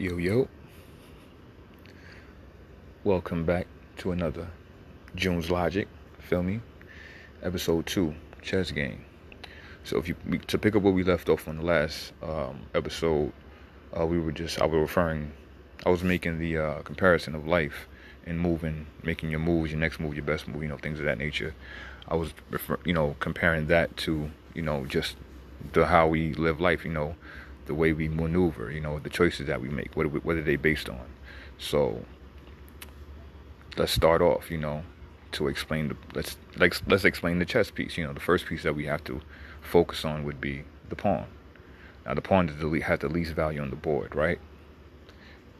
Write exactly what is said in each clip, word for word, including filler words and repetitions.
Yo, yo. Welcome back to another June's Logic, feel me? Episode two, Chess Game. So if you, to pick up where we left off on the last um, episode, uh, we were just, I was referring, I was making the uh, comparison of life and moving, making your moves, your next move, your best move, you know, things of that nature. I was, refer- you know, comparing that to, you know, just the how we live life, you know, the way we maneuver, you know, the choices that we make, what are, we, what are they based on? So let's start off, you know, to explain the let's like let's, let's explain the chess piece. You know, the first piece that we have to focus on would be the pawn. Now, the pawn has the least value on the board, right?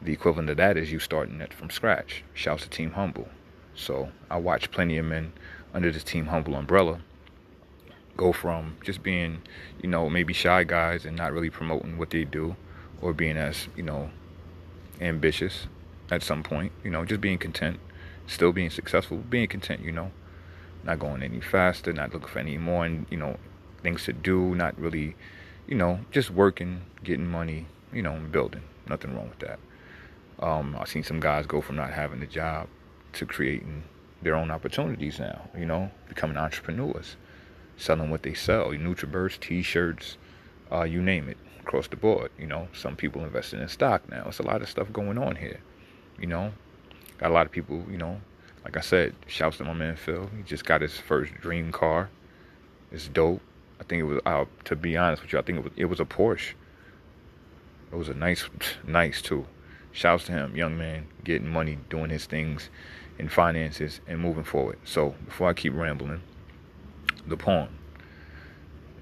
The equivalent of that is you starting it from scratch. Shouts to Team Humble. So I watch plenty of men under this Team Humble umbrella go from just being, you know, maybe shy guys and not really promoting what they do, or being as, you know, ambitious at some point, you know, just being content, still being successful, being content, you know, not going any faster, not looking for any more, and, you know, things to do, not really, you know, just working, getting money, you know, and building. Nothing wrong with that. Um, I've seen some guys go from not having a job to creating their own opportunities now, you know, becoming entrepreneurs. Selling what they sell, NutriBurst, T-shirts, uh, you name it, across the board. You know, some people investing in stock now. It's a lot of stuff going on here. You know, got a lot of people. You know, like I said, shouts to my man Phil. He just got his first dream car. It's dope. I think it was. Uh, to be honest with you, I think it was. It was a Porsche. It was a nice, nice too. Shouts to him, young man, getting money, doing his things, in finances, and moving forward. So before I keep rambling. The pawn.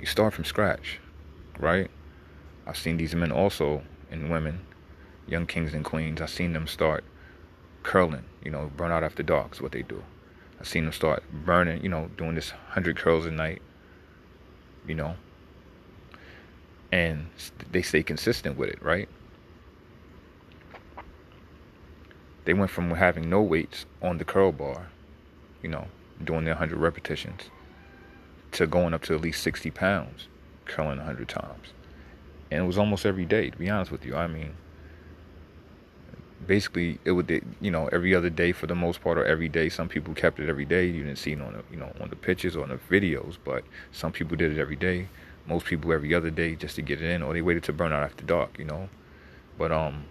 You start from scratch, right? I've seen these men also, and women, young kings and queens, I've seen them start curling, you know, burn out after dark is what they do. I've seen them start burning, you know, doing this one hundred curls a night, you know, and they stay consistent with it, right? They went from having no weights on the curl bar, you know, doing their one hundred repetitions, to going up to at least sixty pounds, curling one hundred times. And it was almost every day, to be honest with you. I mean, basically, it would, you know, every other day for the most part, or every day. Some people kept it every day. You didn't see it on the, you know, on the pictures or on the videos, but some people did it every day. Most people every other day just to get it in, or they waited to burn out after dark, you know. But um,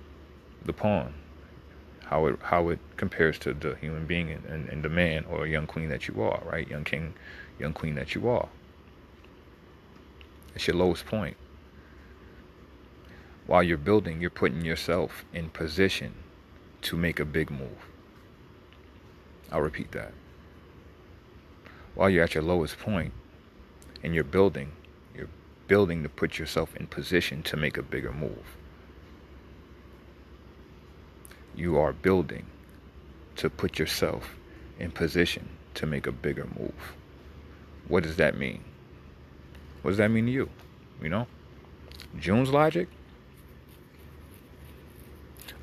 the pawn, how it how it compares to the human being and, and, and the man or young queen that you are, right? Young king, young queen that you are. It's your lowest point. While you're building, you're putting yourself in position to make a big move. I'll repeat that. While you're at your lowest point and you're building, you're building to put yourself in position to make a bigger move. You are building to put yourself in position to make a bigger move. What does that mean? What does that mean to you? You know? June's Logic?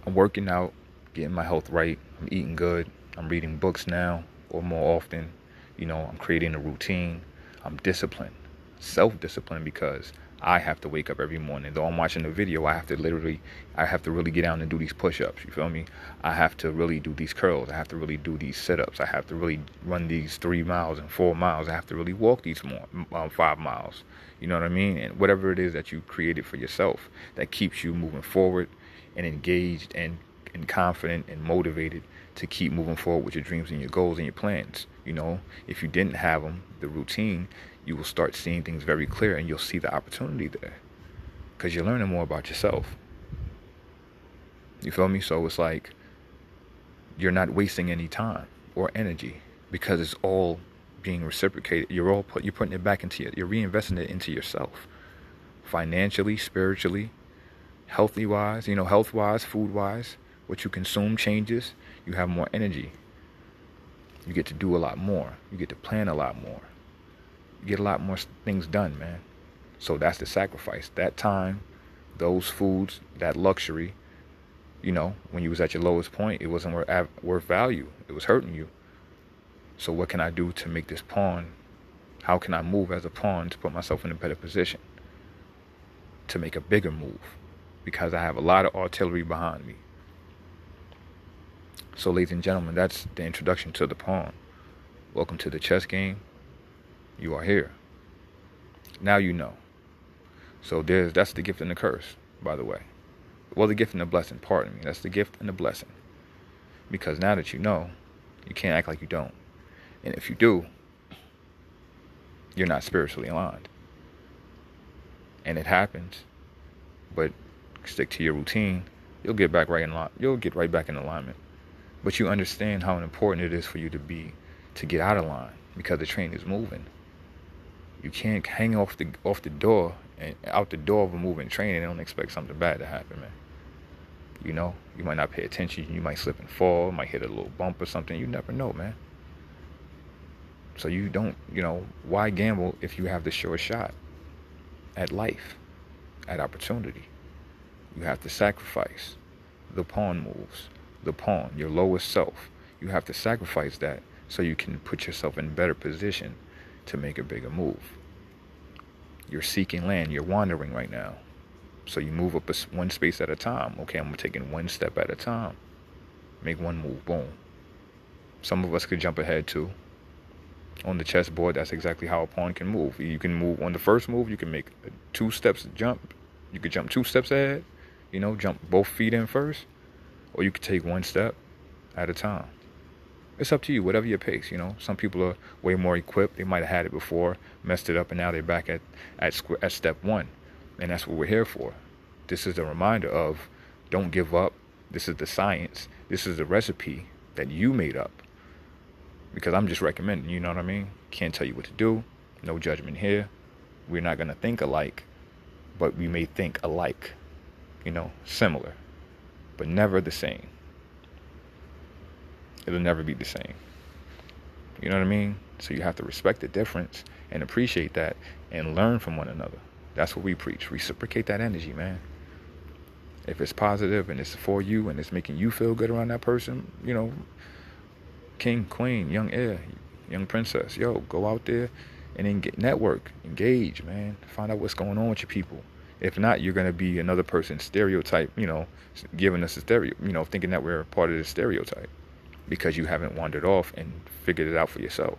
I'm working out, getting my health right. I'm eating good. I'm reading books now or more often. You know, I'm creating a routine. I'm disciplined. Self-disciplined, because I have to wake up every morning. Though I'm watching a video, I have to literally, I have to really get down and do these push-ups. You feel me? I have to really do these curls. I have to really do these sit-ups. I have to really run these three miles and four miles. I have to really walk these more, um, five miles. You know what I mean? And whatever it is that you created for yourself that keeps you moving forward and engaged and, and confident and motivated to keep moving forward with your dreams and your goals and your plans. You know, if you didn't have them, the routine, you will start seeing things very clear, and you'll see the opportunity there because you're learning more about yourself. You feel me? So it's like you're not wasting any time or energy because it's all being reciprocated. You're all put, you're putting it back into it. You're reinvesting it into yourself, financially, spiritually, healthy wise, you know, health wise, food wise, what you consume changes. You have more energy. You get to do a lot more. You get to plan a lot more. Get a lot more things done, man. So that's the sacrifice. That time, those foods, that luxury. You know, when you was at your lowest point, it wasn't worth, worth value. It was hurting you. So what can I do to make this pawn? How can I move as a pawn to put myself in a better position? To make a bigger move. because I have a lot of artillery behind me. So, ladies and gentlemen, that's the introduction to the pawn. Welcome to the chess game. You are here. Now you know. So there's that's the gift and the curse, by the way. Well, the gift and the blessing, pardon me. That's the gift and the blessing. Because now that you know, you can't act like you don't. And if you do, you're not spiritually aligned. And it happens. But stick to your routine. You'll get back right in line. You'll get right back in alignment. But you understand how important it is for you to be to get out of line because the train is moving. You can't hang off the off the door and out the door of a moving train and don't expect something bad to happen, man. You know, you might not pay attention. You might slip and fall. Might hit a little bump or something. You never know, man. So you don't, you know, why gamble if you have the sure shot at life, at opportunity? You have to sacrifice the pawn moves, the pawn, your lowest self. You have to sacrifice that so you can put yourself in a better position to make a bigger move. You're seeking land. You're wandering right now. So you move up one space at a time. Okay, I'm taking one step at a time. Make one move. Boom. Some of us could jump ahead too. On the chessboard, that's exactly how a pawn can move. You can move on the first move. You can make two steps jump. You could jump two steps ahead. You know, jump both feet in first. Or you could take one step at a time. It's up to you, whatever your pace, you know. Some people are way more equipped. They might have had it before, messed it up, and now they're back at, at, at step one. And that's what we're here for. This is a reminder of don't give up. This is the science. This is the recipe that you made up. Because I'm just recommending, you know what I mean? Can't tell you what to do. No judgment here. We're not going to think alike, but we may think alike, you know, similar, but never the same. It'll never be the same. You know what I mean? So you have to respect the difference and appreciate that and learn from one another. That's what we preach. Reciprocate that energy, man. If it's positive and it's for you and it's making you feel good around that person, you know, king, queen, young heir, young princess, yo, go out there and then get, network, engage, man. Find out what's going on with your people. If not, you're going to be another person's stereotype, you know, giving us a stereo, you know, thinking that we're part of the stereotype. Because you haven't wandered off and figured it out for yourself.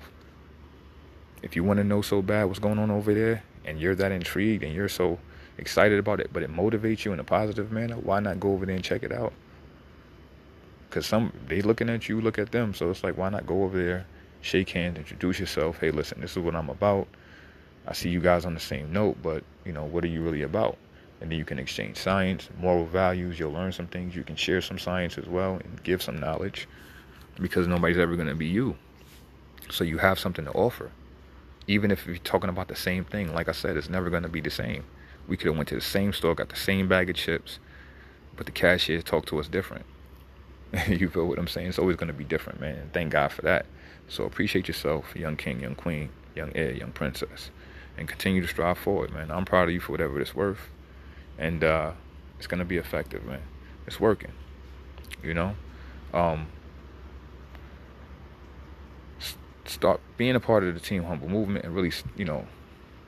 If you want to know so bad what's going on over there, and you're that intrigued and you're so excited about it, but it motivates you in a positive manner, why not go over there and check it out? Because some they looking at you, look at them. So it's like, why not go over there, shake hands, introduce yourself. Hey, listen, this is what I'm about. I see you guys on the same note, but, you know, what are you really about? And then you can exchange science, moral values. You'll learn some things. You can share some science as well and give some knowledge. Because nobody's ever going to be you. So you have something to offer. Even if you're talking about the same thing, like I said, it's never going to be the same. We could have went to the same store, got the same bag of chips, but the cashier talked to us different. You feel what I'm saying? It's always going to be different, man. Thank God for that. So appreciate yourself, young king, young queen, young heir, young princess. And continue to strive forward, man. I'm proud of you for whatever it's worth. And uh, it's going to be effective, man. It's working. You know? Um... Start being a part of the Team Humble movement and really, you know,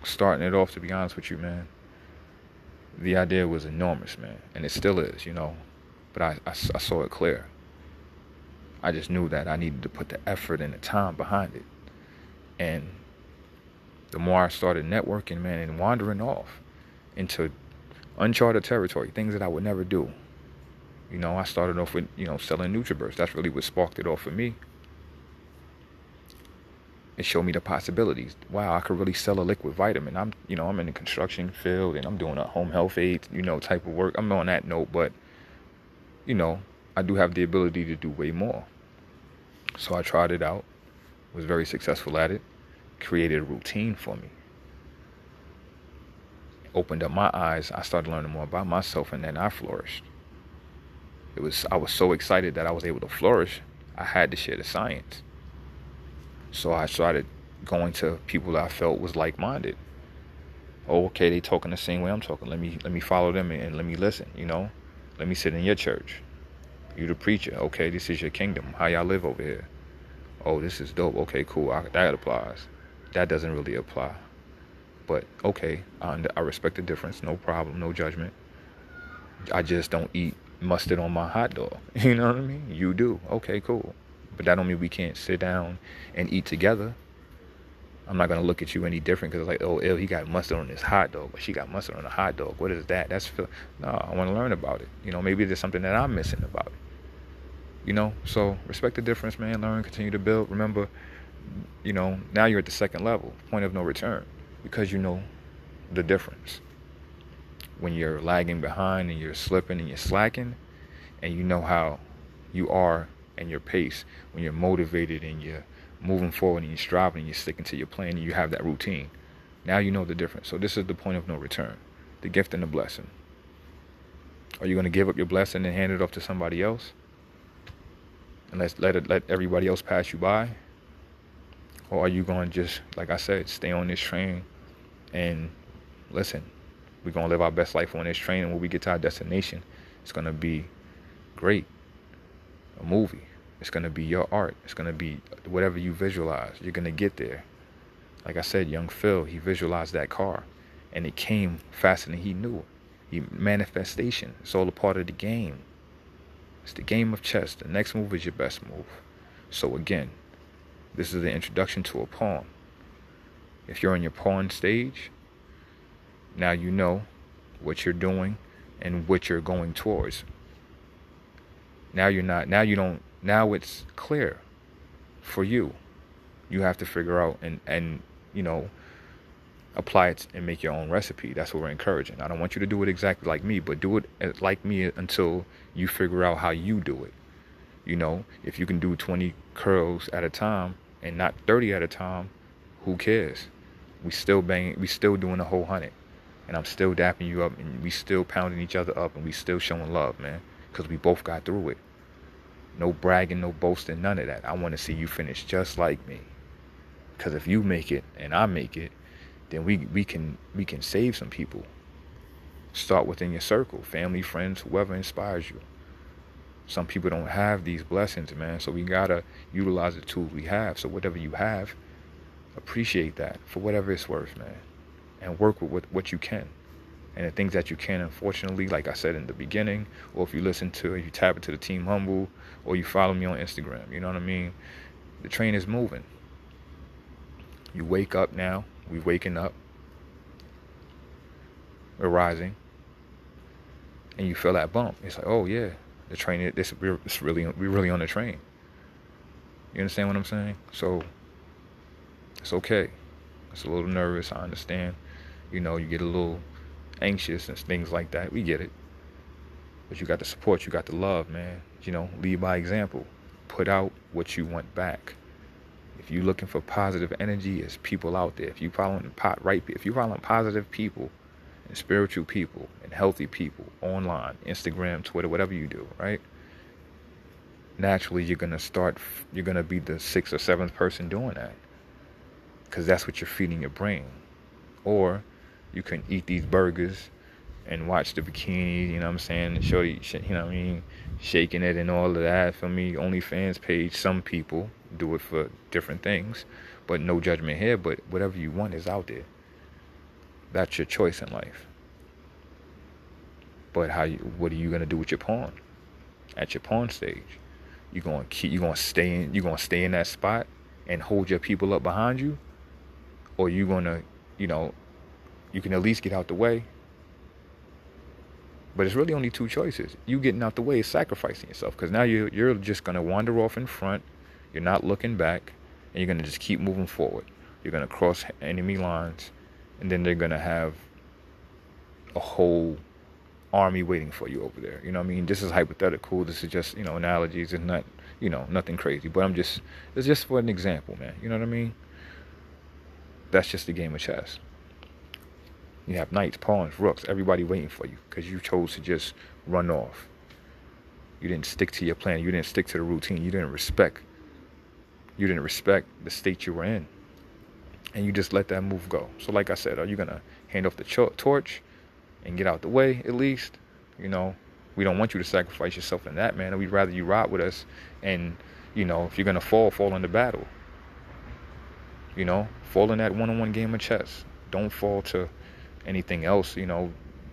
starting it off, to be honest with you, man. The idea was enormous, man. And it still is, you know. But I, I, I saw it clear. I just knew that I needed to put the effort and the time behind it. And the more I started networking, man, and wandering off into uncharted territory, things that I would never do. You know, I started off with, you know, selling NutriBurst. That's really what sparked it off for me. It showed me the possibilities. Wow, I could really sell a liquid vitamin. I'm, you know, I'm in the construction field and I'm doing a home health aid, you know, type of work. I'm on that note, but, you know, I do have the ability to do way more. So I tried it out, was very successful at it, created a routine for me. Opened up my eyes. I started learning more about myself, and then I flourished. It was, I was so excited that I was able to flourish. I had to share the science. So I started going to people that I felt was like-minded. Oh, okay, they talking the same way I'm talking. Let me let me follow them and, and let me listen, you know. Let me sit in your church. You the preacher. Okay, this is your kingdom. How y'all live over here? Oh, this is dope. Okay, cool. I, that applies. That doesn't really apply. But, okay, I, I respect the difference. No problem, no judgment. I just don't eat mustard on my hot dog. You know what I mean? You do. Okay, cool. But that don't mean we can't sit down and eat together. I'm not going to look at you any different because, like, oh, ew, he got mustard on his hot dog, or she got mustard on a hot dog. What is that? That's feel- No, I want to learn about it. You know, maybe there's something that I'm missing about it. You know, so respect the difference, man. Learn, continue to build. Remember, you know, now you're at the second level, point of no return, because you know the difference. When you're lagging behind and you're slipping and you're slacking, and you know how you are and your pace, when you're motivated and you're moving forward and you're striving and you're sticking to your plan and you have that routine, now you know the difference. So this is the point of no return, the gift and the blessing. Are you going to give up your blessing and hand it off to somebody else? And let's let it, let everybody else pass you by? Or are you going to just, like I said, stay on this train and listen, we're going to live our best life on this train, and when we get to our destination, it's going to be great. A movie. It's going to be your art. It's going to be whatever you visualize. You're going to get there. Like I said, young Phil, he visualized that car, and it came faster than he knew it. He, manifestation. It's all a part of the game. It's the game of chess. The next move is your best move. So again, this is the introduction to a pawn. If you're in your pawn stage, now you know what you're doing and what you're going towards. Now you're not, now you don't, now it's clear for you. You have to figure out and, and, you know, apply it and make your own recipe. That's what we're encouraging. I don't want you to do it exactly like me, but do it like me until you figure out how you do it. You know, if you can do twenty curls at a time and not thirty at a time, who cares? We still banging, we still doing the whole hundred, and I'm still dapping you up, and we still pounding each other up, and we still showing love, man, because we both got through it. No bragging, no boasting, none of that. I want to see you finish just like me, because if you make it and I make it, then we, we can we can save some people. Start within your circle, family, friends, whoever inspires you. Some people don't have these blessings, man, so we got to utilize the tools we have. So whatever you have, appreciate that for whatever it's worth, man, and work with what, what you can. And the things that you can, unfortunately, like I said in the beginning, or if you listen to, if you tap into the Team Humble, or you follow me on Instagram, you know what I mean? The train is moving. You wake up now. We're waking up. We're rising. And you feel that bump. It's like, oh, yeah, the train is, this, we're, it's really, we're really on the train. You understand what I'm saying? So it's okay. It's a little nervous. I understand. You know, you get a little anxious and things like that. We get it. But you got the support. You got the love, man. You know, lead by example. Put out what you want back. If you're looking for positive energy, there's people out there. If you're following pot right, if you're following positive people and spiritual people and healthy people online, Instagram, Twitter, whatever you do, right? Naturally, you're gonna start. You're gonna be the sixth or seventh person doing that, because that's what you're feeding your brain. Or you can eat these burgers and watch the bikini, you know what I'm saying, and shorty, you know what I mean, shaking it and all of that. For me, OnlyFans page, some people do it for different things, but no judgment here. But whatever you want is out there. That's your choice in life. But how? You, what are you gonna do with your pawn? At your pawn stage, you gonna keep, you gonna stay in, you gonna stay in that spot and hold your people up behind you, or you gonna, you know, you can at least get out the way. But it's really only two choices. You getting out the way is sacrificing yourself, because now you're, you're just going to wander off in front. You're not looking back, and you're going to just keep moving forward. You're going to cross enemy lines, and then they're going to have a whole army waiting for you over there. You know what I mean? This is hypothetical. This is just, you know, analogies. It's not, you know, nothing crazy. But I'm just, it's just for an example, man. You know what I mean? That's just the game of chess. You have knights, pawns, rooks, everybody waiting for you because you chose to just run off. You didn't stick to your plan. You didn't stick to the routine. You didn't respect. You didn't respect the state you were in. And you just let that move go. So like I said, are you going to hand off the cho- torch and get out the way at least? You know, we don't want you to sacrifice yourself in that, man. And we'd rather you ride with us. And, you know, if you're going to fall, fall in the battle. You know, fall in that one-on-one game of chess. Don't fall to anything else, you know,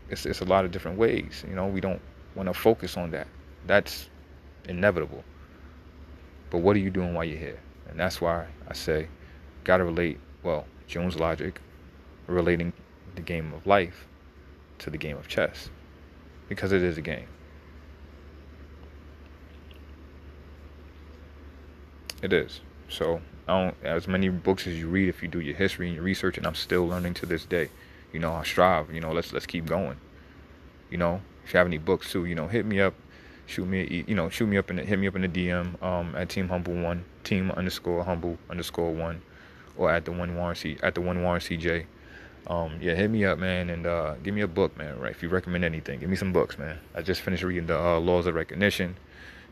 it's, it's a lot of different ways. You know, we don't want to focus on that. That's inevitable. But what are you doing while you're here? And that's why I say, gotta relate, well, June's Logic, relating the game of life to the game of chess, because it is a game. It is. So, I don't, as many books as you read, if you do your history and your research, and I'm still learning to this day, you know, I strive, you know, let's let's keep going. You know, if you have any books too, you know, hit me up, shoot me, you know, shoot me up and hit me up in the D M um, at Team Humble One, Team underscore Humble underscore One, or at the one Warren C, at the one Warren C J. Um, yeah, hit me up, man, and uh, give me a book, man. Right, if you recommend anything, give me some books, man. I just finished reading the uh, Laws of Recognition,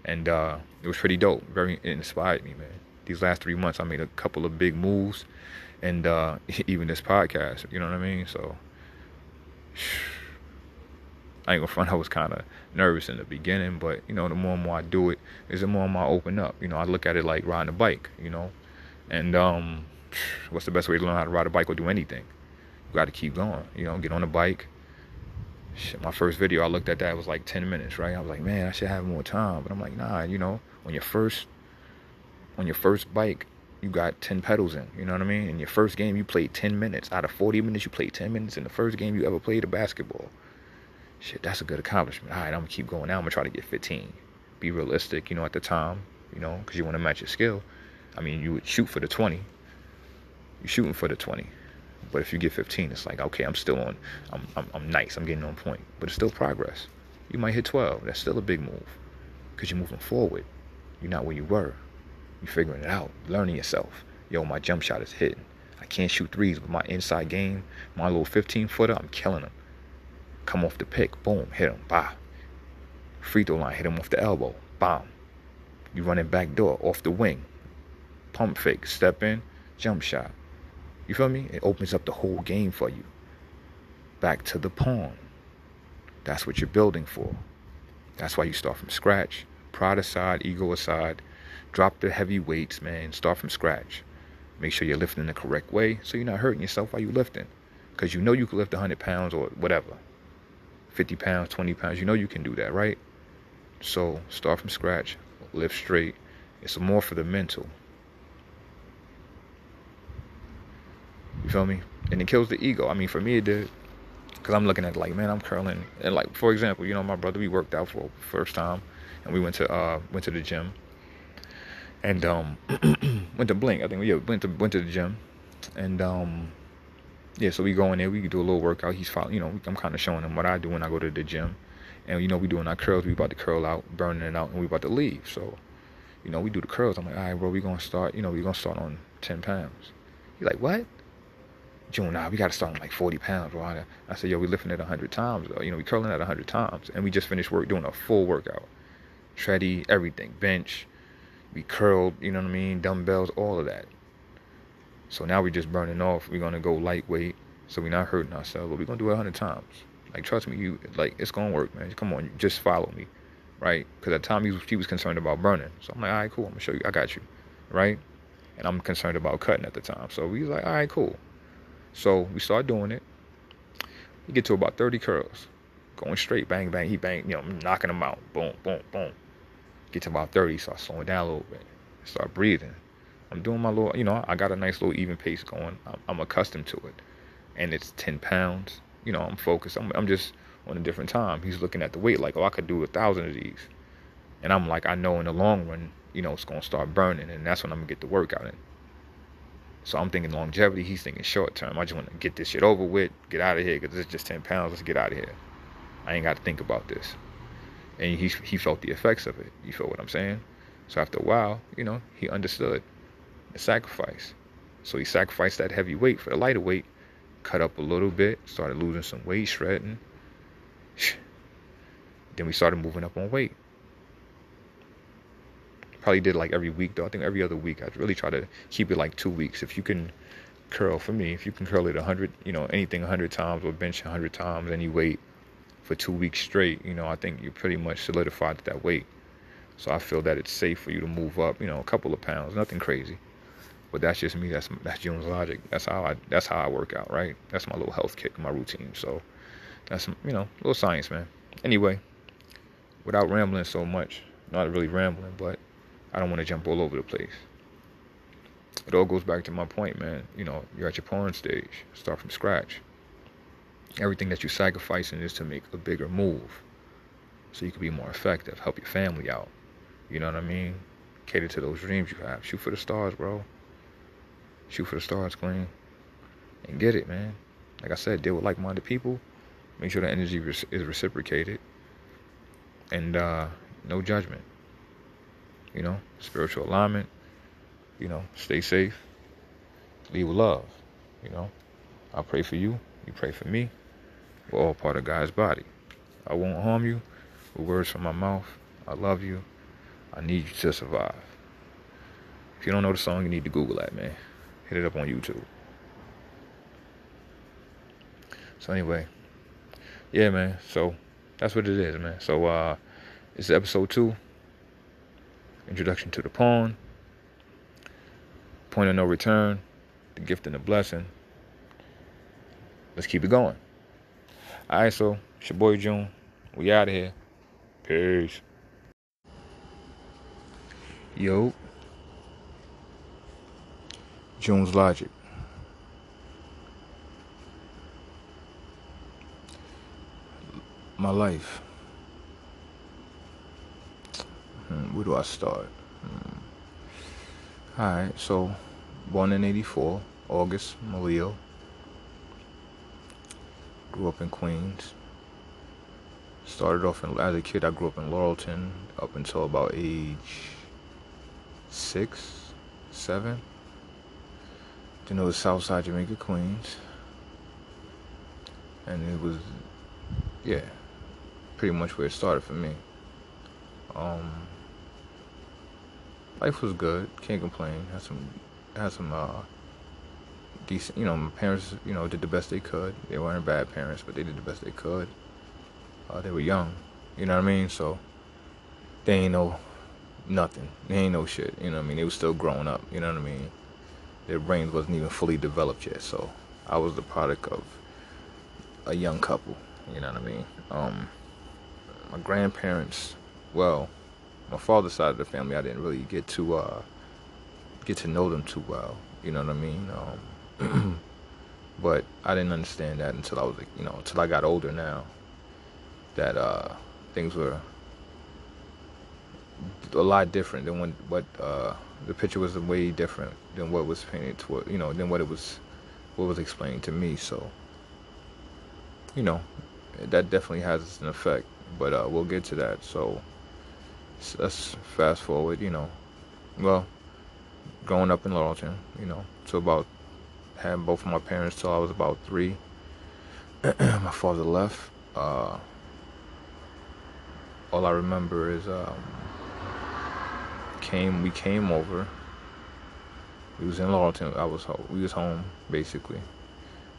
and uh, it was pretty dope. Very, it inspired me, man. These last three months, I made a couple of big moves, and uh, even this podcast. You know what I mean? So, I ain't gonna front. I was kind of nervous in the beginning, but you know, the more and more I do it, is the more and more I open up. You know, I look at it like riding a bike. You know, and um, what's the best way to learn how to ride a bike or do anything? You got to keep going. You know, get on the bike. Shit, my first video, I looked at that, it was like ten minutes, right? I was like, man, I should have more time, but I'm like, nah. You know, on your first. On your first bike, you got ten pedals in. You know what I mean? In your first game, you played ten minutes. Out of forty minutes, you played ten minutes in the first game you ever played a basketball. Shit, that's a good accomplishment. All right, I'm going to keep going now. I'm going to try to get fifteen. Be realistic, you know, at the time, you know, because you want to match your skill. I mean, you would shoot for the twenty. You're shooting for the twenty. But if you get fifteen, it's like, okay, I'm still on. I'm, I'm, I'm nice. I'm getting on point. But it's still progress. You might hit twelve. That's still a big move because you're moving forward. You're not where you were. You're figuring it out, learning yourself. Yo, my jump shot is hitting. I can't shoot threes, but my inside game, my little fifteen-footer, I'm killing him. Come off the pick, boom, hit him, bah. Free throw line, hit him off the elbow, bomb. You running back door, off the wing. Pump fake, step in, jump shot. You feel me? It opens up the whole game for you. Back to the pawn. That's what you're building for. That's why you start from scratch. Pride aside, ego aside. Drop the heavy weights, man. Start from scratch. Make sure you're lifting the correct way so you're not hurting yourself while you're lifting. Because you know you can lift one hundred pounds or whatever. fifty pounds, twenty pounds. You know you can do that, right? So start from scratch. Lift straight. It's more for the mental. You feel me? And it kills the ego. I mean, for me, it did. Because I'm looking at it like, man, I'm curling. And like, for example, you know, my brother, we worked out for the first time. And we went to uh, went to the gym. And um, went to Blink, I think, yeah, went to went to the gym. And, um, yeah, so we go in there, we do a little workout. He's following, you know, I'm kind of showing him what I do when I go to the gym. And, you know, we doing our curls, we about to curl out, burning it out, and we about to leave. So, you know, we do the curls. I'm like, all right, bro, we going to start, you know, we going to start on ten pounds. He's like, what? June, nah, we got to start on like forty pounds, bro. I said, yo, we lifting it one hundred times, though. You know, we curling it one hundred times. And we just finished work, doing a full workout. Shreddy, everything, bench. We curled, you know what I mean, dumbbells, all of that. So now we're just burning off. We're going to go lightweight, so we're not hurting ourselves. But we're going to do it one hundred times. Like, trust me, you like it's going to work, man. Come on, just follow me, right? Because at the time, he was, he was concerned about burning. So I'm like, all right, cool. I'm going to show you. I got you, right? And I'm concerned about cutting at the time. So we was like, all right, cool. So we start doing it. We get to about thirty curls. Going straight, bang, bang. He bang, you know, knocking them out. Boom, boom, boom. Get to about thirty, start slowing down a little bit, start breathing. I'm doing my little, you know, I got a nice little even pace going. I'm, I'm accustomed to it, and it's ten pounds. You know, I'm focused. I'm, I'm just on a different time. He's looking at the weight like, oh, I could do a thousand of these, and I'm like, I know in the long run, you know, it's gonna start burning, and that's when I'm gonna get the workout in. So I'm thinking longevity. He's thinking short term. I just want to get this shit over with, get out of here, because it's just ten pounds. Let's get out of here. I ain't got to think about this. And he he felt the effects of it. You feel what I'm saying? So after a while, you know, he understood the sacrifice. So he sacrificed that heavy weight for the lighter weight, cut up a little bit, started losing some weight, shredding. Then we started moving up on weight. Probably did like every week, though. I think every other week. I'd really try to keep it like two weeks. If you can curl, for me, if you can curl it one hundred, you know, anything one hundred times or bench one hundred times, any weight, for two weeks straight, you know, I think you pretty much solidified that weight. So I feel that it's safe for you to move up, you know, a couple of pounds, nothing crazy. But that's just me. That's that's June's Logic. That's how I that's how I work out, right? That's my little health kick, my routine. So That's, you know, a little science, man. Anyway, without rambling so much, not really rambling, but I don't want to jump all over the place. It all goes back to my point, man. You know, you're at your porn stage. Start from scratch. Everything that you're sacrificing is to make a bigger move, so you can be more effective, help your family out. You know what I mean? Cater to those dreams you have. Shoot for the stars, bro. Shoot for the stars, Queen. And get it, man. Like I said, deal with like-minded people. Make sure the energy is reciprocated. And uh, no judgment. You know, spiritual alignment. You know, stay safe. Leave with love. You know, I pray for you. You pray for me. We're all part of God's body. I won't harm you with words from my mouth. I love you. I need you to survive. If you don't know the song, you need to Google that, man. Hit it up on YouTube. So anyway, yeah, man. So that's what it is, man. So uh, it's episode two. Introduction to the Pawn. Point of no return. The gift and the blessing. Let's keep it going. All right, so it's your boy June. We out of here. Peace. Yo. June's Logic. My life. Hmm, where do I start? Hmm. All right, so born in eighty-four, August Malio. Grew up in Queens. Started off in, as a kid, I grew up in Laurelton up until about age six, seven. Then it was Southside Jamaica, Queens. And it was, yeah, pretty much where it started for me. Um, life was good. Can't complain. Had some, had some, uh, decent, you know, my parents, you know, did the best they could. They weren't bad parents, but they did the best they could. Uh, they were young, you know what I mean? So they ain't no nothing. They ain't no shit, you know what I mean? They was still growing up, you know what I mean? Their brains wasn't even fully developed yet. So I was the product of a young couple, you know what I mean? Um, my grandparents, well, my father's side of the family, I didn't really get to uh, get to know them too well, you know what I mean? Um, but I didn't understand that until I was, you know, until I got older now, that uh, things were a lot different than when, what uh, the picture was way different than what was painted toward, you know, than what it was, what was explained to me. So, you know, that definitely has an effect. But uh, we'll get to that. So let's fast forward. You know, well, growing up in Laurelton, you know, to about. Had both of my parents till I was about three. My father left. Uh, all I remember is um, came we came over. We was in Laurelton. I was ho- we was home basically.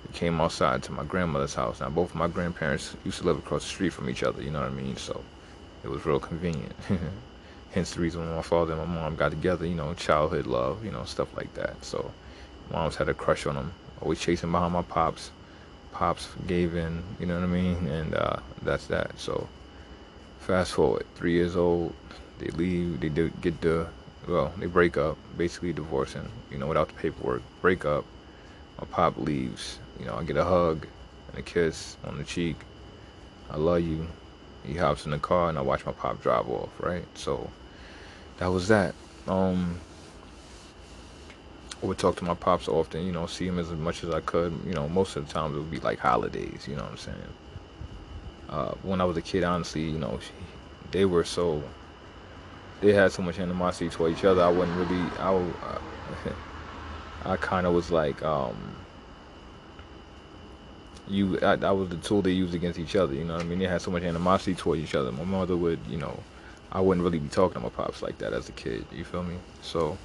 We came outside to my grandmother's house. Now both of my grandparents used to live across the street from each other. You know what I mean? So it was real convenient. Hence the reason why my father and my mom got together. You know, childhood love. You know, stuff like that. So. Mom's had a crush on him. Always chasing behind my pops. Pops gave in, you know what I mean? And uh, that's that. So, fast forward. Three years old, they leave. They do get the, well, they break up. Basically divorcing, you know, without the paperwork. Break up. My pop leaves. You know, I get a hug and a kiss on the cheek. I love you. He hops in the car and I watch my pop drive off, right? So, that was that. Um... I would talk to my pops often, you know, see him as much as I could. You know, most of the time it would be like holidays, you know what I'm saying? Uh, when I was a kid, honestly, you know, she, they were so, they had so much animosity toward each other. I wouldn't really, I, I, I kind of was like, um, you, I, I was the tool they used against each other, you know what I mean? They had so much animosity toward each other. My mother would, you know, I wouldn't really be talking to my pops like that as a kid, you feel me? So...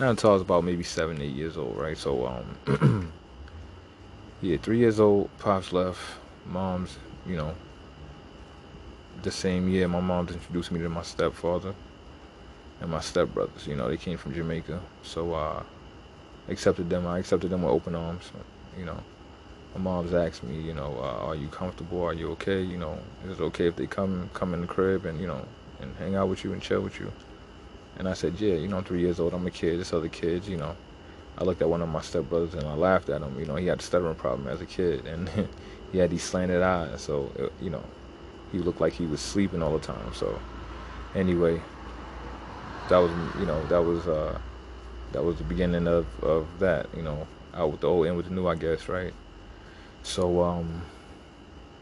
Not until I was about maybe seven, eight years old, right? So, um, yeah, three years old, pops left, mom's, you know, the same year, my mom's introduced me to my stepfather and my stepbrothers, you know, they came from Jamaica. So, I uh, accepted them, I accepted them with open arms, you know, my mom's asked me, you know, uh, are you comfortable? Are you okay? You know, is it okay if they come come in the crib and, you know, and hang out with you and chill with you? And I said, yeah, you know, I'm three years old. I'm a kid. There's other kids, you know. I looked at one of my stepbrothers and I laughed at him. You know, he had a stuttering problem as a kid, and he had these slanted eyes. So, it, you know, he looked like he was sleeping all the time. So, anyway, that was, you know, that was uh, that was the beginning of, of that, you know, out with the old, in with the new, I guess, right? So, um,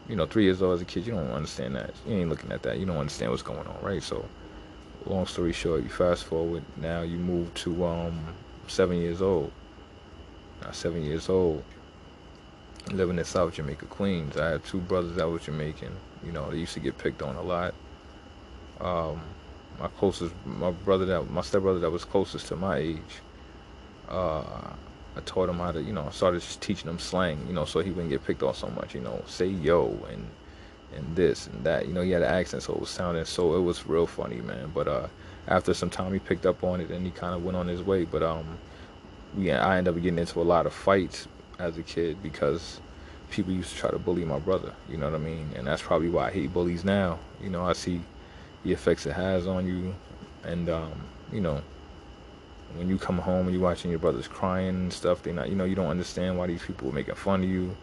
you know, three years old as a kid, you don't understand that. You ain't looking at that. You don't understand what's going on, right? So, long story short, you fast forward, now you move to... Um, seven years old now seven years old living in South Jamaica, Queens. I had two brothers that was Jamaican. You know, they used to get picked on a lot. Um my closest my brother that my stepbrother that was closest to my age, uh I taught him how to, you know, I started just teaching him slang, you know, so he wouldn't get picked on so much. You know, say yo and and this and that. You know, he had an accent, so it was sounding, so it was real funny, man. But uh after some time, he picked up on it and he kind of went on his way. But um, yeah, I ended up getting into a lot of fights as a kid because people used to try to bully my brother. You know what I mean? And that's probably why I hate bullies now. You know, I see the effects it has on you. And um, you know, when you come home and you're watching your brothers crying and stuff, they not, you know, you don't understand why these people were making fun of you.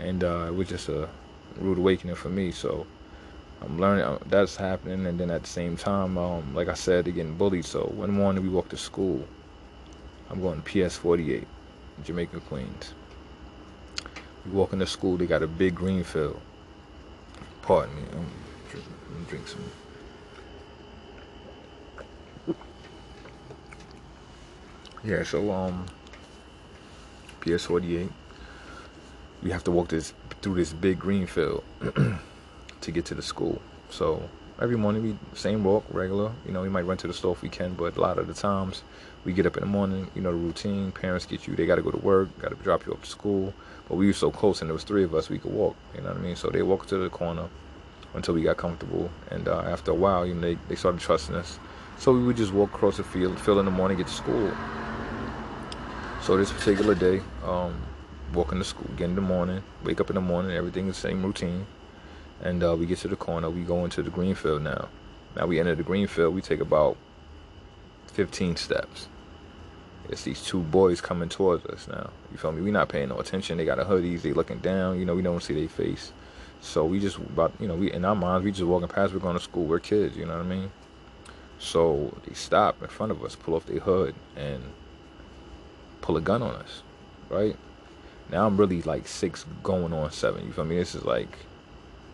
And uh, it was just a rude awakening for me. So I'm learning that's happening, and then at the same time, um, like I said, they're getting bullied. So one morning we walked to school. I'm going to P S forty-eight, Jamaica, Queens. We walk into school. They got a big green field. Pardon me. I'm drinking, I'm drinking some. Yeah. So um, P S forty-eight. We have to walk this through this big green field. To get to the school. So every morning we same walk, regular, you know, we might run to the store if we can, but a lot of the times we get up in the morning, you know, the routine, parents get you, they got to go to work, got to drop you up to school. But we were so close, and there was three of us, we could walk, you know what I mean? So they walked to the corner until we got comfortable, and uh, after a while, you know, they, they started trusting us. So we would just walk across the field field in the morning, get to school. So this particular day, um walking to school again in the morning, wake up in the morning, everything the same routine. And uh, we get to the corner. We go into the green field now. Now we enter the green field. We take about fifteen steps. It's these two boys coming towards us now. You feel me? We're not paying no attention. They got a hoodies. They looking down. You know, we don't see their face. So we just about, you know, we in our minds, we just walking past. We're going to school. We're kids. You know what I mean? So they stop in front of us, pull off their hood, and pull a gun on us. Right? Now I'm really like six going on seven. You feel me? This is like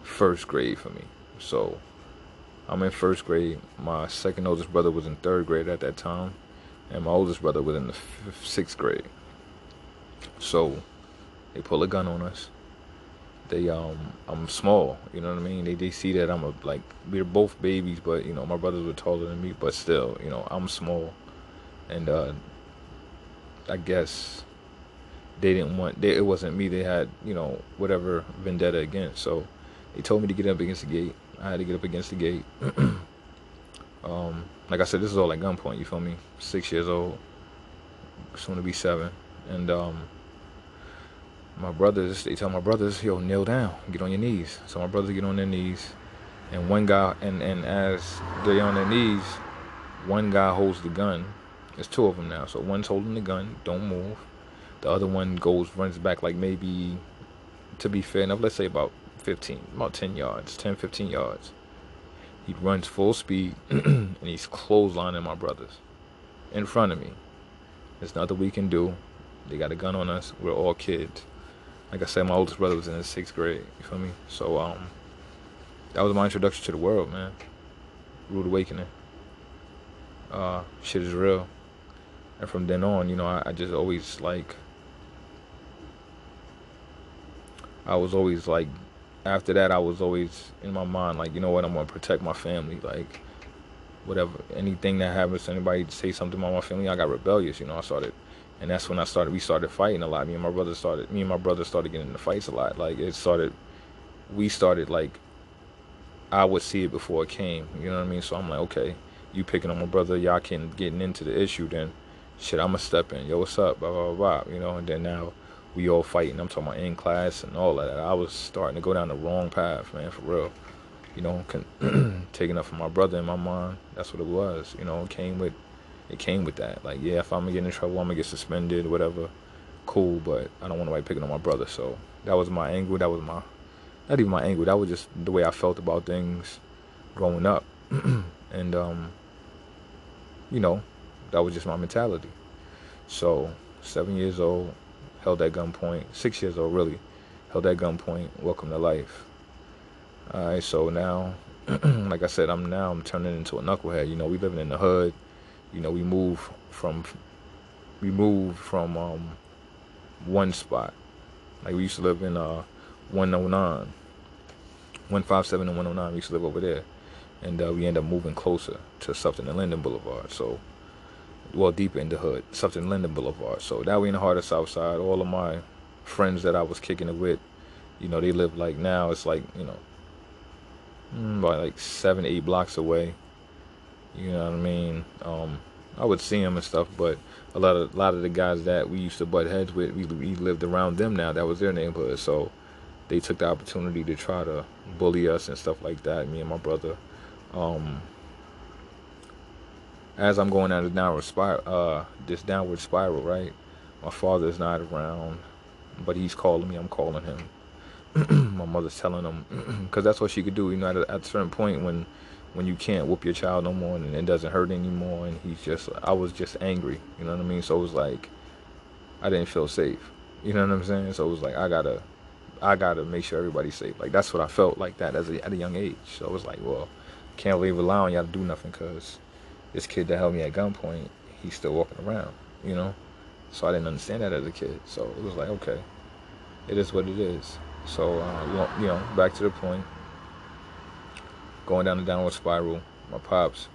first grade for me. So I'm in first grade. My second oldest brother was in third grade at that time, and my oldest brother was in the fifth, sixth grade. So they pull a gun on us. They um I'm small, you know what I mean? They they see that I'm a, like, we're both babies, but you know, my brothers were taller than me, but still, you know, I'm small. And uh I guess they didn't want they it wasn't me they had, you know, whatever vendetta against. So they told me to get up against the gate. I had to get up against the gate. um, like I said, this is all at gunpoint, you feel me? Six years old, soon to be seven. And um, my brothers, they tell my brothers, yo, kneel down, get on your knees. So my brothers get on their knees. And one guy, and, and as they're on their knees, one guy holds the gun. There's two of them now. So one's holding the gun, don't move. The other one goes, runs back like maybe, to be fair enough, let's say about fifteen, about ten yards, ten, fifteen yards. He runs full speed, and he's clotheslining my brothers in front of me. There's nothing we can do. They got a gun on us. We're all kids. Like I said, my oldest brother was in the sixth grade. You feel me? So um, that was my introduction to the world, man. Rude awakening. Uh, shit is real. And from then on, you know, I, I just always like. I was always like. After that, I was always in my mind, like, you know what, I'm going to protect my family, like, whatever, anything that happens to anybody, say something about my family, I got rebellious, you know, I started, and that's when I started, we started fighting a lot, me and my brother started, me and my brother started getting into fights a lot, like, it started, we started, like, I would see it before it came, you know what I mean, so I'm like, okay, you picking on my brother, y'all getting into the issue, then, shit, I'm going to step in, yo, what's up, blah, blah, blah, blah, you know, and then now, we all fighting. I'm talking about in class and all of that. I was starting to go down the wrong path, man, for real. You know, taking up for my brother in my mind. That's what it was. You know, it came with, it came with that. Like, yeah, if I'm gonna get in trouble, I'm gonna get suspended, whatever. Cool, but I don't want nobody picking on my brother. So that was my angle. That was my, not even my angle. That was just the way I felt about things growing up. And um, you know, that was just my mentality. So seven years old, held at gunpoint. Six years old, really, held at gunpoint. Welcome to life. All right, so now, like I said, I'm now I'm turning into a knucklehead. You know, we living in the hood. You know, we move from, we move from um, one spot. Like we used to live in uh, one oh nine, one fifty-seven and one oh nine. We used to live over there, and uh, we end up moving closer to Sufton and Linden Boulevard. So, well, deeper in the hood, Sufton and Linden Boulevard. So now we in the heart of Southside. All of my friends that I was kicking it with, you know, they live like now. It's like you know. About like seven, eight blocks away, you know what I mean. Um, I would see them and stuff, but a lot of a lot of the guys that we used to butt heads with, we, we lived around them now. That was their neighborhood, so they took the opportunity to try to bully us and stuff like that. Me and my brother. Um, as I'm going down this downward spiral, uh, this downward spiral, right? My father's not around, but he's calling me. I'm calling him. My mother's telling them, because that's what she could do. You know, at a, at a certain point when, when you can't whoop your child no more and it doesn't hurt anymore, and he's just, I was just angry. You know what I mean? So it was like, I didn't feel safe. You know what I'm saying? So it was like I gotta, I gotta make sure everybody's safe. Like that's what I felt like that as a, at a young age. So it was like, well, can't leave allowing y'all to do nothing because this kid that held me at gunpoint, he's still walking around. You know? So I didn't understand that as a kid. So it was like, okay, it is what it is. So, uh, you know, back to the point, going down the downward spiral, my pops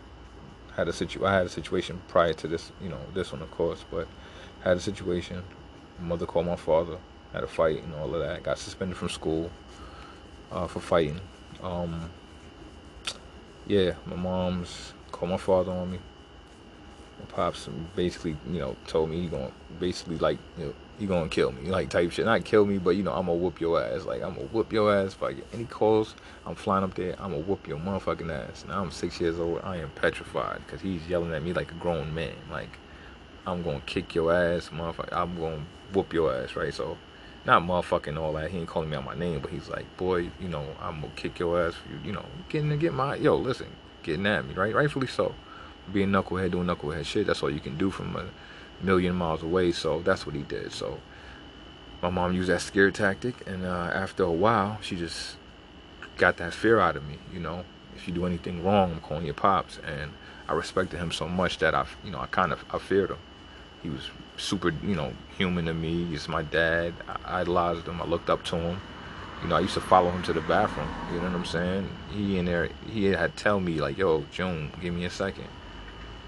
had a situ. I had a situation prior to this, you know, this one, of course, but had a situation. My mother called my father, had a fight and all of that. Got suspended from school uh, for fighting. Um, yeah, my mom's called my father on me. My pops basically, you know, told me he gonna basically like, you know, you gonna kill me, like type shit. Not kill me, but you know, I'm gonna whoop your ass. Like I'm gonna whoop your ass. If I get any calls, I'm flying up there. I'm gonna whoop your motherfucking ass. Now I'm six years old. I am petrified because he's yelling at me like a grown man. Like I'm gonna kick your ass, motherfucker. I'm gonna whoop your ass, right? So not motherfucking all that. He ain't calling me out my name, but he's like, boy, you know, I'm gonna kick your ass. For you, you know, getting to get my yo. Listen, getting at me, right? Rightfully so. Being knucklehead, doing knucklehead shit. That's all you can do from a million miles away. So that's what he did. So my mom used that scare tactic, and uh, after a while she just got that fear out of me. You know, if you do anything wrong, I'm calling your pops. And I respected him so much that I, you know, I kind of I feared him. He was super, you know, human to me. He's my dad. I idolized him. I looked up to him. You know, I used to follow him to the bathroom. You know what I'm saying? He in there, he had tell me like, yo, June, give me a second.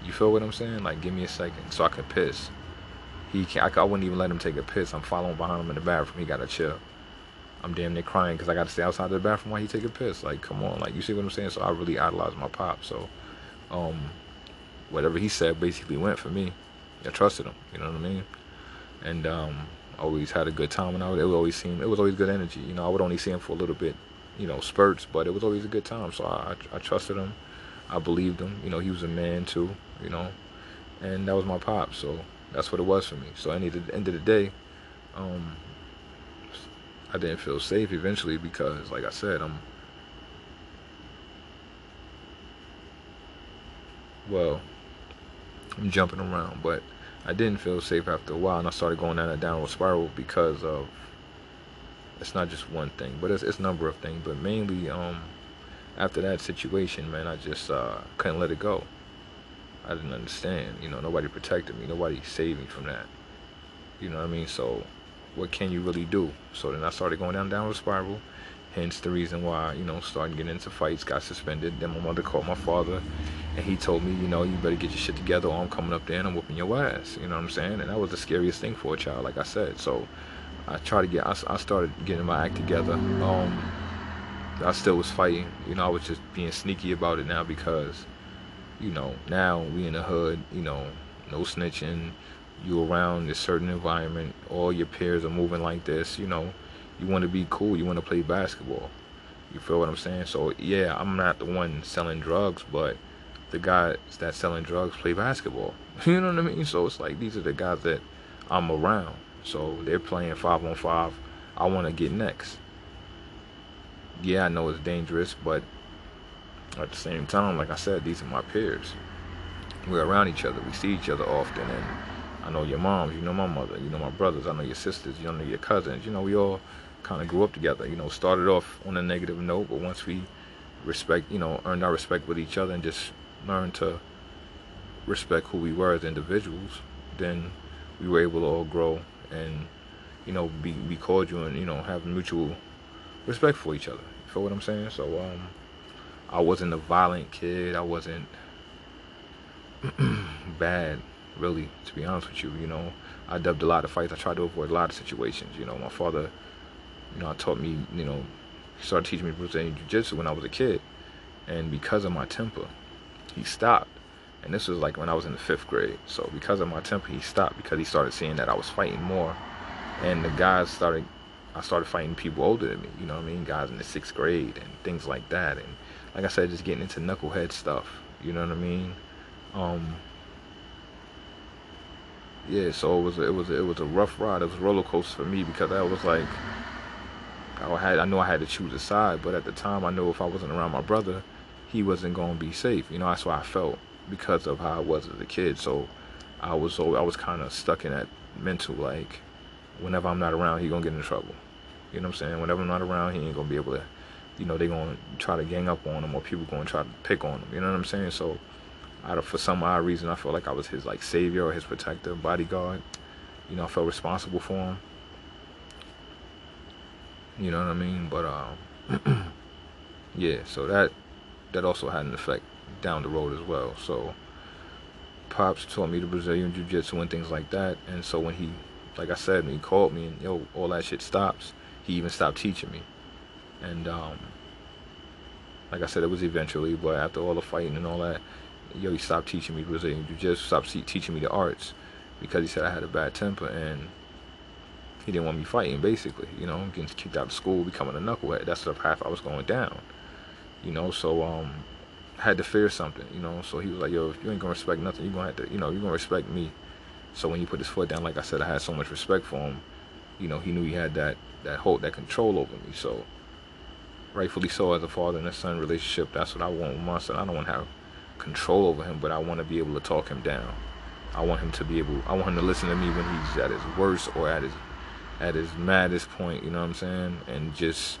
You feel what I'm saying? Like, give me a second so I can piss. He can't, I, I wouldn't even let him take a piss. I'm following behind him in the bathroom. He got to chill. I'm damn near crying because I got to stay outside of the bathroom while he take a piss. Like, come on. Like, you see what I'm saying? So I really idolized my pop. So um, whatever he said basically went for me. I trusted him. You know what I mean? And um, always had a good time. And I would, it would always seem, it was always good energy. You know, I would only see him for a little bit, you know, spurts. But it was always a good time. So I, I, I trusted him. I believed him. You know, he was a man, too. You know, and that was my pop, so that's what it was for me. So at the end of the day, um, I didn't feel safe eventually because, like I said, I'm, well, I'm jumping around, but I didn't feel safe after a while, and I started going down a downward spiral because of, it's not just one thing, but it's, it's a number of things, but mainly um, after that situation, man, I just uh, couldn't let it go. I didn't understand, you know, nobody protected me, nobody saved me from that, you know what I mean, so what can you really do? So then I started going down downward spiral, hence the reason why, you know, started getting into fights, got suspended. Then my mother called my father, and he told me, you know, you better get your shit together or I'm coming up there and I'm whooping your ass, you know what I'm saying, and that was the scariest thing for a child, like I said. So I tried to get, I, I started getting my act together. um, I still was fighting, you know, I was just being sneaky about it now because, you know, now we in the hood, you know, no snitching, you around this certain environment, all your peers are moving like this, you know, you want to be cool, you want to play basketball, you feel what I'm saying? So yeah, I'm not the one selling drugs, but the guys that selling drugs play basketball, you know what I mean? So it's like, these are the guys that I'm around, so they're playing five on five, I want to get next. Yeah, I know it's dangerous, but at the same time, like I said, these are my peers. We're around each other, we see each other often, and I know your moms, you know my mother, you know my brothers, I know your sisters, you know your cousins, you know, we all kind of grew up together, you know, started off on a negative note, but once we respect, you know, earned our respect with each other and just learned to respect who we were as individuals, then we were able to all grow and, you know, be, be cordial and, you know, have mutual respect for each other, you feel what I'm saying? So, um, I wasn't a violent kid, I wasn't bad, really, to be honest with you, you know, I dubbed a lot of fights, I tried to avoid a lot of situations, you know, my father, you know, taught me, you know, he started teaching me Brazilian Jiu-Jitsu when I was a kid, and because of my temper, he stopped, and this was like when I was in the fifth grade, so because of my temper, he stopped, because he started seeing that I was fighting more, and the guys started, I started fighting people older than me, you know what I mean, guys in the sixth grade, and things like that, and like I said, just getting into knucklehead stuff, you know what I mean? Um, yeah, so it was a, it was a, it was a rough ride. It was a roller coaster for me because I was like, I had I knew I had to choose a side, but at the time I knew if I wasn't around my brother, he wasn't gonna be safe. You know, that's why I felt because of how I was as a kid. So I was so I was kind of stuck in that mental like, whenever I'm not around, he gonna get in trouble. You know what I'm saying? Whenever I'm not around, he ain't gonna be able to. You know, they gonna try to gang up on him, or people gonna try to pick on him. You know what I'm saying? So. I don't, for some odd reason, I felt like I was his, like, savior or his protector, bodyguard. You know, I felt responsible for him. You know what I mean? But, um, yeah, so that, that also had an effect down the road as well. So, Pops taught me the Brazilian Jiu-Jitsu and things like that. And so when he, like I said, when he called me and, yo, all that shit stops, he even stopped teaching me. And, um, like I said, it was eventually, but after all the fighting and all that, yo, he stopped teaching me Brazilian Jiu-Jitsu, stopped teaching me the arts because he said I had a bad temper and he didn't want me fighting, basically, you know, getting kicked out of school, becoming a knucklehead. That's the path I was going down, you know, so um, I had to fear something, you know, so he was like, yo, if you ain't going to respect nothing, you're going to have to, you know, you're going to respect me. So when he put his foot down, like I said, I had so much respect for him, you know, he knew he had that, that hold, that control over me, so rightfully so, as a father and a son relationship, that's what I want with my son. I don't want to have control over him, but I want to be able to talk him down. I want him to be able, I want him to listen to me when he's at his worst or at his at his maddest point, you know what I'm saying? And just,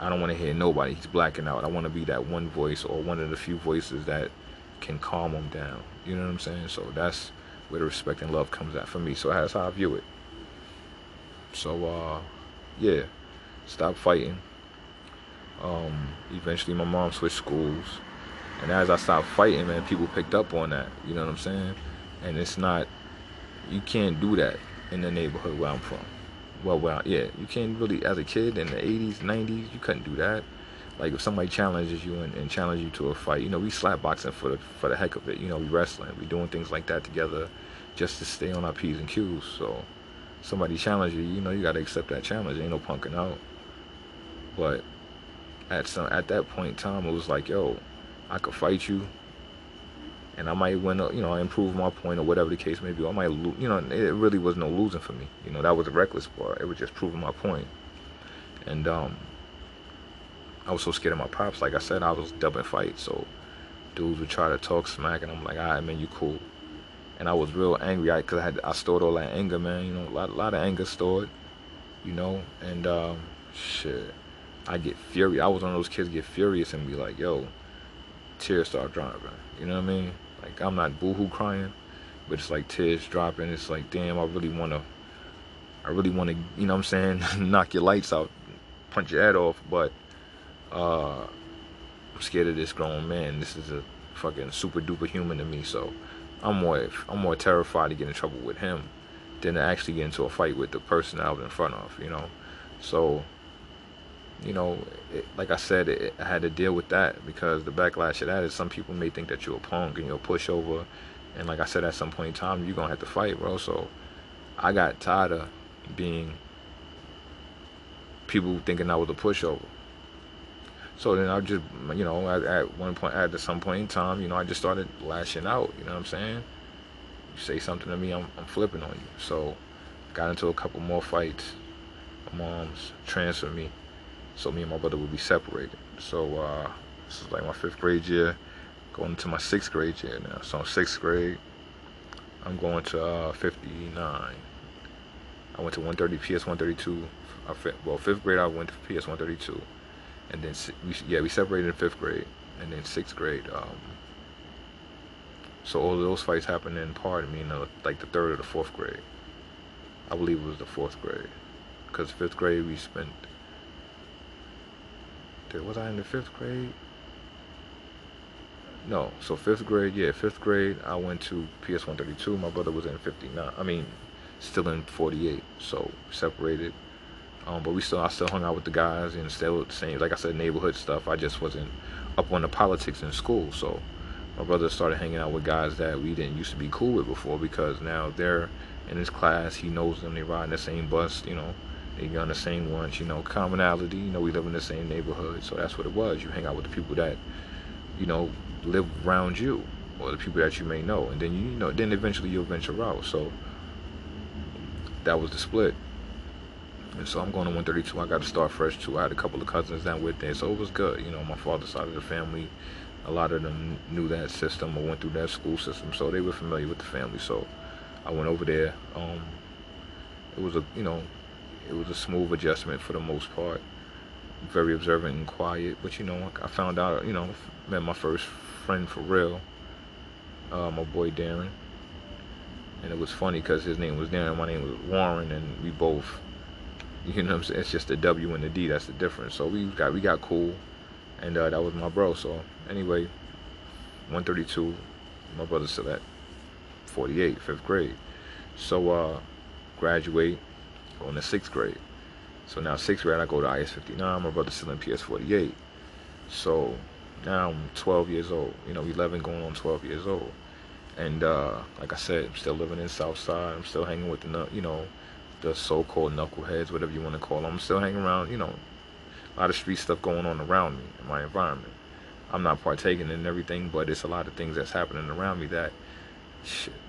I don't want to hear nobody. He's blacking out. I want to be that one voice or one of the few voices that can calm him down. You know what I'm saying? So that's where the respect and love comes at for me. So that's how I view it. So, uh, yeah, stop fighting. Um, eventually my mom switched schools. And as I stopped fighting, man, people picked up on that. You know what I'm saying? And it's not, you can't do that in the neighborhood where I'm from. Well, well, yeah, you can't really, as a kid in the eighties, nineties, you couldn't do that. Like if somebody challenges you and, and challenges you to a fight, you know, we slap boxing for the, for the heck of it. You know, we wrestling, we doing things like that together just to stay on our P's and Q's. So somebody challenges you, you know, you got to accept that challenge. Ain't no punking out. But at some, at that point in time, it was like, yo, I could fight you, and I might win, you know, improve my point or whatever the case may be. I might lose, you know, it really was no losing for me. You know, that was a reckless part. It was just proving my point. And um, I was so scared of my pops. Like I said, I was dubbing fights, so dudes would try to talk smack, and I'm like, all right, man, you cool. And I was real angry because I, I had I stored all that anger, man. You know, a lot, a lot of anger stored, you know, and um, shit, I get furious. I was one of those kids get furious and be like, yo, tears start dropping, you know what I mean? Like, I'm not boohoo crying, but it's like tears dropping. It's like, damn, I really want to, I really want to, you know what I'm saying, knock your lights out, punch your head off, but uh, I'm scared of this grown man. This is a fucking super duper human to me, so I'm more, I'm more terrified to get in trouble with him than to actually get into a fight with the person I was in front of, you know? So, you know, it, like I said, it, I had to deal with that because the backlash of that is some people may think that you're a punk and you're a pushover And like I said, at some point in time, you're going to have to fight, bro. So I got tired of being people thinking I was a pushover. So then I just, you know, at, at one point, at some point in time, you know, I just started lashing out. You know what I'm saying? You say something to me, I'm, I'm flipping on you. So got into a couple more fights. My mom's transferred me. So me and my brother would be separated. So uh, this is like my fifth grade year, going into my sixth grade year now. So in sixth grade, I'm going to uh, fifty-nine. I went to one thirty P S one thirty-two. I, well, fifth grade I went to P S one thirty-two, and then we, yeah we separated in fifth grade, and then sixth grade. Um, so all of those fights happened in part. I mean, uh, like the third or the fourth grade. I believe it was the fourth grade, because fifth grade we spent. Was I in the fifth grade? No. So fifth grade, yeah, fifth grade. I went to P S one thirty-two. My brother was in fifty-nine. I mean, still in forty-eight. So separated. Um, but we still, I still hung out with the guys and still same, like I said, neighborhood stuff. I just wasn't up on the politics in school. So my brother started hanging out with guys that we didn't used to be cool with before, because now they're in his class. He knows them. They ride in the same bus. You know. They on the same ones, you know, commonality, you know, we live in the same neighborhood, so that's what it was. You hang out with the people that, you know, live around you, or the people that you may know, and then, you, you know, then eventually you'll venture out. So that was the split. And so I'm going to one thirty-two, I got to start fresh too. I had a couple of cousins that went there, so it was good. You know, my father's side of the family, a lot of them knew that system or went through that school system, so they were familiar with the family. So I went over there. Um, it was a, you know, it was a smooth adjustment for the most part. Very observant and quiet. But, you know, I found out, you know, met my first friend for real, uh, my boy Darren. And it was funny because his name was Darren, my name was Warren, and we both, you know what I'm saying, it's just the W and the D, that's the difference. So we got we got cool, and uh, that was my bro. So anyway, one thirty-two, my brother's still at forty-eight, fifth grade. So uh, graduate. On the sixth grade. So now sixth grade, I go to I S fifty-nine. My brother's still in P S forty-eight. So now I'm twelve years old. You know, eleven going on twelve years old. And uh, like I said, I'm still living in Southside. I'm still hanging with the, you know, the so-called knuckleheads, whatever you want to call them. I'm still hanging around, you know, a lot of street stuff going on around me in my environment. I'm not partaking in everything, but it's a lot of things that's happening around me that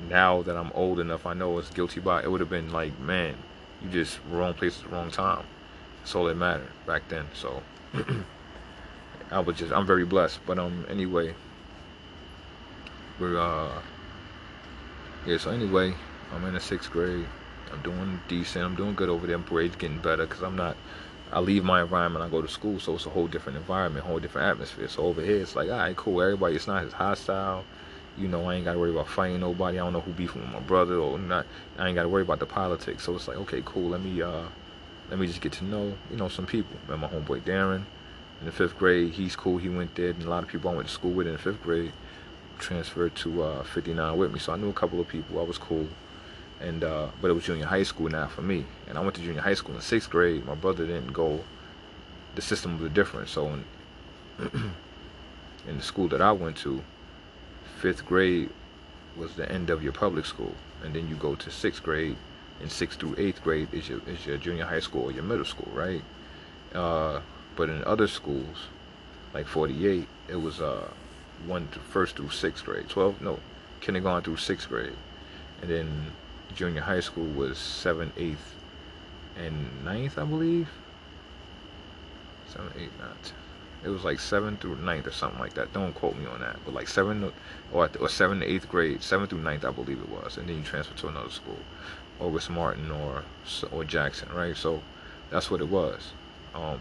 now that I'm old enough, I know it's guilty by. It would have been like, man, you just wrong place at the wrong time. That's all that mattered back then. So I was just, I'm very blessed. But um, anyway, we're uh, yeah. So anyway, I'm in the sixth grade. I'm doing decent. I'm doing good over there. My grade's getting better because I'm not. I leave my environment. I go to school, so it's a whole different environment, whole different atmosphere. So over here, it's like, all right, cool. Everybody, it's not as hostile. You know, I ain't got to worry about fighting nobody. I don't know who beefing with my brother or not. I ain't got to worry about the politics. So it's like, okay, cool. Let me, uh, let me just get to know, you know, some people. Met my homeboy Darren in the fifth grade. He's cool. He went there, and a lot of people I went to school with in the fifth grade transferred to uh, fifty-nine with me. So I knew a couple of people. I was cool, and uh, but it was junior high school now for me. And I went to junior high school in sixth grade. My brother didn't go. The system was different. So in, in the school that I went to, fifth grade was the end of your public school, and then you go to sixth grade, and sixth through eighth grade is your is your junior high school or your middle school, right? Uh, but in other schools, like forty-eight, it was uh one to first through sixth grade, twelve no kindergarten through sixth grade, and then junior high school was seventh, eighth, and ninth, I believe. Seven, eight, nine, ten. It was like seven through ninth or something like that. Don't quote me on that. But like seven or, or seven to eighth grade, seven through ninth, I believe it was. And then you transfer to another school, August Martin or or Jackson, right? So that's what it was. Um,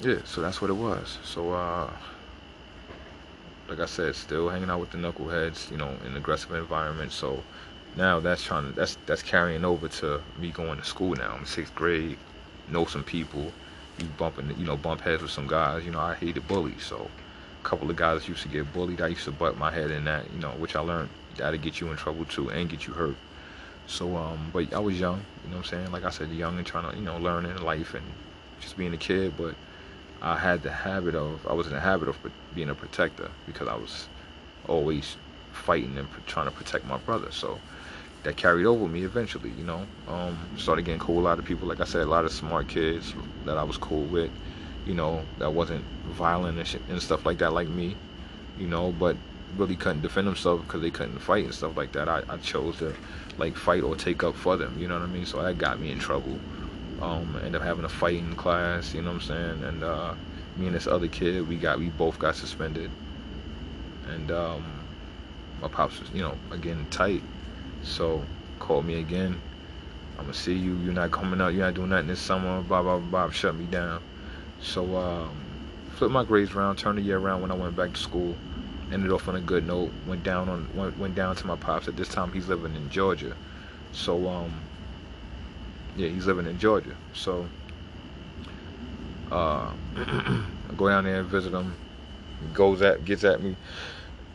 yeah, so that's what it was. So uh, like I said, still hanging out with the knuckleheads, you know, in an aggressive environment. So now that's trying to, that's that's carrying over to me going to school now. I'm in sixth grade. Know some people, you bumping, you know, bump heads with some guys. You know, I hated bullies, so a couple of guys used to get bullied. I used to butt my head in that, you know, which I learned that'll get you in trouble too and get you hurt. So, um, but I was young, you know what I'm saying? Like I said, young and trying to, you know, learn in life and just being a kid. But I had the habit of, I was in the habit of being a protector because I was always fighting and trying to protect my brother. So that carried over me eventually, you know. Um, started getting cool with a lot of people. Like I said, a lot of smart kids that I was cool with, you know, that wasn't violent and, shit and stuff like that, like me, you know, but really couldn't defend themselves because they couldn't fight and stuff like that. I, I chose to, like, fight or take up for them, you know what I mean? So that got me in trouble. Um, ended up having a fight in class, you know what I'm saying? And uh, me and this other kid, we got, we both got suspended. And um, my pops was, you know, again, tight. So called me again. I'm gonna see you. You're not coming out. You're not doing nothing this summer. Blah, blah, blah, shut me down. So um, flipped my grades around, turned the year around when I went back to school. Ended off on a good note. Went down on went, went down to my pops. At this time, he's living in Georgia. So um, yeah, he's living in Georgia. So uh, I go down there and visit him. He goes at gets at me.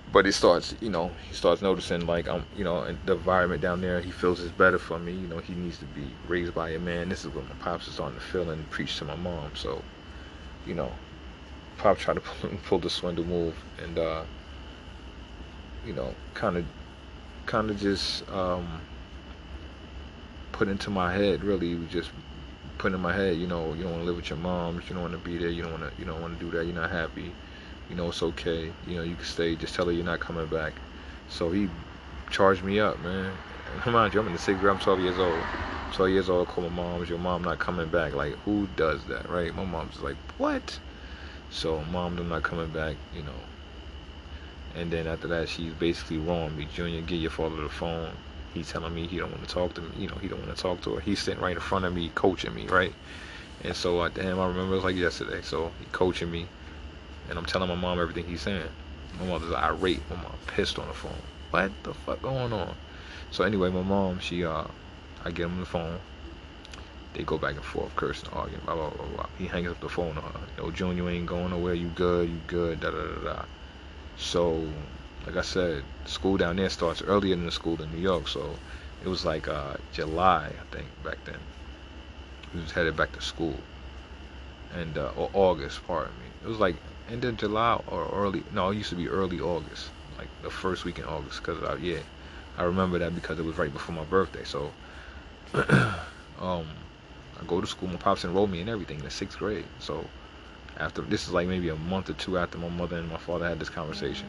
But he starts, you know, he starts noticing, like, I'm, you know, the environment down there, he feels it's better for me. You know, he needs to be raised by a man. This is what my pops is starting to feel and preach to my mom. So, you know, Pop tried to pull, pull the swindle move and, uh, you know, kind of, kind of just um, put into my head, really, just put in my head, you know, you don't want to live with your moms. You don't want to be there. You don't want to, you don't want to do that. You're not happy. You know, it's okay. You know, you can stay. Just tell her you're not coming back. So he charged me up, man. And mind you, I'm in the sixth grade. I'm twelve years old. twelve years old, I call my mom. Is your mom not coming back? Like, who does that, right? My mom's like, what? So, mom, I'm not coming back, you know. And then after that, she's basically wrong me. Junior, get your father the phone. He's telling me he don't want to talk to me. You know, he don't want to talk to her. He's sitting right in front of me, coaching me, right? And so, at the end, I remember it was like yesterday. So, he coaching me. And I'm telling my mom everything he's saying. My mother's irate. My mom pissed on the phone. What the fuck going on? So anyway, my mom, she, uh, I get him the phone. They go back and forth, cursing, arguing, blah, blah, blah, blah. He hangs up the phone on her. Yo, June, you ain't going nowhere. You good, you good, da, da, da, da. So, like I said, school down there starts earlier than the school in New York. So it was like uh, July, I think, back then. We was headed back to school. And, uh, or August, pardon me. It was like... And then July or early, no, it used to be early August, like the first week in August, because, I, yeah, I remember that because it was right before my birthday. So, um, I go to school, my pops enrolled me in everything in the sixth grade. So, after, this is like maybe a month or two after my mother and my father had this conversation.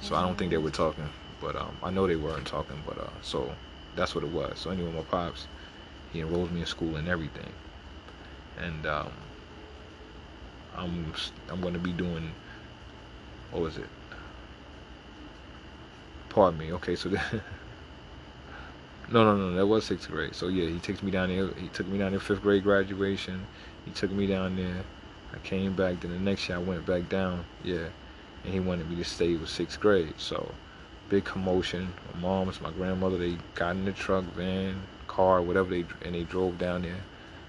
So, I don't think they were talking, but um, I know they weren't talking, but uh, so, that's what it was. So, anyway, my pops, he enrolled me in school and everything. And, um, I'm I'm gonna be doing, what was it? Pardon me. Okay, so that, no, no, no, that was sixth grade. So yeah, he takes me down there. He took me down there fifth grade graduation. He took me down there. I came back. Then the next year I went back down. Yeah, and he wanted me to stay with sixth grade. So big commotion. My mom, my grandmother, they got in the truck, van, car, whatever they, and they drove down there.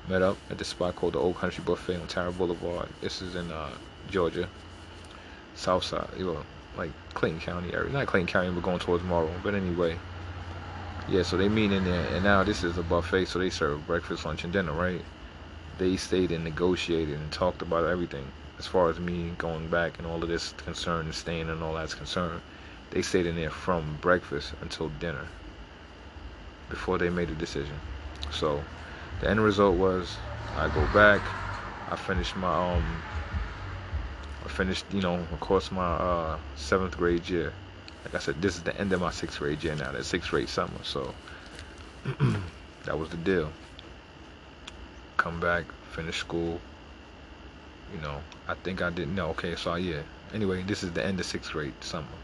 Met up at the spot called the Old Country Buffet on Tara Boulevard. This is in uh, Georgia, south side, you know, like Clayton County area. Not Clayton County, but going towards Morrow. But anyway, yeah, so they meet in there, and now this is a buffet, so they serve breakfast, lunch, and dinner, right? They stayed and negotiated and talked about everything. As far as me going back and all of this concern and staying and all that's concerned, they stayed in there from breakfast until dinner before they made a decision. So... the end result was, I go back, I finished my, um, I finished, you know, of course, my uh, seventh grade year. Like I said, this is the end of my sixth grade year now, that sixth grade summer, so that was the deal. Come back, finish school, you know, I think I didn't, no, okay, so yeah. Anyway, this is the end of sixth grade summer,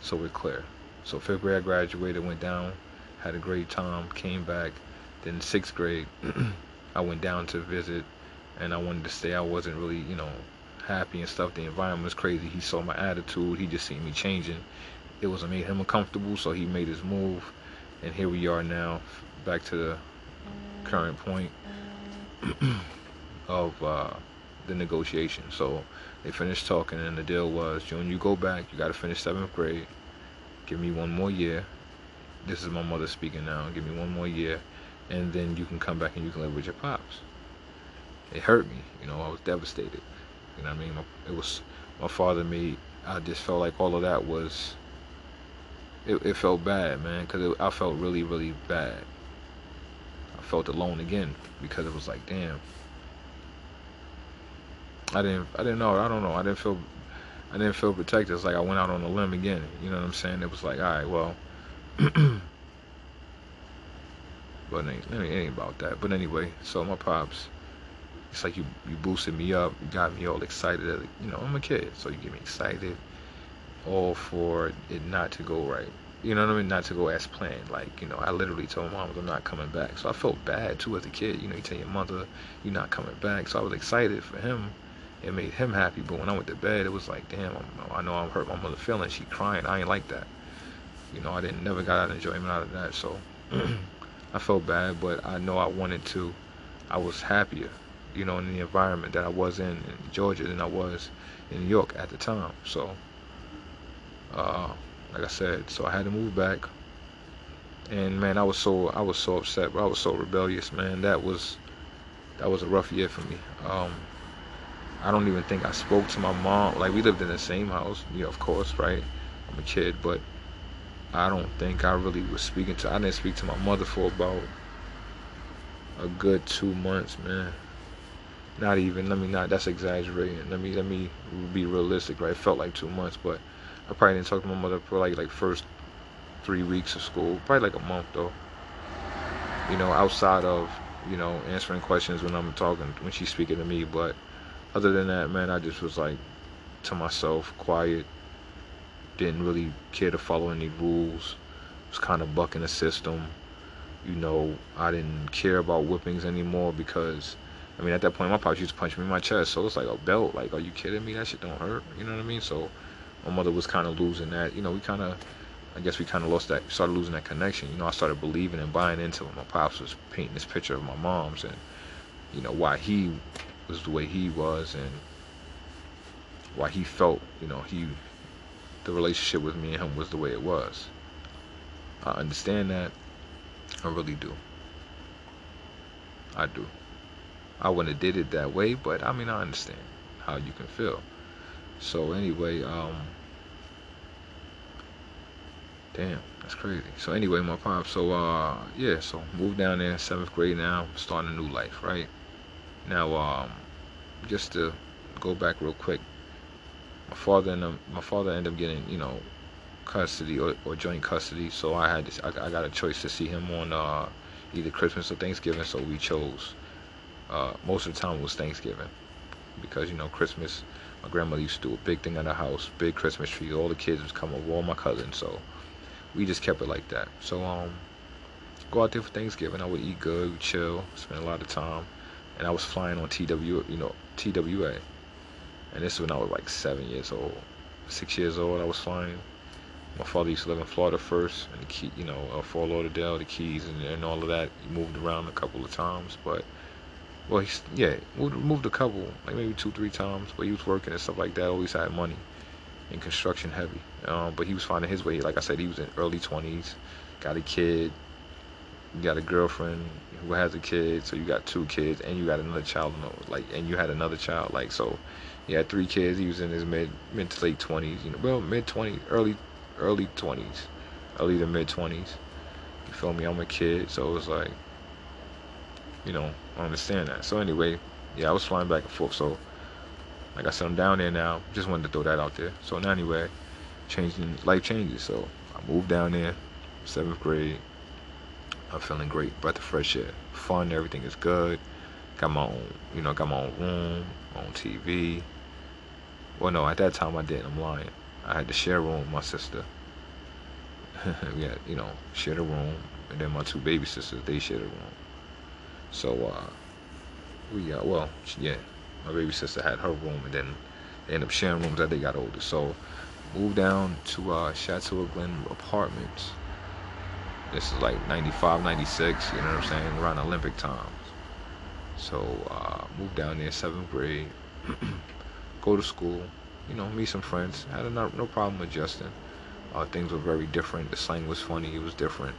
so we're clear. So fifth grade, I graduated, went down, had a great time, came back. Then sixth grade, I went down to visit, and I wanted to stay. I wasn't really, you know, happy and stuff. The environment was crazy. He saw my attitude. He just seen me changing. It was, it made him uncomfortable, so he made his move. And here we are now, back to the current point of uh, the negotiation. So they finished talking, and the deal was, June, you go back. You got to finish seventh grade. Give me one more year. This is my mother speaking now. Give me one more year. And then you can come back and you can live with your pops. it hurt me. You know, I was devastated. You know what I mean? It was my father and me. I just felt like all of that was. It, it felt bad, man, because I felt really, really bad. I felt alone again because it was like, damn. I didn't, I didn't know. I don't know. I didn't feel, I didn't feel protected. It's like I went out on a limb again. You know what I'm saying? It was like, all right, well. But it ain't, it ain't about that. But anyway, so my pops, it's like you, you boosted me up, you got me all excited. You know, I'm a kid, so you get me excited. All for it not to go right. You know what I mean? Not to go as planned. Like, you know, I literally told Mom I'm not coming back. So I felt bad too as a kid. You know, you tell your mother you're not coming back. So I was excited for him. It made him happy. But when I went to bed, it was like, damn, I'm, I know I hurt my mother feelings. She crying. I ain't like that. You know, I didn't never got out of enjoyment out of that. So I felt bad, but I know I wanted to. I was happier, you know, in the environment that I was in in Georgia than I was in New York at the time. So. Uh, like I said, so I had to move back, and man, I was so I was so upset, but I was so rebellious, man. That was that was a rough year for me. Um, I don't even think I spoke to my mom. Like, we lived in the same house, yeah, of course, right? I'm a kid, but I don't think I really was speaking to. I didn't speak to my mother for about a good two months, man. Not even. Let me not. That's exaggerating. Let me let me be realistic, right? It felt like two months, but. I probably didn't talk to my mother for like like first three weeks of school, probably like a month though. You know, outside of, you know, answering questions when I'm talking, when she's speaking to me. But other than that, man, I just was like to myself, quiet. Didn't really care to follow any rules. Was kind of bucking the system. You know, I didn't care about whippings anymore because, I mean, at that point, my pops used to punch me in my chest. So it's like a belt. Like, are you kidding me? That shit don't hurt. You know what I mean? So. My mother was kind of losing that, you know, we kind of, I guess we kind of lost that, started losing that connection. You know, I started believing and buying into it. My pops was painting this picture of my mom's and, you know, why he was the way he was and why he felt, you know, he, the relationship with me and him was the way it was. I understand that. I really do. I do. I wouldn't have did it that way, but I mean, I understand how you can feel. So anyway, um, damn, that's crazy. So anyway, my pops, so, uh, yeah, so moved down there, seventh grade now, starting a new life, right? Now, um, just to go back real quick, my father and um, my father ended up getting, you know, custody or, or joint custody, so I had this, I, I got a choice to see him on, uh, either Christmas or Thanksgiving, so we chose, uh, most of the time it was Thanksgiving, because, you know, Christmas... My grandmother used to do a big thing at the house, big Christmas tree. All the kids would come over, all my cousins. So we just kept it like that. So um, go out there for Thanksgiving. I would eat good, chill, spend a lot of time. And I was flying on T W, you know, T W A. And this is when I was like seven years old, six years old. I was flying. My father used to live in Florida first, and the key, you know, uh, Fort Lauderdale, the Keys, and, and all of that. He moved around a couple of times, but. Well, he's, yeah, moved, moved a couple, like maybe two, three times, but he was working and stuff like that, always had money, and construction heavy, um, but he was finding his way. Like I said, he was in early twenties, got a kid, you got a girlfriend who has a kid, so you got two kids, and you got another child, like, and you had another child, like, so, he had three kids, he was in his mid, mid to late twenties, you know, well, mid twenties, early, early twenties, early to mid twenties, you feel me, I'm a kid, so it was like, you know, I understand that. So anyway, yeah, I was flying back and forth. So, like I said, I'm down there now. Just wanted to throw that out there. So now anyway, changing, life changes. So I moved down there, seventh grade. I'm feeling great, breath of fresh air, fun. Everything is good. Got my own, you know, got my own room, my own T V. Well, no, at that time I didn't. I'm lying. I had to share a room with my sister. We had, you know, shared a room, and then my two baby sisters, they shared a room. So, uh, we, uh, well, yeah, my baby sister had her room, and then they ended up sharing rooms as they got older. So, moved down to uh, Chateau Glen Apartments. This is like ninety-five, ninety-six, you know what I'm saying, around Olympic times. So, uh, moved down there, seventh grade, go to school, you know, meet some friends. Had a no, no problem adjusting. Uh, things were very different. The slang was funny. It was different.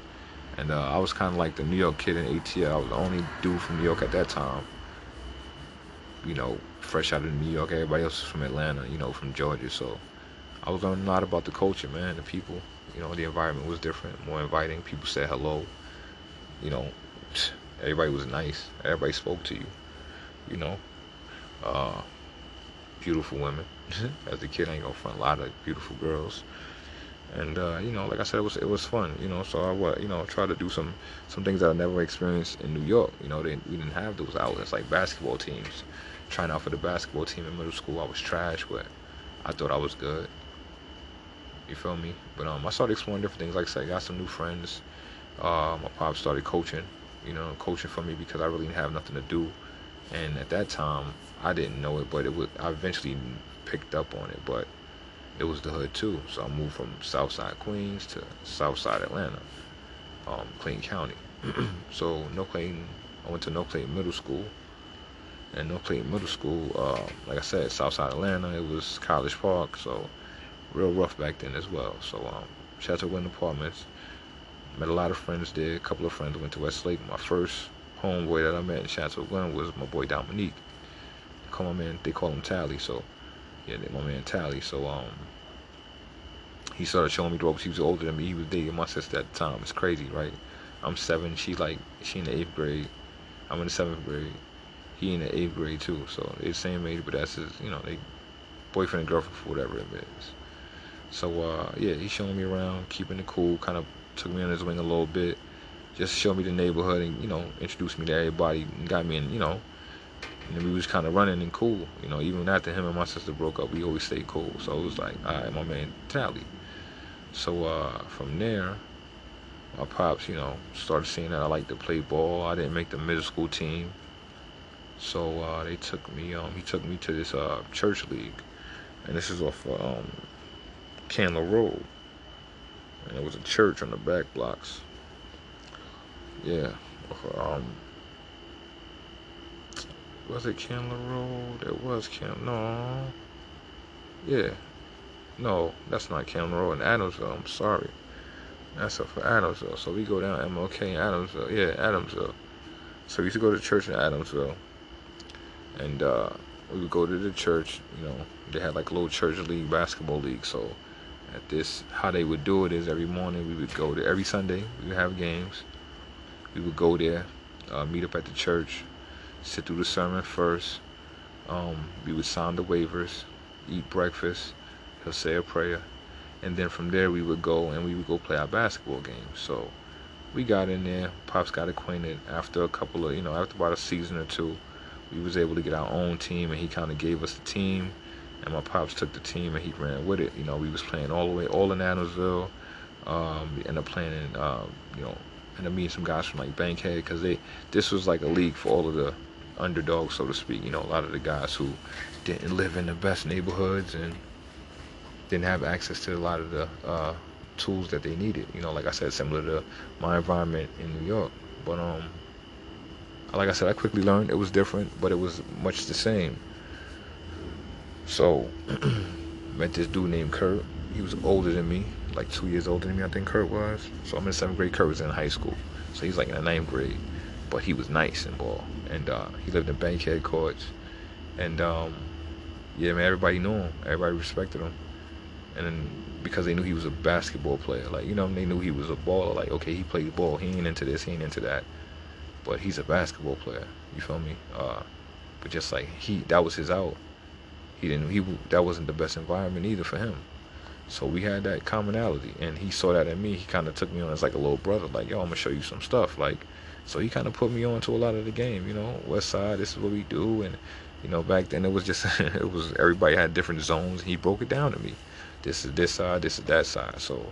And uh, I was kind of like the New York kid in A T L. I was the only dude from New York at that time. you know, fresh out of New York. Everybody else was from Atlanta, you know, from Georgia. So I was learning a lot about the culture, man, the people. You know, the environment was different, more inviting. People said hello. You know, everybody was nice. Everybody spoke to you. You know, uh, beautiful women. As a kid, I ain't gonna front a lot of beautiful girls. And uh, you know, like I said, it was it was fun. You know, so I was, you know, try to do some some things that I never experienced in New York. You know, they, we didn't have those outlets like basketball teams. Trying out for the basketball team in middle school, I was trash, but I thought I was good. You feel me? But um, I started exploring different things. Like I said, I got some new friends. Uh, my pop started coaching, you know, coaching for me because I really didn't have nothing to do. And at that time, I didn't know it, but it was, I eventually picked up on it. But it was the hood too, so I moved from Southside Queens to Southside Atlanta, um, Clayton County. So no Clayton, I went to No Clayton Middle School. And No Clayton Middle School, uh, like I said, Southside Atlanta. It was College Park, so real rough back then as well. So um, Chateau Glen Apartments, met a lot of friends there. A couple of friends went to Westlake. My first homeboy that I met in Chateau Glen was my boy Dominique. They call my man, they call him Tally. So yeah, they, my man Tally. So um, he started showing me the ropes. He was older than me. He was dating my sister at the time. It's crazy, right? I'm seven. She like she in the eighth grade. I'm in the seventh grade. He in the eighth grade too. So they're the same age, but that's his. You know, they boyfriend and girlfriend for whatever it is. So, uh, yeah, he showed me around, keeping it cool, kind of took me on his wing a little bit, just showed me the neighborhood and, you know, introduced me to everybody and got me in, you know, and we was kind of running and cool, you know, even after him and my sister broke up, we always stayed cool. So it was like, all right, my man, Tally. So, uh, from there, my pops, you know, started seeing that I liked to play ball. I didn't make the middle school team. So, uh, they took me, um, he took me to this, uh, church league, and this is off, um, Candler Road, and it was a church on the back blocks. Yeah, um, was it Candler Road? It was Candler. No, yeah, no, that's not Candler Road in Adamsville. I'm sorry, that's up for Adamsville. So we go down M L K in Adamsville. Yeah, Adamsville. So we used to go to church in Adamsville, and uh, we would go to the church. You know, they had like a little church league, basketball league. So at this, how they would do it is every morning we would go there. Every Sunday we would have games. We would go there, uh, meet up at the church, sit through the sermon first. Um, we would sign the waivers, eat breakfast, he'll say a prayer, and then from there we would go and we would go play our basketball games. So we got in there. Pops got acquainted after a couple of, you know, after about a season or two, we was able to get our own team, and he kind of gave us the team. And my pops took the team, and he ran with it. You know, we was playing all the way, all in Adamsville. Um, we ended up playing in, uh, you know, ended up meeting some guys from, like, Bankhead, because they, this was like a league for all of the underdogs, so to speak. You know, a lot of the guys who didn't live in the best neighborhoods and didn't have access to a lot of the uh, tools that they needed. You know, like I said, similar to my environment in New York. But, um, like I said, I quickly learned it was different, but it was much the same. So, met this dude named Kurt. He was older than me, like two years older than me, I think Kurt was. So I'm in seventh grade, Kurt was in high school. So he's like in the ninth grade, but he was nice and ball. And uh, he lived in Bankhead Courts. And um, yeah, man, everybody knew him. Everybody respected him. And then because they knew he was a basketball player, like, you know, they knew he was a baller. Like, okay, he plays ball. He ain't into this, he ain't into that. But he's a basketball player, you feel me? Uh, but just like, he, that was his out. He didn't. He that wasn't the best environment either for him. So we had that commonality, and he saw that in me. He kind of took me on as like a little brother. Like, yo, I'm gonna show you some stuff. Like, so he kind of put me on to a lot of the game. You know, West Side. This is what we do. And you know, back then it was just it was everybody had different zones. He broke it down to me. This is this side. This is that side. So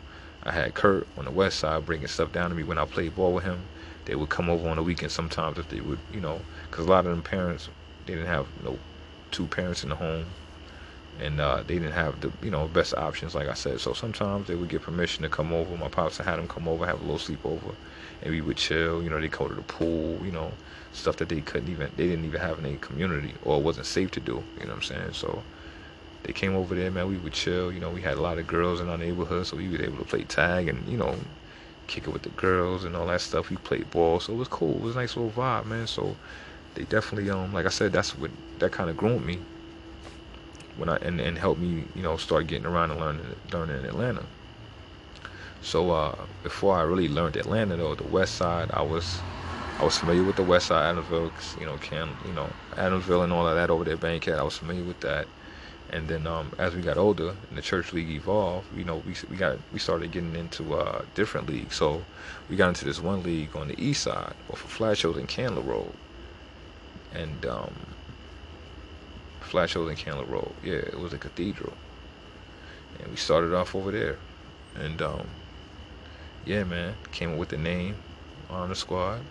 I had Kurt on the West Side bringing stuff down to me when I played ball with him. They would come over on the weekend sometimes if they would, you know, because a lot of them parents they didn't have no. two parents in the home, and uh, they didn't have the, you know, best options, like I said. So sometimes they would get permission to come over. My pops had them come over, have a little sleepover, and we would chill. You know, they go to the pool, you know, stuff that they couldn't even, they didn't even have in their community, or it wasn't safe to do, you know what I'm saying? So they came over there, man, we would chill. You know, we had a lot of girls in our neighborhood, so we were able to play tag and, you know, kick it with the girls and all that stuff. We played ball, so it was cool. It was a nice little vibe, man. So they definitely, um, like I said, that's what, that kind of groomed me when I, and, and helped me, you know, start getting around and learning, learning in Atlanta. So, uh, before I really learned Atlanta, though, the West Side, I was, I was familiar with the West Side, Adamsville, you know, Cam, you know, Adamsville and all of that over there, Bankhead, I was familiar with that. And then, um, as we got older and the church league evolved, you know, we we got we started getting into uh, different leagues. So we got into this one league on the east side, off of Flashoes and Candler Road, and um, Flashoes and Candler Road. Yeah, it was a cathedral, and we started off over there, and um, yeah, man, came up with the name Honor Squad.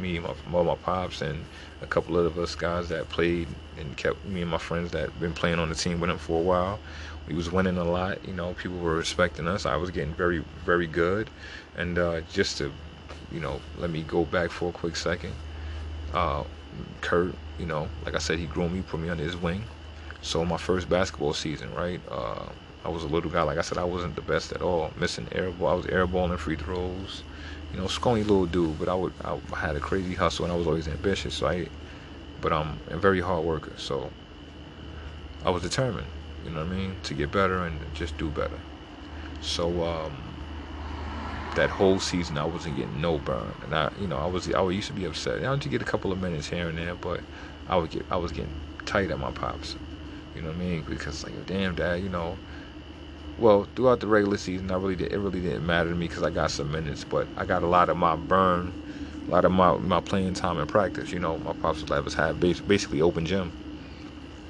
Me and my, all my pops and a couple of us guys that played and kept, me and my friends that been playing on the team with him for a while. We was winning a lot, you know, people were respecting us. I was getting very, very good. And uh, just to, you know, let me go back for a quick second. Uh, Kurt, you know, like I said, he groomed me, put me under his wing. So my first basketball season, right, uh, I was a little guy. Like I said, I wasn't the best at all. Missing air ball, I was airballing free throws. You know, scrawny little dude, but I would I had a crazy hustle and I was always ambitious. So I, but I'm a very hard worker. So I was determined, you know what I mean, to get better and just do better. So um, that whole season I wasn't getting no burn, and I, you know, I was I used to be upset. I would get a couple of minutes here and there, but I would get I was getting tight at my pops, you know what I mean, because like, damn dad, you know. Well, throughout the regular season, I really did, it really didn't matter to me because I got some minutes, but I got a lot of my burn, a lot of my, my playing time in practice. You know, my pops would let us have basically open gym,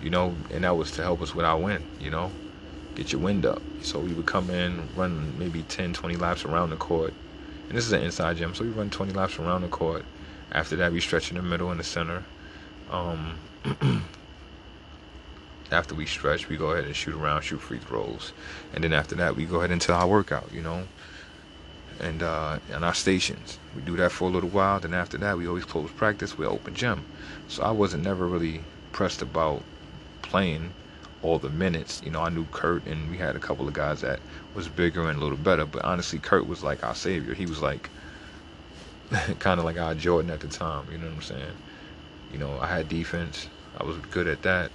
you know, and that was to help us with our win, you know, get your wind up. So we would come in, run maybe ten, twenty laps around the court, and this is an inside gym, so we run twenty laps around the court. After that, we stretch in the middle and the center. Um... After we stretch, we go ahead and shoot around, shoot free throws. And then after that, we go ahead into our workout, you know, and uh, and our stations. We do that for a little while. Then after that, we always close practice. We open gym. So I wasn't never really pressed about playing all the minutes. You know, I knew Kurt, and we had a couple of guys that was bigger and a little better. But honestly, Kurt was like our savior. He was like kind of like our Jordan at the time. You know what I'm saying? You know, I had defense. I was good at that.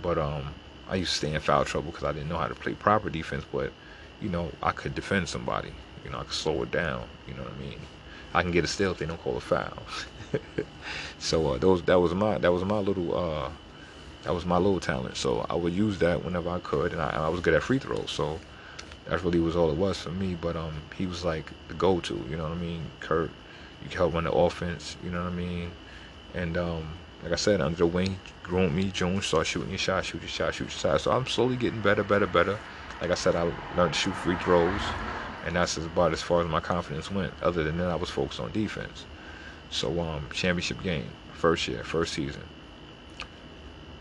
But um, I used to stay in foul trouble because I didn't know how to play proper defense. But, you know, I could defend somebody. You know, I could slow it down. You know what I mean? I can get a steal if they don't call a foul. So uh, those that was my that was my little uh, that was my little talent. So I would use that whenever I could, and I, I was good at free throws. So that really was all it was for me. But um, he was like the go-to. You know what I mean? Kurt, you can help run the offense. You know what I mean? And um. Like I said, under the wing, groomed me, June, start shooting your shot, shoot your shot, shoot your shot. So I'm slowly getting better, better, better. Like I said, I learned to shoot free throws, and that's about as far as my confidence went. Other than that, I was focused on defense. So, um, championship game, first year, first season.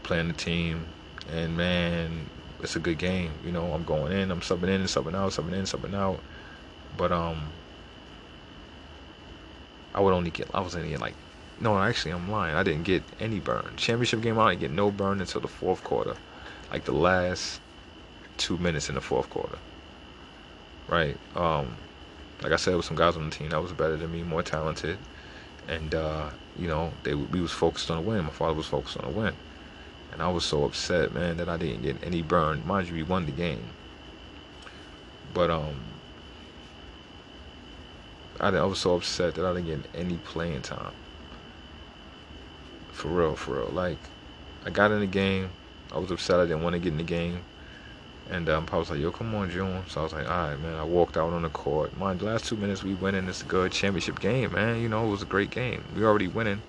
Playing the team, and man, it's a good game. You know, I'm going in, I'm subbing in and subbing out, subbing in, subbing out. But, um, I would only get, I was only get like, No, actually, I'm lying. I didn't get any burn. Championship game, I didn't get no burn until the fourth quarter. Like, the last two minutes in the fourth quarter. Right? Um, like I said, with some guys on the team that was better than me, more talented. And, uh, you know, they we was focused on a win. My father was focused on a win. And I was so upset, man, that I didn't get any burn. Mind you, we won the game. But, um... I, I was so upset that I didn't get any playing time. For real, for real. Like, I got in the game. I was upset. I didn't want to get in the game. And um, Pop was like, yo, come on, June. So I was like, all right, man. I walked out on the court. Mind, the last two minutes we went in. It's a good championship game, man. You know, it was a great game. We already winning.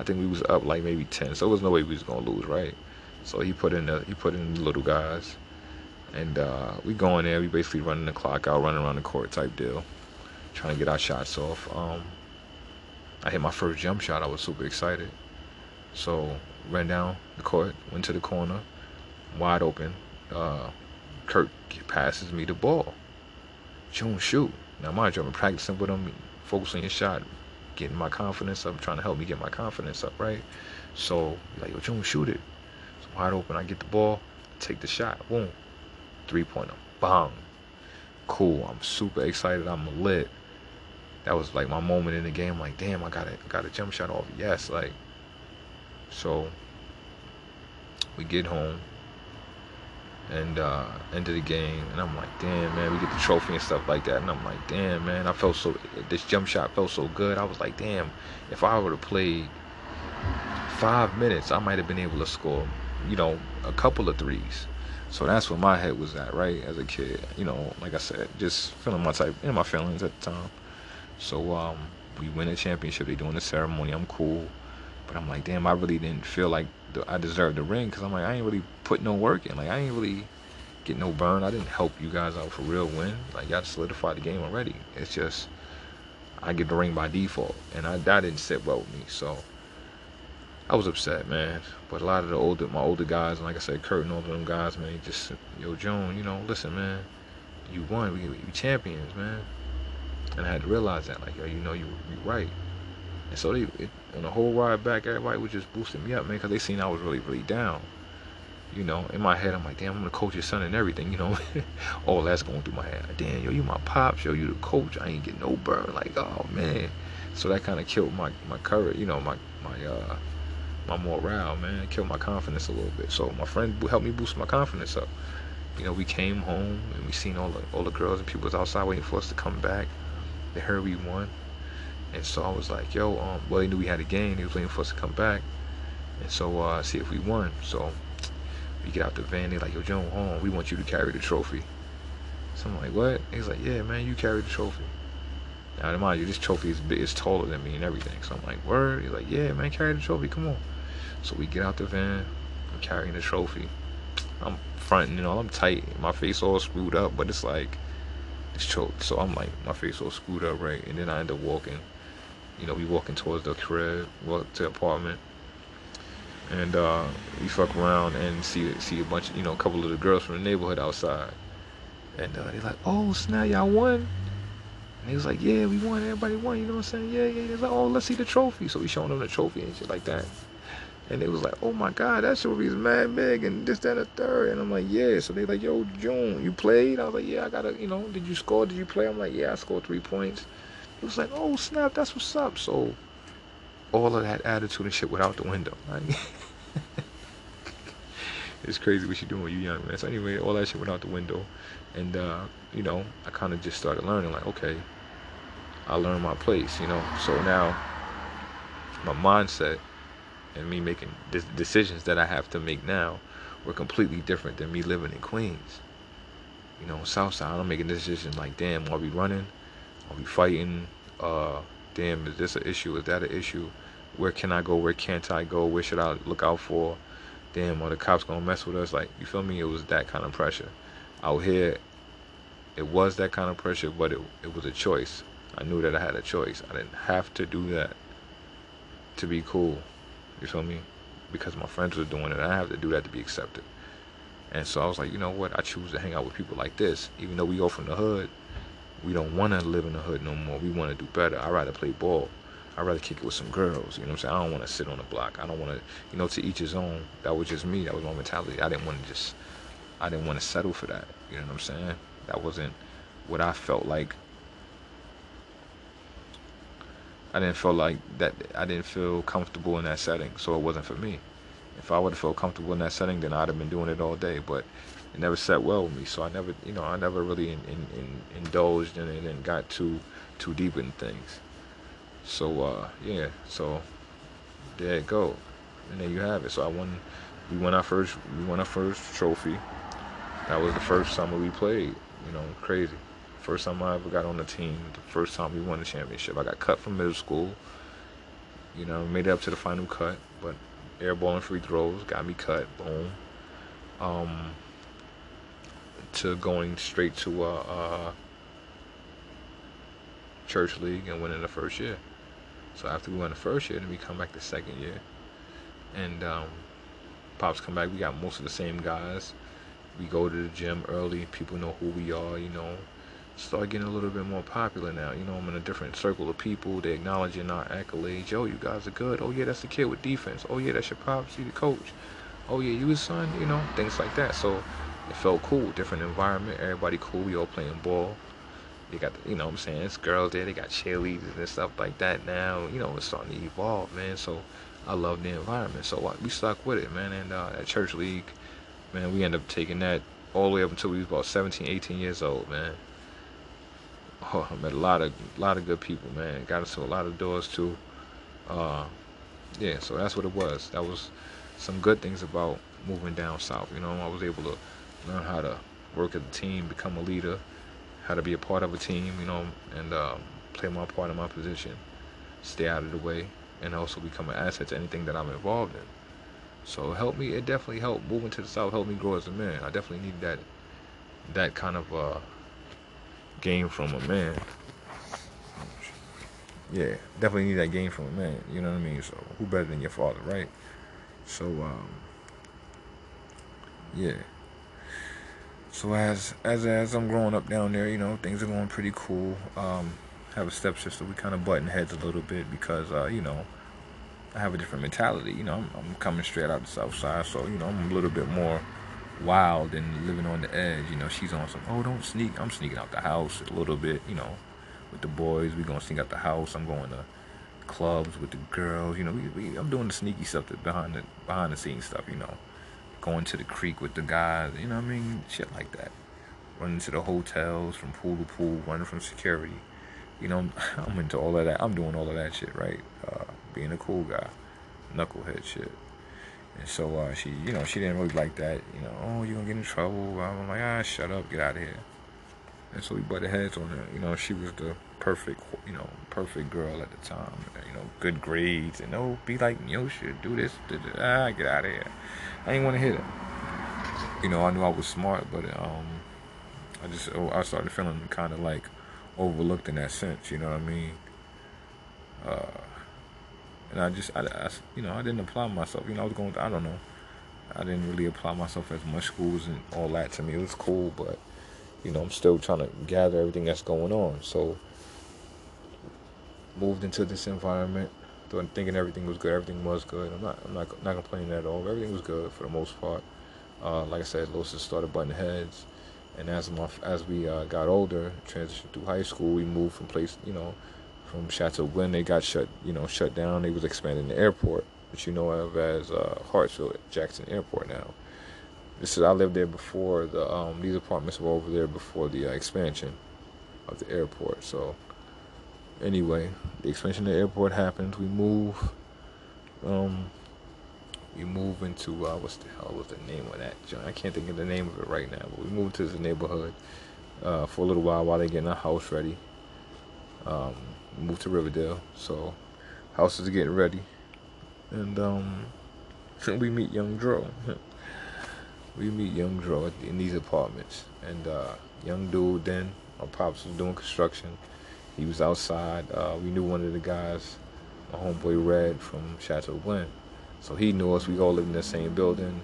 I think we was up like maybe ten. So there was no way we was going to lose, right? So he put in the, he put in the little guys. And uh, we go in there. We basically running the clock out, running around the court type deal. Trying to get our shots off. Um, I hit my first jump shot. I was super excited. So, ran down the court, went to the corner, wide open. Uh, Kirk passes me the ball. June, shoot. Now, mind you, I've been practicing with him, focusing his shot, getting my confidence up, trying to help me get my confidence up, right? So, like, yo, June, shoot it. So, wide open, I get the ball, take the shot, boom. Three-pointer, bang. Cool, I'm super excited, I'm lit. That was, like, my moment in the game. Like, damn, I got a, got a jump shot off. Yes, like. So we get home and uh, end of the game, and I'm like, damn, man, we get the trophy and stuff like that, and I'm like, damn, man, I felt so, this jump shot felt so good. I was like, damn, if I would have played five minutes, I might have been able to score, you know, a couple of threes. So that's where my head was at, right, as a kid, you know, like I said, just feeling my type, in my feelings at the time. So um, we win a championship, they doing the ceremony, I'm cool, but I'm like, damn, I really didn't feel like I deserved the ring, because I'm like, I ain't really put no work in, like, I ain't really get no burn, I didn't help you guys out for real win, like, y'all solidified the game already, it's just, I get the ring by default, and I, that didn't sit well with me, so, I was upset, man. But a lot of the older, my older guys, and like I said, Kurt and all of them guys, man, just, yo, Joan, you know, listen, man, you won, we, we champions, man, and I had to realize that, like, yo, you know, you, you right. And so they, it, on the whole ride back, everybody was just boosting me up, man, because they seen I was really, really down. You know, in my head, I'm like, damn, I'm going to coach your son and everything, you know. All that's going through my head. Like, damn, yo, you my pops, yo, you the coach. I ain't get no burn. Like, oh, man. So that kind of killed my, my courage, you know, my, my, uh, my morale, man. It killed my confidence a little bit. So my friend helped me boost my confidence up. You know, we came home, and we seen all the, all the girls and people was outside waiting for us to come back. They heard we won. And so I was like, yo, um, well, they knew we had a game. They was waiting for us to come back. And so, uh, see if we won. So we get out the van. They like, yo, John, home. We want you to carry the trophy. So I'm like, what? He's like, yeah, man, you carry the trophy. Now, mind you, this trophy is big, it's taller than me and everything. So I'm like, word? He's like, yeah, man, carry the trophy. Come on. So we get out the van. I'm carrying the trophy. I'm fronting, you know, I'm tight. My face all screwed up, but it's like, it's choked. So I'm like, my face all screwed up, right? And then I end up walking. You know, we walking towards the crib, walk to the apartment, and uh, we fuck around and see see a bunch of, you know, a couple of the girls from the neighborhood outside, and uh, they're like, oh, snap, y'all won, and they was like, yeah, we won, everybody won, you know what I'm saying, yeah, yeah, they're like, oh, let's see the trophy, so we showing them the trophy and shit like that, and they was like, oh my God, that trophy is mad big, and this, that, and the third, and I'm like, yeah, so they like, yo, June, you played? I was like, yeah, I gotta, you know, did you score, did you play? I'm like, yeah, I scored three points. It was like, oh, snap, that's what's up. So all of that attitude and shit went out the window. Like, it's crazy what you do when you young, man. So anyway, all that shit went out the window. And, uh, you know, I kind of just started learning, like, okay, I learned my place, you know. So now my mindset and me making the decisions that I have to make now were completely different than me living in Queens. You know, Southside, I'm making decisions like, damn, are we running? Are we fighting? Uh, damn, is this an issue? Is that an issue? Where can I go? Where can't I go? Where should I look out for? Damn, are the cops gonna mess with us? Like, you feel me? It was that kind of pressure. Out here, it was that kind of pressure, but it, it was a choice. I knew that I had a choice. I didn't have to do that to be cool. You feel me? Because my friends were doing it. I have to do that to be accepted. And so I was like, you know what? I choose to hang out with people like this. Even though we all from the hood, we don't want to live in the hood no more. We want to do better. I'd rather play ball. I'd rather kick it with some girls. You know what I'm saying? I don't want to sit on the block. I don't want to, you know, to each his own. That was just me. That was my mentality. I didn't want to just, I didn't want to settle for that. You know what I'm saying? That wasn't what I felt like. I didn't feel like that. I didn't feel comfortable in that setting. So it wasn't for me. If I would have felt comfortable in that setting, then I'd have been doing it all day. But it never sat well with me, so I never, you know, I never really in, in, in indulged in it and got too too deep in things. So uh, yeah, so there it go, and there you have it. So I won, we won our first, we won our first trophy. That was the first summer we played. You know, crazy. First time I ever got on the team. The first time we won the championship. I got cut from middle school. You know, made it up to the final cut, but airballing free throws got me cut. Boom. Um. To going straight to uh, uh, church league and winning the first year. So after we won the first year, then we come back the second year, and um, pops come back. We got most of the same guys. We go to the gym early. People know who we are. You know, start getting a little bit more popular now. You know, I'm in a different circle of people. They acknowledging our accolades. Yo, you guys are good. Oh yeah, that's the kid with defense. Oh yeah, that's your pops. You the coach. Oh yeah, you his son. You know, things like that. So it felt cool, different environment, everybody cool, we all playing ball. You got, the, you know what I'm saying, it's girls there, they got cheerleaders and stuff like that now. You know, it's starting to evolve, man, so I love the environment. So like, we stuck with it, man. And uh, at church league, man, we ended up taking that all the way up until we was about seventeen, eighteen years old, man. Oh, I met a lot of lot of good people, man. Got us to a lot of doors too. Uh, yeah, so that's what it was. That was some good things about moving down south. You know, I was able to learn how to work as a team, become a leader, how to be a part of a team, you know, and um, play my part in my position, stay out of the way, and also become an asset to anything that I'm involved in. So it helped me. It definitely helped. Moving to the south helped me grow as a man. I definitely need that that kind of uh, game from a man. Yeah, definitely need that game from a man. You know what I mean? So who better than your father, right? So, um, yeah. So as as as I'm growing up down there, you know, things are going pretty cool. Um, I have a stepsister. We kind of button heads a little bit because, uh, you know, I have a different mentality. You know, I'm, I'm coming straight out the south side, so, you know, I'm a little bit more wild and living on the edge. You know, she's on some, oh, don't sneak. I'm sneaking out the house a little bit, you know, with the boys. We're going to sneak out the house. I'm going to clubs with the girls. You know, we, we, I'm doing the sneaky stuff, that behind the behind the scenes stuff, you know. Going to the creek with the guys, you know what I mean? Shit like that. Running to the hotels, from pool to pool, running from security. You know, I'm, I'm into all of that. I'm doing all of that shit, right? Uh, being a cool guy. Knucklehead shit. And so uh, she, you know, she didn't really like that. You know, oh, you're going to get in trouble. I'm like, ah, shut up, get out of here. And so we butted heads on her. You know, she was the perfect, you know, perfect girl at the time. You know, good grades. And oh, be like, yo, shit, do this. Do this. Ah, get out of here. I didn't want to hit it. You know, I knew I was smart, but um, I just, oh, I started feeling kind of like overlooked in that sense. You know what I mean? Uh, and I just, I, I, you know, I didn't apply myself. You know, I was going, I don't know. I didn't really apply myself as much. Schools and all that to me, it was cool, but you know, I'm still trying to gather everything that's going on. So, moved into this environment, thinking everything was good. Everything was good. I'm not, I'm not, not complaining at all. Everything was good for the most part. Uh, like I said, little sister started butting heads, and as my, as we uh, got older, transitioned through high school, we moved from place, you know, from Chateau Glen. They got shut, you know, shut down. They was expanding the airport, which you know of as uh, Hartsfield Jackson Airport now. This is, I lived there before the um, these apartments were over there before the uh, expansion of the airport. So anyway, the expansion of the airport happens. We move, um, we move into uh, what's the hell was the name of that joint? I can't think of the name of it right now. But we moved to this neighborhood uh, for a little while while they getting our house ready. Um, moved to Riverdale, so houses are getting ready, and um, we meet Young Dro. We meet Young Dro in these apartments. And uh, young dude then, my pops was doing construction. He was outside. Uh, we knew one of the guys, my homeboy Red from Chateau Glen. So he knew us. We all lived in the same building.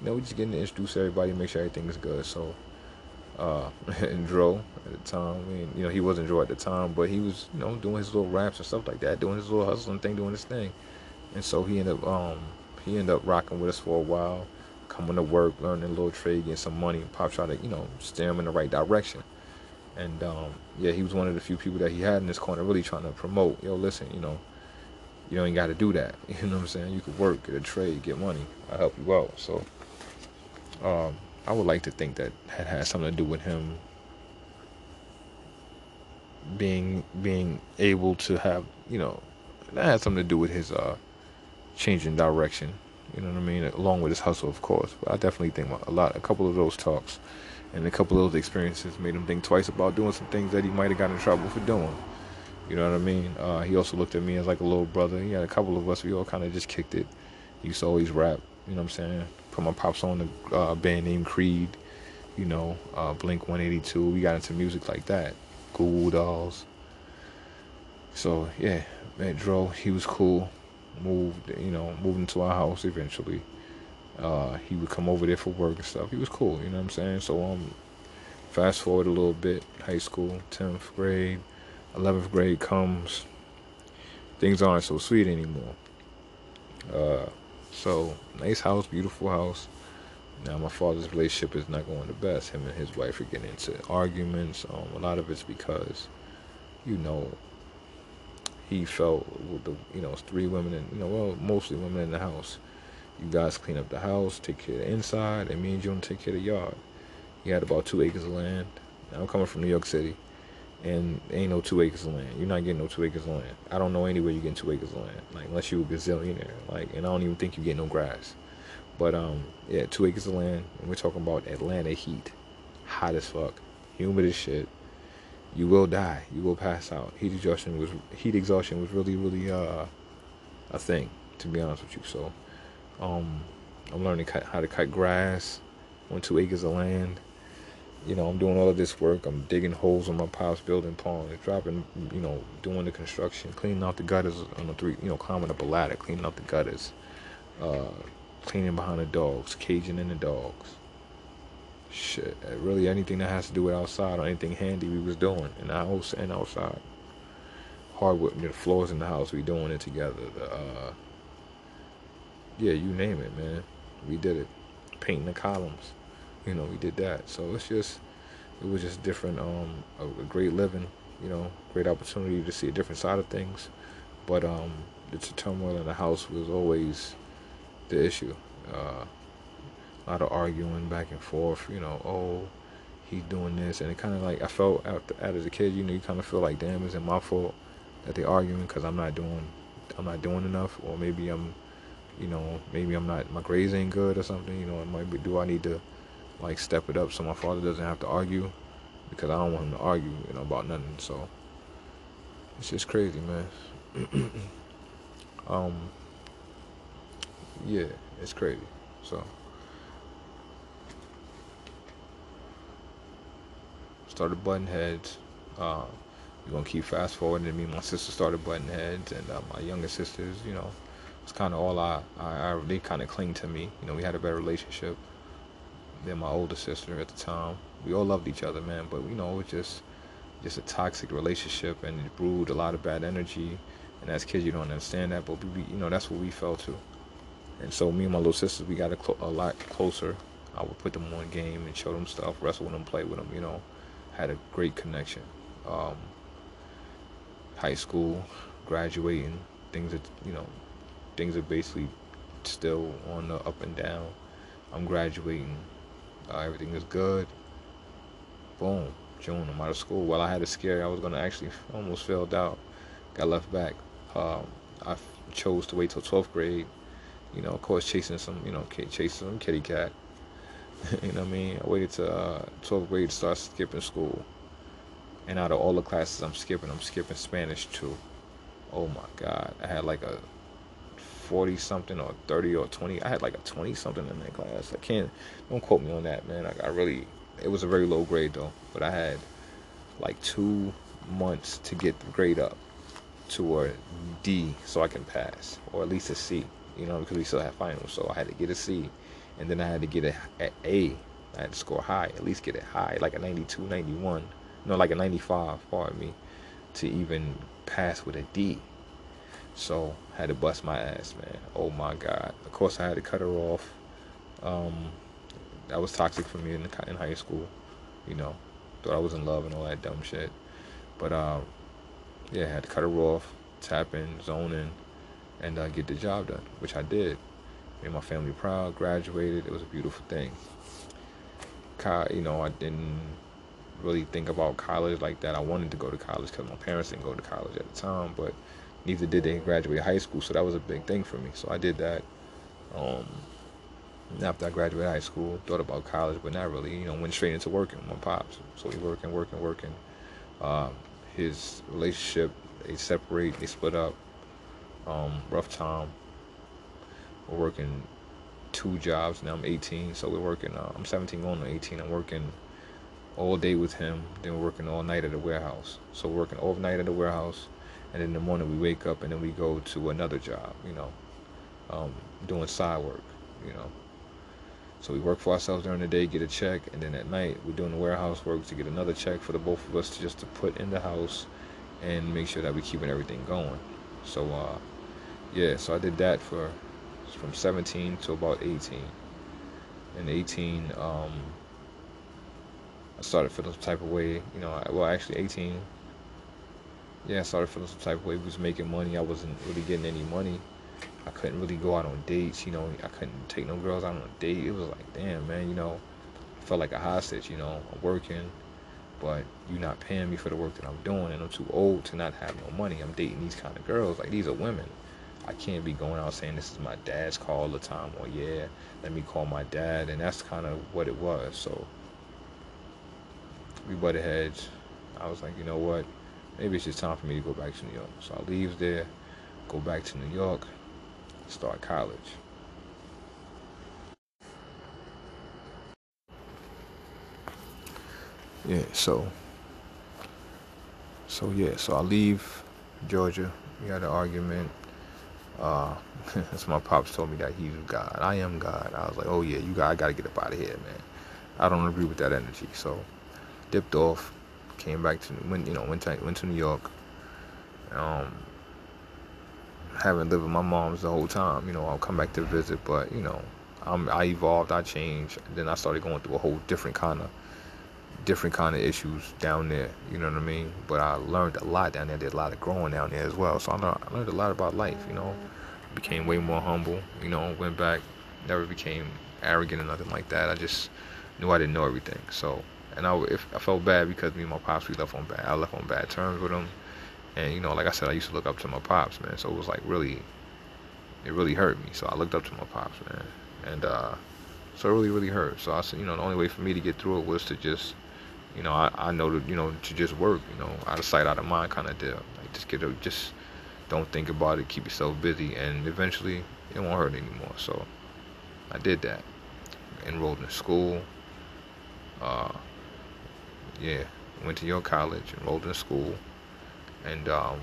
You know, we just getting to introduce everybody, make sure everything is good. So, uh, and Dro at the time, I mean, you know, he wasn't Dro at the time, but he was, you know, doing his little raps and stuff like that, doing his little hustling thing, doing his thing. And so he ended up, um, he ended up rocking with us for a while. Coming to work, learning a little trade, getting some money. Pop tried to, you know, steer him in the right direction. And, um, yeah, he was one of the few people that he had in this corner really trying to promote. Yo, listen, you know, you ain't got to do that. You know what I'm saying? You could work, get a trade, get money. I'll help you out. So, um, I would like to think that had had something to do with him being being able to have, you know, that had something to do with his uh, changing direction. You know what I mean? Along with his hustle, of course. But I definitely think a lot, a couple of those talks and a couple of those experiences made him think twice about doing some things that he might have gotten in trouble for doing. You know what I mean? Uh, he also looked at me as like a little brother. He had a couple of us. We all kind of just kicked it. He used to always rap. You know what I'm saying? Put my pops on a uh, band named Creed. You know, uh, Blink one eighty-two. We got into music like that. Goo Goo Dolls. So, yeah. Man, Dro, he was cool. Moved, you know, moved into our house eventually. Uh, he would come over there for work and stuff. He was cool, you know what I'm saying? So, um, fast forward a little bit, high school, tenth grade, eleventh grade comes. Things aren't so sweet anymore. Uh, so, nice house, beautiful house. Now, my father's relationship is not going the best. Him and his wife are getting into arguments. Um, a lot of it's because, you know, he felt with the, you know, three women and, you know, well, mostly women in the house. You guys clean up the house, take care of the inside, and me and June take care of the yard. He had about two acres of land. I'm coming from New York City, and ain't no two acres of land. You're not getting no two acres of land. I don't know anywhere you get two acres of land, like unless you a gazillionaire. Like, and I don't even think you get no grass. But um, yeah, two acres of land, and we're talking about Atlanta heat, hot as fuck, humid as shit. You will die. You will pass out. Heat exhaustion was heat exhaustion was really, really uh a thing, to be honest with you. So, um, I'm learning how to cut grass on two acres of land. You know, I'm doing all of this work. I'm digging holes in my pops, building ponds, dropping, you know, doing the construction, cleaning out the gutters on the three, you know, climbing up a ladder, cleaning out the gutters, uh, cleaning behind the dogs, caging in the dogs. Shit, really anything that has to do with outside or anything handy we was doing in the house and outside. Hardwood, the floors in the house, we doing it together. The, uh, yeah, you name it, man. We did it. Painting the columns. You know, we did that. So it's just, it was just different, um, a, a great living, you know, great opportunity to see a different side of things. But um, the turmoil in the house was always the issue. Uh, a lot of arguing back and forth, you know, oh, he's doing this. And it kind of like, I felt out, out as a kid, you know, you kind of feel like, damn, is it my fault that they're arguing because I'm not doing, I'm not doing enough? Or maybe I'm, you know, maybe I'm not, my grades ain't good or something, you know, it might be, do I need to, like, step it up so my father doesn't have to argue, because I don't want him to argue, you know, about nothing. So it's just crazy, man. um, yeah, it's crazy. So started butting heads. Uh, we're gonna keep fast forwarding. Me and my sister started butting heads, and uh, my younger sisters, you know, it's kind of all I, I, I they kind of cling to me. You know, we had a better relationship than my older sister at the time. We all loved each other, man, but you know, it was just just a toxic relationship, and it brewed a lot of bad energy. And as kids, you don't understand that, but we, you know, that's what we fell to. And so me and my little sisters, we got a, cl- a lot closer. I would put them on game and show them stuff, wrestle with them, play with them, you know, had a great connection. Um, high school, graduating, things that, you know, things are basically still on the up and down. I'm graduating. Uh, everything is good. Boom. June, I'm out of school. While I had a scare, I was going to actually almost failed out. Got left back. Um, I f- chose to wait till twelfth grade. You know, of course, chasing some, you know, k- chasing some kitty cat. You know what I mean? I waited till uh, twelfth grade to start skipping school. And out of all the classes I'm skipping, I'm skipping Spanish too. Oh my God. I had like a forty something or thirty or twenty. I had like a twenty something in that class. I can't, don't quote me on that, man. Like, I really, it was a very low grade though, but I had like two months to get the grade up to a D so I can pass, or at least a C, you know, because we still had finals. So I had to get a C, and then I had to get a, a A. I had to score high, at least get it high, like a ninety-two, ninety-one, no, like a ninety-five, pardon me, to even pass with a D. So I had to bust my ass, man. Oh my God. Of course, I had to cut her off. Um, that was toxic for me in, the, in high school. You know, thought I was in love and all that dumb shit. But uh, yeah, I had to cut her off, tap in, zone in, and uh, get the job done, which I did. Made my family proud, graduated. It was a beautiful thing. You know, I didn't really think about college like that. I wanted to go to college because my parents didn't go to college at the time, but neither did they graduate high school, so that was a big thing for me. So I did that. Um, after I graduated high school, thought about college, but not really. You know, went straight into working with my pops. So we working, working, working. Um, his relationship, they separate, they split up. Um, rough time. We're working two jobs now. I'm eighteen, so we're working. Uh, I'm seventeen going on eighteen. I'm working all day with him. Then we're working all night at the warehouse. So we're working all night at the warehouse. And in the morning, we wake up, and then we go to another job, you know, um, doing side work, you know. So we work for ourselves during the day, get a check, and then at night, we're doing the warehouse work to get another check for the both of us to just to put in the house and make sure that we're keeping everything going. So, uh, yeah, so I did that for from seventeen to about eighteen. And eighteen, um, I started feeling some type of way, you know, I, well, actually eighteen. yeah, I started feeling some type of way. We was making money. I wasn't really getting any money. I couldn't really go out on dates, you know. I couldn't take no girls out on a date. It was like, damn, man, you know, I felt like a hostage, you know. I'm working, but you're not paying me for the work that I'm doing, and I'm too old to not have no money. I'm dating these kind of girls. Like, these are women. I can't be going out saying this is my dad's call all the time, or yeah, let me call my dad. And that's kind of what it was. So we butted heads. I was like, you know what, maybe it's just time for me to go back to New York. So I leave there, go back to New York, start college. Yeah, so so yeah, so I leave Georgia. We had an argument. Uh, that's my pops told me that he's God. I am God. I was like, oh yeah, you got, I gotta get up out of here, man. I don't agree with that energy. So dipped off, came back to went, you know went to went to New York. Um, haven't lived with my mom's the whole time. You know, I'll come back to visit, but you know, I'm, I evolved, I changed. Then I started going through a whole different kind of different kind of issues down there. You know what I mean? But I learned a lot down there. Did a lot of growing down there as well. So I learned, I learned a lot about life. You know, became way more humble. You know, went back, never became arrogant or nothing like that. I just knew I didn't know everything. So, and I, if, I felt bad because me and my pops, we left on bad. I left on bad terms with them. And you know, like I said, I used to look up to my pops, man. So it was like really, it really hurt me. So I looked up to my pops, man, and uh, so it really, really hurt. So I said, you know, the only way for me to get through it was to just, you know, I, I know that, you know, to just work, you know, out of sight, out of mind kind of deal. Like, just get up, just don't think about it, keep yourself busy, and eventually it won't hurt anymore. So I did that. Enrolled in school. Uh, yeah, went to your college, enrolled in school, and um,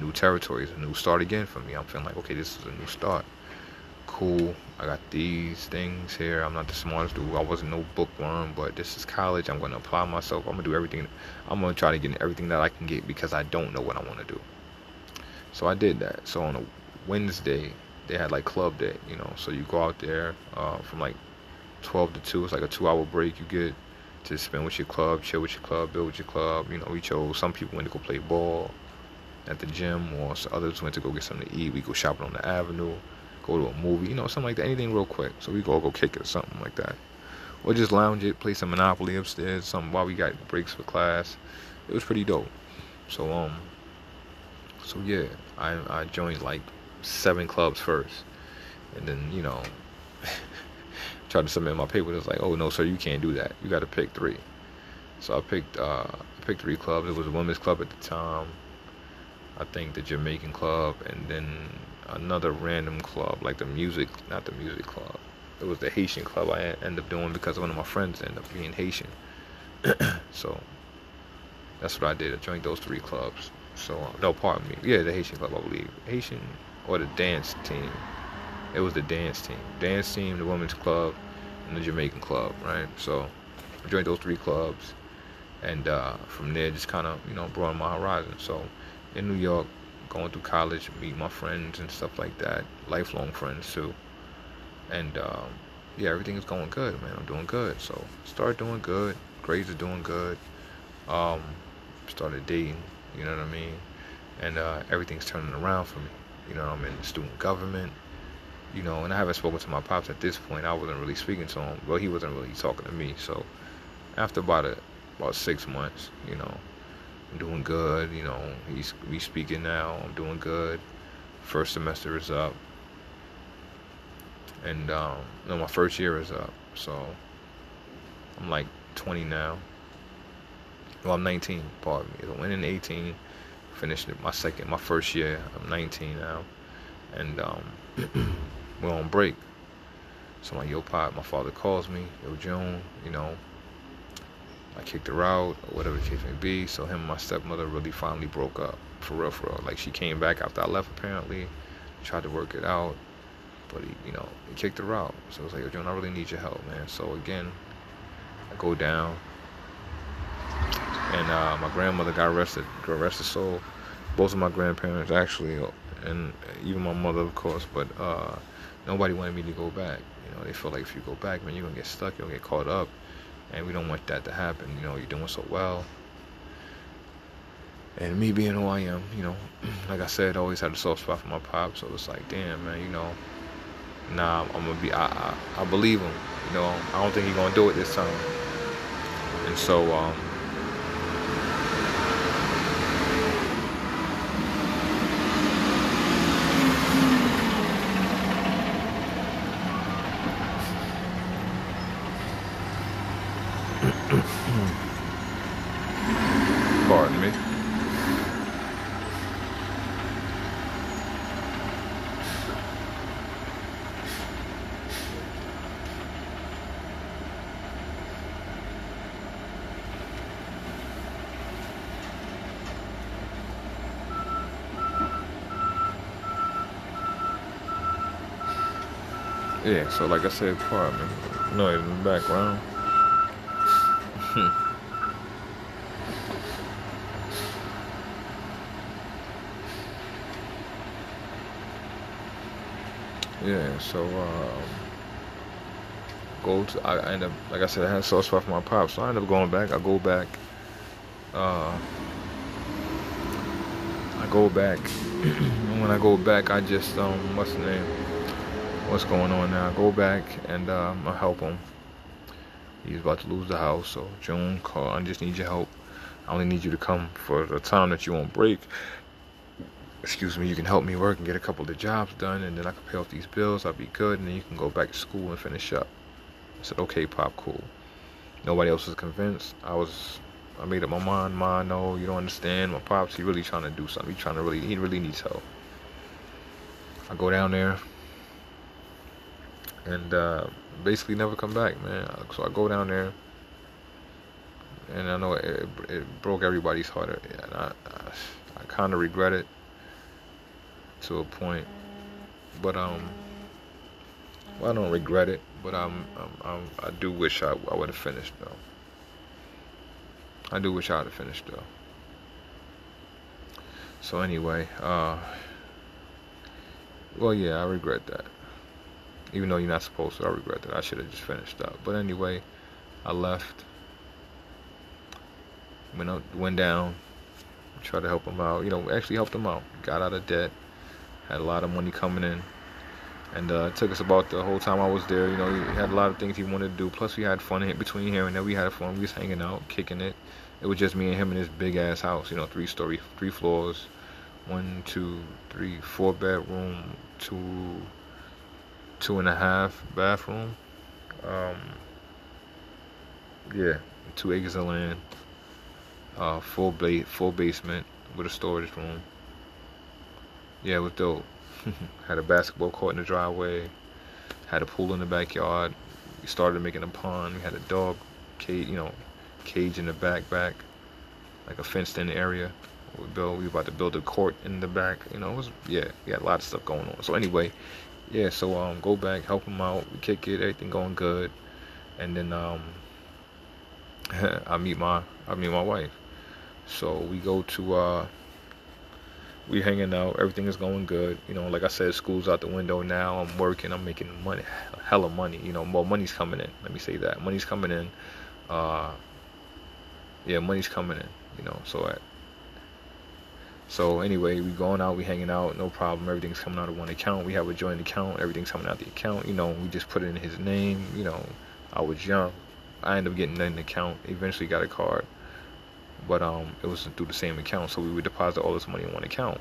new territories, a new start again for me. I'm feeling like, okay, this is a new start. Cool, I got these things here. I'm not the smartest dude. I wasn't no bookworm, but this is college. I'm going to apply myself. I'm going to do everything. I'm going to try to get everything that I can get because I don't know what I want to do. So I did that. So on a Wednesday, they had like club day, you know. So you go out there uh, from like twelve to two. It's like a two hour break you get to spend with your club, chill with your club, build with your club. You know, we chose, some people went to go play ball at the gym, or others went to go get something to eat. We go shopping on the avenue, go to a movie, you know, something like that, anything real quick. So we go go kick it or something like that, or just lounge it, play some Monopoly upstairs, something while we got breaks for class. It was pretty dope. So um, so yeah, I I joined like seven clubs first, and then you know, tried to submit my paper. It was like, oh no, sir, you can't do that. You got to pick three. So I picked uh I picked three clubs. It was a women's club at the time, I think the Jamaican club, and then another random club, like the music, not the music club. It was the Haitian club I ended up doing because one of my friends ended up being Haitian. So that's what I did. I joined those three clubs. So, no, pardon me. Yeah, the Haitian club, I believe. Haitian or the dance team. It was the dance team. Dance team, the women's club, and the Jamaican club, right? So I joined those three clubs. And uh, from there, just kind of, you know, broadened my horizon. So in New York, going through college, meet my friends and stuff like that, lifelong friends too, and um, yeah, everything is going good, man. I'm doing good. So start doing good, grades are doing good. Um, started dating, you know what I mean, and uh, everything's turning around for me. You know, I'm in student government, you know, and I haven't spoken to my pops at this point. I wasn't really speaking to him, but he wasn't really talking to me. So after about a, about six months, you know, I'm doing good, you know, he's we speaking now, I'm doing good. First semester is up. And um no my first year is up. So I'm like twenty now. Well, I'm nineteen, pardon me. I went in eighteen, finished my second my first year. I'm nineteen now. And um we're on break. So I'm like, yo Pop, my father calls me, yo June, you know. I kicked her out, or whatever the case may be. So him and my stepmother really finally broke up, for real, for real. Like, she came back after I left, apparently, tried to work it out, but he, you know, he kicked her out. So I was like, yo, John, I really need your help, man. So again, I go down, and uh, my grandmother got arrested, got arrested. So both of my grandparents, actually, and even my mother, of course, but uh, nobody wanted me to go back. You know, they felt like if you go back, man, you're gonna get stuck, you're gonna get caught up. And we don't want that to happen. You know, you're doing so well. And me being who I am, you know, like I said, I always had a soft spot for my pop. So it's like, damn, man, you know, nah, I'm gonna be, I, I, I believe him. You know, I don't think he's gonna do it this time. And so, um, pardon me. Yeah, so like I said, pardon me. Noise in the background. Yeah, so um, go to, I end up, like I said, I had a soft spot for my pops, so I end up going back. I go back. Uh, I go back. And when I go back, I just um, what's the name? What's going on now? I go back and um, I help him. He's about to lose the house, so June, call. I just need your help. I only need you to come for the time that you won't break. Excuse me, you can help me work and get a couple of the jobs done, and then I can pay off these bills, I'll be good, and then you can go back to school and finish up. I said, okay, Pop, cool. Nobody else was convinced. I was, I made up my mind, Ma, no, you don't understand. My Pops, he really trying to do something. He trying to really, he really needs help. I go down there, and uh, basically never come back, man. So I go down there, and I know it, it broke everybody's heart, and I, I, I kind of regret it. To a point, but um, well, I don't regret it. But I'm, I'm, I'm I do wish I, I would have finished though. I do wish I would have finished though. So anyway, uh, well, yeah, I regret that. Even though you're not supposed to, I regret that. I should have just finished up. But anyway, I left. Went up, went down. Tried to help him out. You know, actually helped him out. Got out of debt. Had a lot of money coming in, and uh, it took us about the whole time I was there. You know, he had a lot of things he wanted to do. Plus, we had fun in between here and there. We had fun. We was hanging out, kicking it. It was just me and him in this big ass house. You know, three story, three floors, one, two, three, four bedroom, two, two and a half bathroom. Um, yeah, two acres of land, uh, full ba- full basement with a storage room. Yeah, it was dope. Had a basketball court in the driveway. Had a pool in the backyard. We started making a pond. We had a dog cage, you know, cage in the back, back, like a fenced-in area. We built. We were about to build a court in the back. You know, it was yeah. We had a lot of stuff going on. So anyway, yeah. So um, go back, help him out. We kick it. Everything going good. And then um, I meet my I meet my wife. So we go to uh. We hanging out, everything is going good. You know, like I said, school's out the window now. I'm working, I'm making money, hella money. You know, well, money's coming in. Let me say that. Money's coming in. Uh, yeah, money's coming in. You know, so I, so anyway, we going out, we hanging out, no problem. Everything's coming out of one account. We have a joint account. Everything's coming out the account. You know, we just put it in his name. You know, I was young. I ended up getting an account. Eventually got a card. But um, it was through the same account, so we would deposit all this money in one account.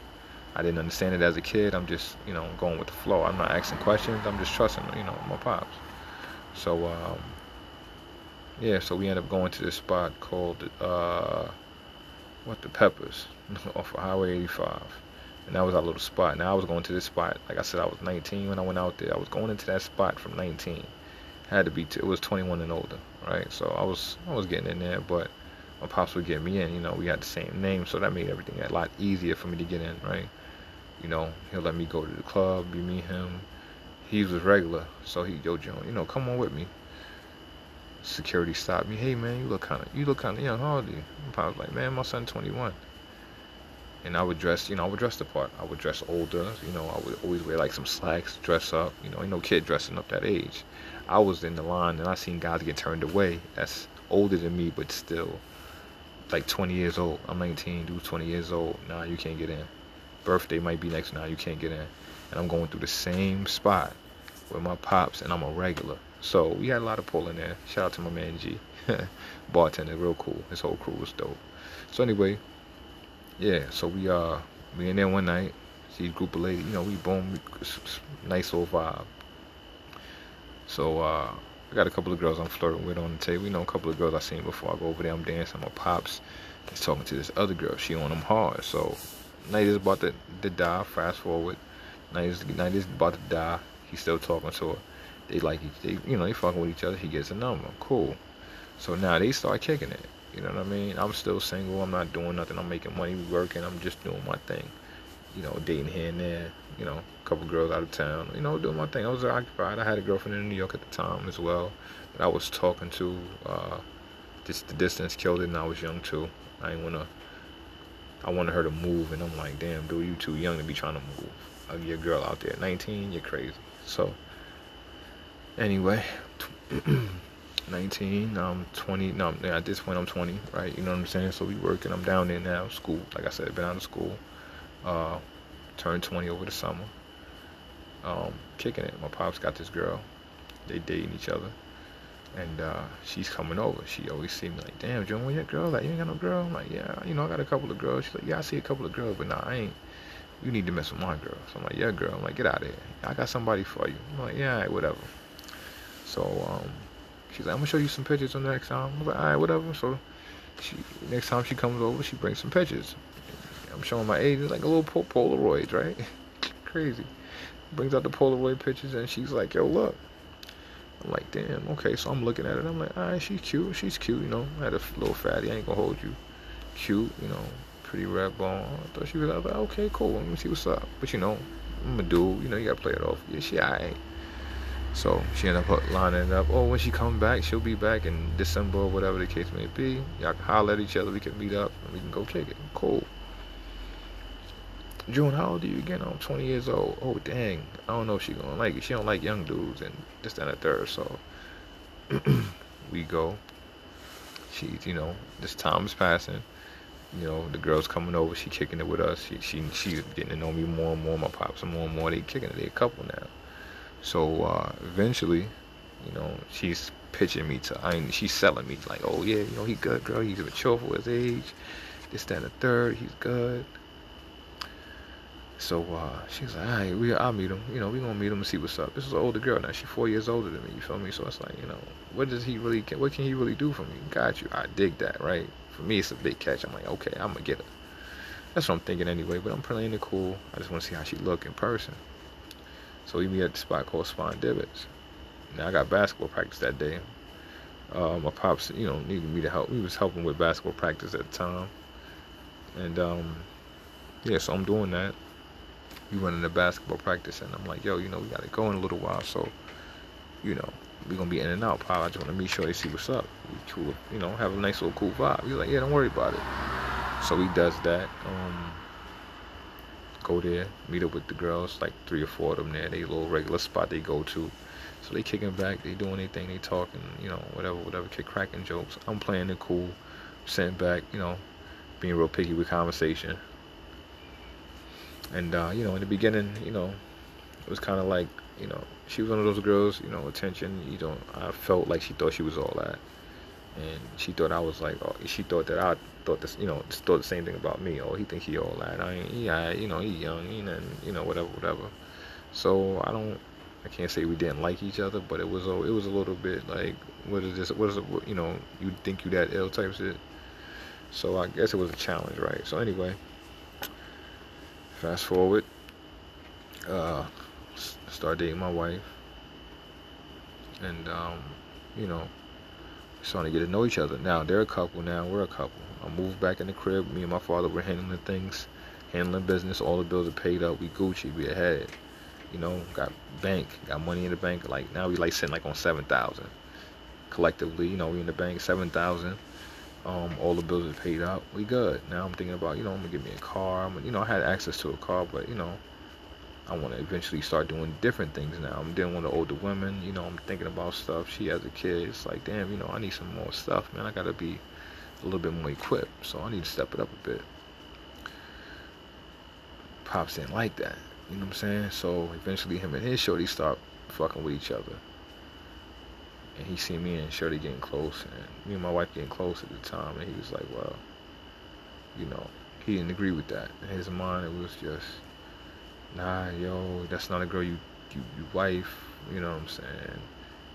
I didn't understand it as a kid. I'm just, you know, going with the flow. I'm not asking questions. I'm just trusting, you know, my pops. So um, yeah, so we end up going to this spot called uh, what the Peppers off of Highway eighty-five, and that was our little spot. Now I was going to this spot. Like I said, I was nineteen when I went out there. I was going into that spot from nineteen. Had to be. T- it was twenty-one and older, right? So I was, I was getting in there, but. My pops would get me in, you know, we had the same name, so that made everything a lot easier for me to get in, right? You know, he'll let me go to the club, you meet him. He was regular, so he, yo, John, you know, come on with me. Security stopped me. Hey, man, you look kind of, you look kind of young, how old are you? My pops was like, man, my son's twenty-one. And I would dress, you know, I would dress the part. I would dress older, you know, I would always wear, like, some slacks, dress up. You know, ain't no kid dressing up that age. I was in the line, and I seen guys get turned away that's older than me, but still... like twenty years old. I'm nineteen, dude's twenty years old. Nah, you can't get in. Birthday might be next. Nah, you can't get in. And I'm going through the same spot with my pops, and I'm a regular. So we had a lot of pull in there. Shout out to my man G. Bartender, real cool. His whole crew was dope. So anyway, yeah, so we uh we in there one night. See a group of ladies, you know, we boom, nice old vibe. So uh I got a couple of girls I'm flirting with on the table. You know, a couple of girls I seen before. I go over there, I'm dancing, my pops is talking to this other girl. She on them hard. So night is about to, to die. Fast forward, night is night is about to die. He's still talking to her. They like they you know, they fucking with each other. He gets a number. Cool. So now they start kicking it. You know what I mean? I'm still single. I'm not doing nothing. I'm making money, working. I'm just doing my thing. You know, dating here and there. You know, a couple girls out of town. You know, doing my thing. I was occupied. I had a girlfriend in New York at the time as well that I was talking to. Uh, just the distance killed it, and I was young too. I ain't wanna. I wanted her to move, and I'm like, damn, dude, you too young to be trying to move. I'll get a girl out there, nineteen, you're crazy. So, anyway, nineteen, I'm twenty. No, at this point I'm twenty, right? You know what I'm saying? So we working. I'm down there now. School, like I said, been out of school. Uh, turned twenty over the summer. Um, kicking it. My pops got this girl. They dating each other, and uh, she's coming over. She always see me like, damn, June, where your girl? Like, you ain't got no girl? I'm like, yeah, you know, I got a couple of girls. She's like, yeah, I see a couple of girls, but nah, I ain't. You need to mess with my girl. So I'm like, yeah, girl. I'm like, get out of here. I got somebody for you. I'm like, yeah, all right, whatever. So um, she's like, I'm gonna show you some pictures on the next time. I'm like, all right, whatever. So she next time she comes over, she brings some pictures. I'm showing my age. It's like a little pol- Polaroid, right? Crazy. Brings out the Polaroid pictures, and she's like, yo, look. I'm like, damn, okay. So I'm looking at it. I'm like, all right, she's cute. She's cute, you know. I had a little fatty. I ain't gonna hold you. Cute, you know. Pretty red bone. I thought she was, I was like, okay, cool. Let me see what's up. But you know, I'm a dude. You know, you gotta play it off. Yeah, she alright. So she ended up lining it up. Oh, when she come back, she'll be back in December or whatever the case may be. Y'all can holler at each other. We can meet up and we can go kick it. Cool. June, how old are you again? I'm twenty years old. Oh, dang. I don't know if she gonna like it. She don't like young dudes and this, that, and the third. So we go. She's, you know, this time is passing. You know, the girl's coming over. She kicking it with us. She she she's getting to know me more and more. My pops are more and more. They kicking it. They a couple now. So uh, eventually, you know, she's pitching me to. I mean, she's selling me like, oh yeah, you know, he good, girl. He's mature for his age. This, that, and the third. He's good. So uh, she's like, all right, we I'll meet him. You know, we gonna meet him and see what's up. This is an older girl now. She's four years older than me. You feel me? So it's like, you know, what does he really? What can he really do for me? Got you. I dig that, right? For me, it's a big catch. I'm like, okay, I'm going to get her. That's what I'm thinking anyway, but I'm playing it cool. I just want to see how she look in person. So we meet at the spot called Spondibit's. Now, I got basketball practice that day. Uh, my pops, you know, needed me to help. He was helping with basketball practice at the time. And, um, yeah, so I'm doing that. We running the basketball practice, and I'm like, yo, you know, we got to go in a little while, so, you know. We're going to be in and out, pal. I just want to make sure they see what's up. We cool, you know, have a nice little cool vibe. He's like, yeah, don't worry about it. So he does that. Um, go there, meet up with the girls, like three or four of them there. They little regular spot they go to. So they kicking back. They doing anything. They talking, you know, whatever, whatever. Kick cracking jokes. I'm playing it cool. Sitting back, you know, being real picky with conversation. And, uh, you know, in the beginning, you know, it was kind of like, you know, she was one of those girls, you know, attention, you know, I felt like she thought she was all that. And she thought I was like, oh, she thought that I thought this, you know, thought the same thing about me. Oh, he think he all that. I ain't, he, I, you know, he young, he nothing, you know, whatever, whatever. So I don't, I can't say we didn't like each other, but it was, a, it was a little bit like, what is this, what is it, you know, you think you that ill type shit. So I guess it was a challenge, right? So anyway, fast forward, uh, start dating my wife, and um, you know, starting to get to know each other. Now they're a couple. Now we're a couple. I moved back in the crib. Me and my father were handling things, handling business. All the bills are paid up. We Gucci. We ahead. You know, got bank, got money in the bank. Like now we like sitting like on seven thousand collectively. You know, we in the bank seven thousand. Um, all the bills are paid up. We good. Now I'm thinking about, you know, I'm gonna get me a car. I'm, you know, I had access to a car, but you know. I want to eventually start doing different things now. I'm dealing with the older women. You know, I'm thinking about stuff. She has a kid. It's like, damn, you know, I need some more stuff, man. I got to be a little bit more equipped, so I need to step it up a bit. Pops didn't like that, you know what I'm saying? So eventually him and his shorty start fucking with each other. And he seen me and shorty getting close, and me and my wife getting close at the time, and he was like, well, you know, he didn't agree with that. In his mind, it was just, nah, yo, that's not a girl you, you, you wife, you know what I'm saying?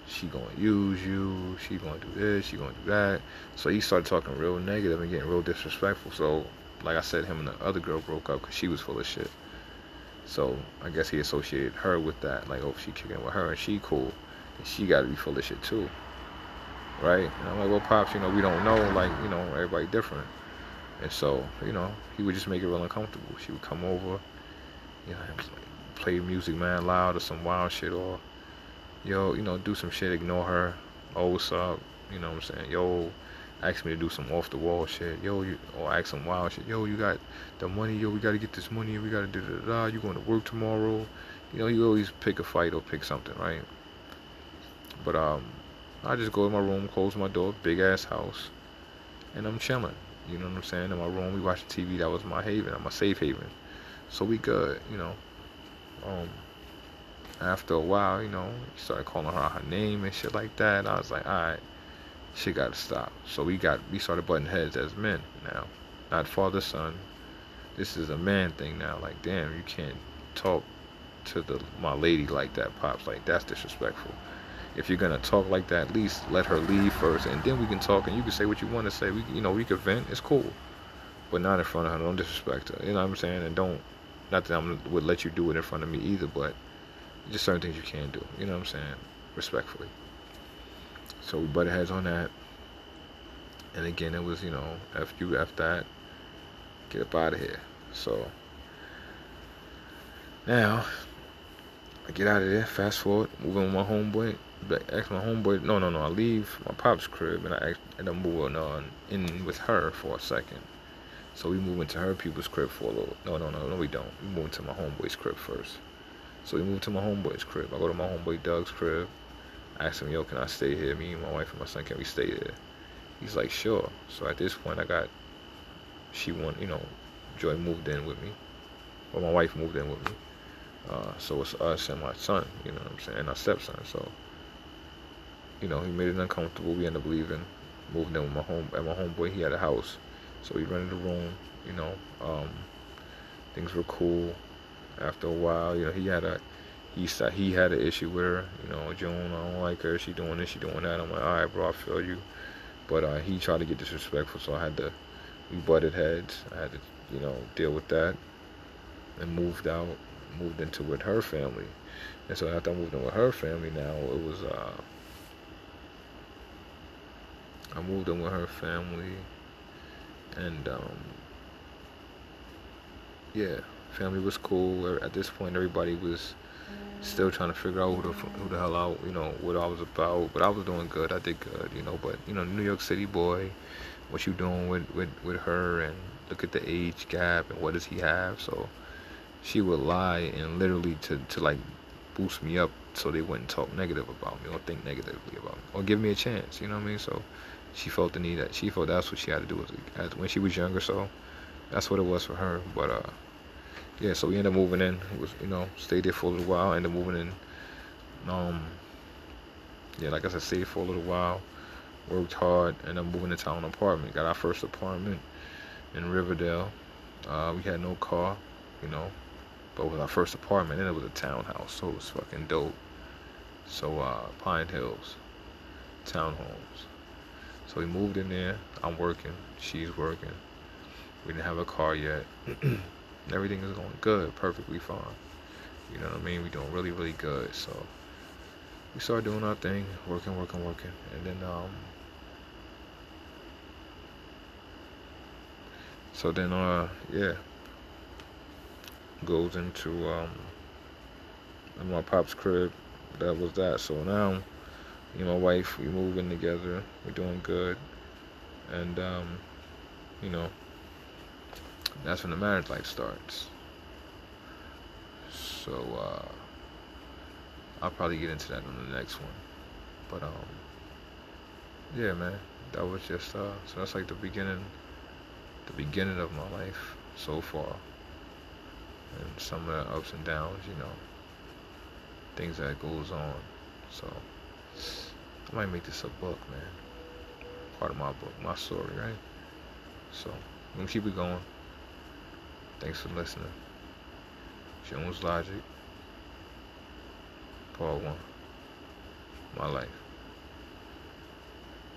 She gonna use you, she gonna do this, she gonna do that. So he started talking real negative and getting real disrespectful. So, like I said, him and the other girl broke up because she was full of shit. So, I guess he associated her with that. Like, oh, she kicking with her and she cool. And she gotta be full of shit too. Right? And I'm like, well, Pops, you know, we don't know. Like, you know, everybody different. And so, you know, he would just make it real uncomfortable. She would come over, you know, play music, man, loud or some wild shit, or, yo, you know, do some shit, ignore her. Oh, what's up? You know what I'm saying? Yo, ask me to do some off-the-wall shit. Yo, you, or ask some wild shit. Yo, you got the money. Yo, we got to get this money. We got to da-da-da. You going to work tomorrow. You know, you always pick a fight or pick something, right? But um, I just go to my room, close my door, big-ass house, and I'm chilling. You know what I'm saying? In my room, we watch T V. That was my haven, my safe haven. So we good, you know. Um, after a while, you know, he started calling her her name and shit like that. And I was like, all right, shit got to stop. So we got we started butting heads as men now, not father son. This is a man thing now. Like, damn, you can't talk to the my lady like that, Pops. Like, that's disrespectful. If you're gonna talk like that, at least let her leave first, and then we can talk, and you can say what you want to say. We, you know, we can vent. It's cool, but not in front of her. Don't disrespect her. You know what I'm saying? And don't, not that I would let you do it in front of me either, but just certain things you can't do. You know what I'm saying? Respectfully. So we butted heads on that, and again, it was, you know, F you, F that, get up out of here. So now I get out of there. Fast forward, moving with my homeboy. But I asked my homeboy, no, no, no, I leave my pop's crib, and I asked, and I'm moving on in with her for a second. So we move into her people's crib for a little, no, no, no, no, we don't. We move into my homeboy's crib first. So we move to my homeboy's crib. I go to my homeboy Doug's crib. I asked him, yo, can I stay here? Me, my wife, and my son, can we stay there? He's like, sure. So at this point, I got, she want, you know, Joy moved in with me, or my wife moved in with me. Uh, so it's us and my son, you know what I'm saying, and our stepson, so. You know, he made it uncomfortable. We ended up leaving, moved in with my home. At my homeboy, he had a house, so we rented a room. You know, um, things were cool. After a while, you know, he had a, he said he had an issue with her. You know, June, I don't like her. She doing this, she doing that. I'm like, all right, bro, I feel you. But uh, he tried to get disrespectful, so I had to. We butted heads. I had to, you know, deal with that, and moved out, moved into with her family. And so after I moved in with her family, now it was. Uh, I moved in with her family, and, um, yeah, family was cool. At this point, everybody was still trying to figure out who the, who the hell out, you know, what I was about, but I was doing good, I did good, you know, but, you know, New York City boy, what you doing with, with, with her, and look at the age gap, and what does he have, so she would lie, and literally to, to like, boost me up, so they wouldn't talk negative about me, or think negatively about me, or give me a chance, you know what I mean, so. She felt the need that she felt that's what she had to do as, as, when she was younger, so that's what it was for her. But uh, yeah, so we ended up moving in. It was, you know, stayed there for a little while. Ended up moving in. Um, yeah, like I said, stayed for a little while. Worked hard, and then moving into our own apartment. Got our first apartment in Riverdale. Uh, we had no car, you know, but it was our first apartment. And it was a townhouse, so it was fucking dope. So uh, Pine Hills, townhomes. So we moved in there, I'm working, she's working, we didn't have a car yet, everything is going good, perfectly fine, you know what I mean, we doing really, really good, so, we started doing our thing, working, working, working, and then, um, so then, uh, yeah, goes into, um, in my pop's crib, that was that, so now, you know, my wife, we moving together, we're doing good, and, um, you know, that's when the marriage life starts, so, uh, I'll probably get into that on the next one, but, um, yeah, man, that was just uh so that's like the beginning the beginning of my life so far, and some of the ups and downs, you know, things that goes on. So I might make this a book, man, part of my book, my story, right? So I'm gonna keep it going. Thanks for listening. June's Logic, part one, my life.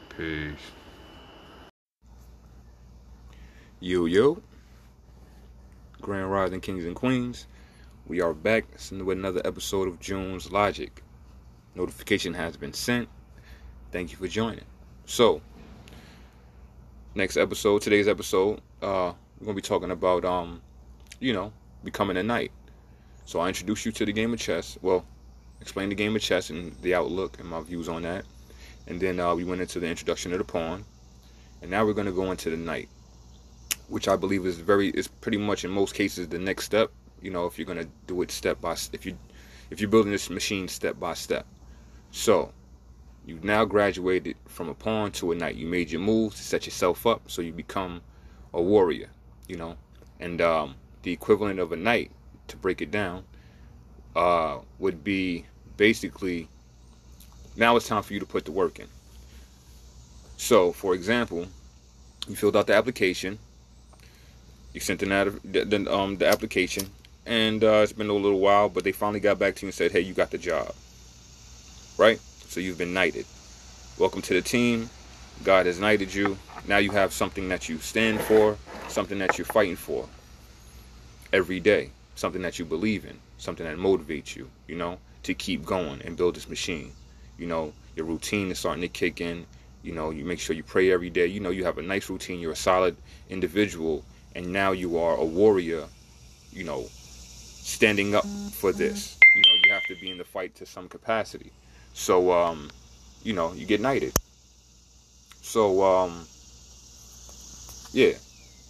Peace. Yo, yo. Grand Rising Kings and Queens. We are back with another episode of June's Logic. Notification has been sent. Thank you for joining. So, next episode, today's episode, uh, we're going to be talking about, um, you know, becoming a knight. So I introduced you to the game of chess. Well, explained the game of chess and the outlook and my views on that. And then uh, we went into the introduction of the pawn. And now we're going to go into the knight, which I believe is very, is pretty much in most cases the next step. You know, if you're going to do it step by step, if, you, if you're building this machine step by step. So, you've now graduated from a pawn to a knight. You made your moves to set yourself up so you become a warrior, you know. And um, the equivalent of a knight, to break it down, uh, would be basically... now it's time for you to put the work in. So, for example, you filled out the application. You sent in the, um, the application. And uh, it's been a little while, but they finally got back to you and said, hey, you got the job. Right? So you've been knighted. Welcome to the team. God has knighted you. Now you have something that you stand for. Something that you're fighting for every day. Something that you believe in. Something that motivates you, you know, to keep going and build this machine. You know, your routine is starting to kick in. You know, you make sure you pray every day. You know, you have a nice routine. You're a solid individual. And now you are a warrior, you know, standing up for this. You know, you have to be in the fight to some capacity. So, um, you know, you get knighted. So, um, yeah.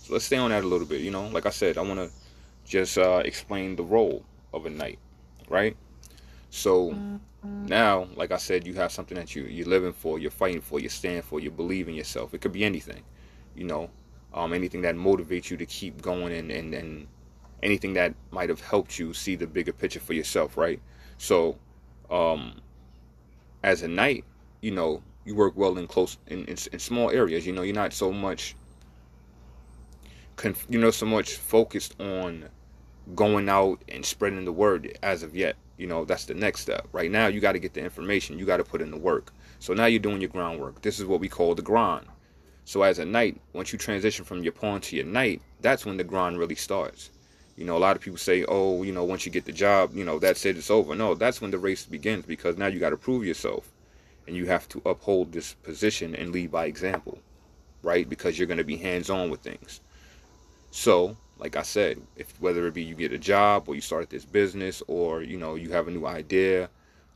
So let's stay on that a little bit. You know, like I said, I want to just uh, explain the role of a knight, right? So now, like I said, you have something that you, you're living for, you're fighting for, you stand for, you believe in yourself. It could be anything, you know, um, anything that motivates you to keep going, and, and, and anything that might have helped you see the bigger picture for yourself, right? So um, as a knight, you know, you work well in close, in, in, in small areas. You know, you're not so much, conf- you know, so much focused on going out and spreading the word as of yet. You know, that's the next step. Right now, you got to get the information. You got to put in the work. So now you're doing your groundwork. This is what we call the grind. So as a knight, once you transition from your pawn to your knight, that's when the grind really starts. You know, a lot of people say, oh, you know, once you get the job, you know, that's it, it's over. No, that's when the race begins, because now you got to prove yourself. And you have to uphold this position and lead by example, right? Because you're going to be hands-on with things. So... like I said, if whether it be you get a job or you start this business, or, you know, you have a new idea,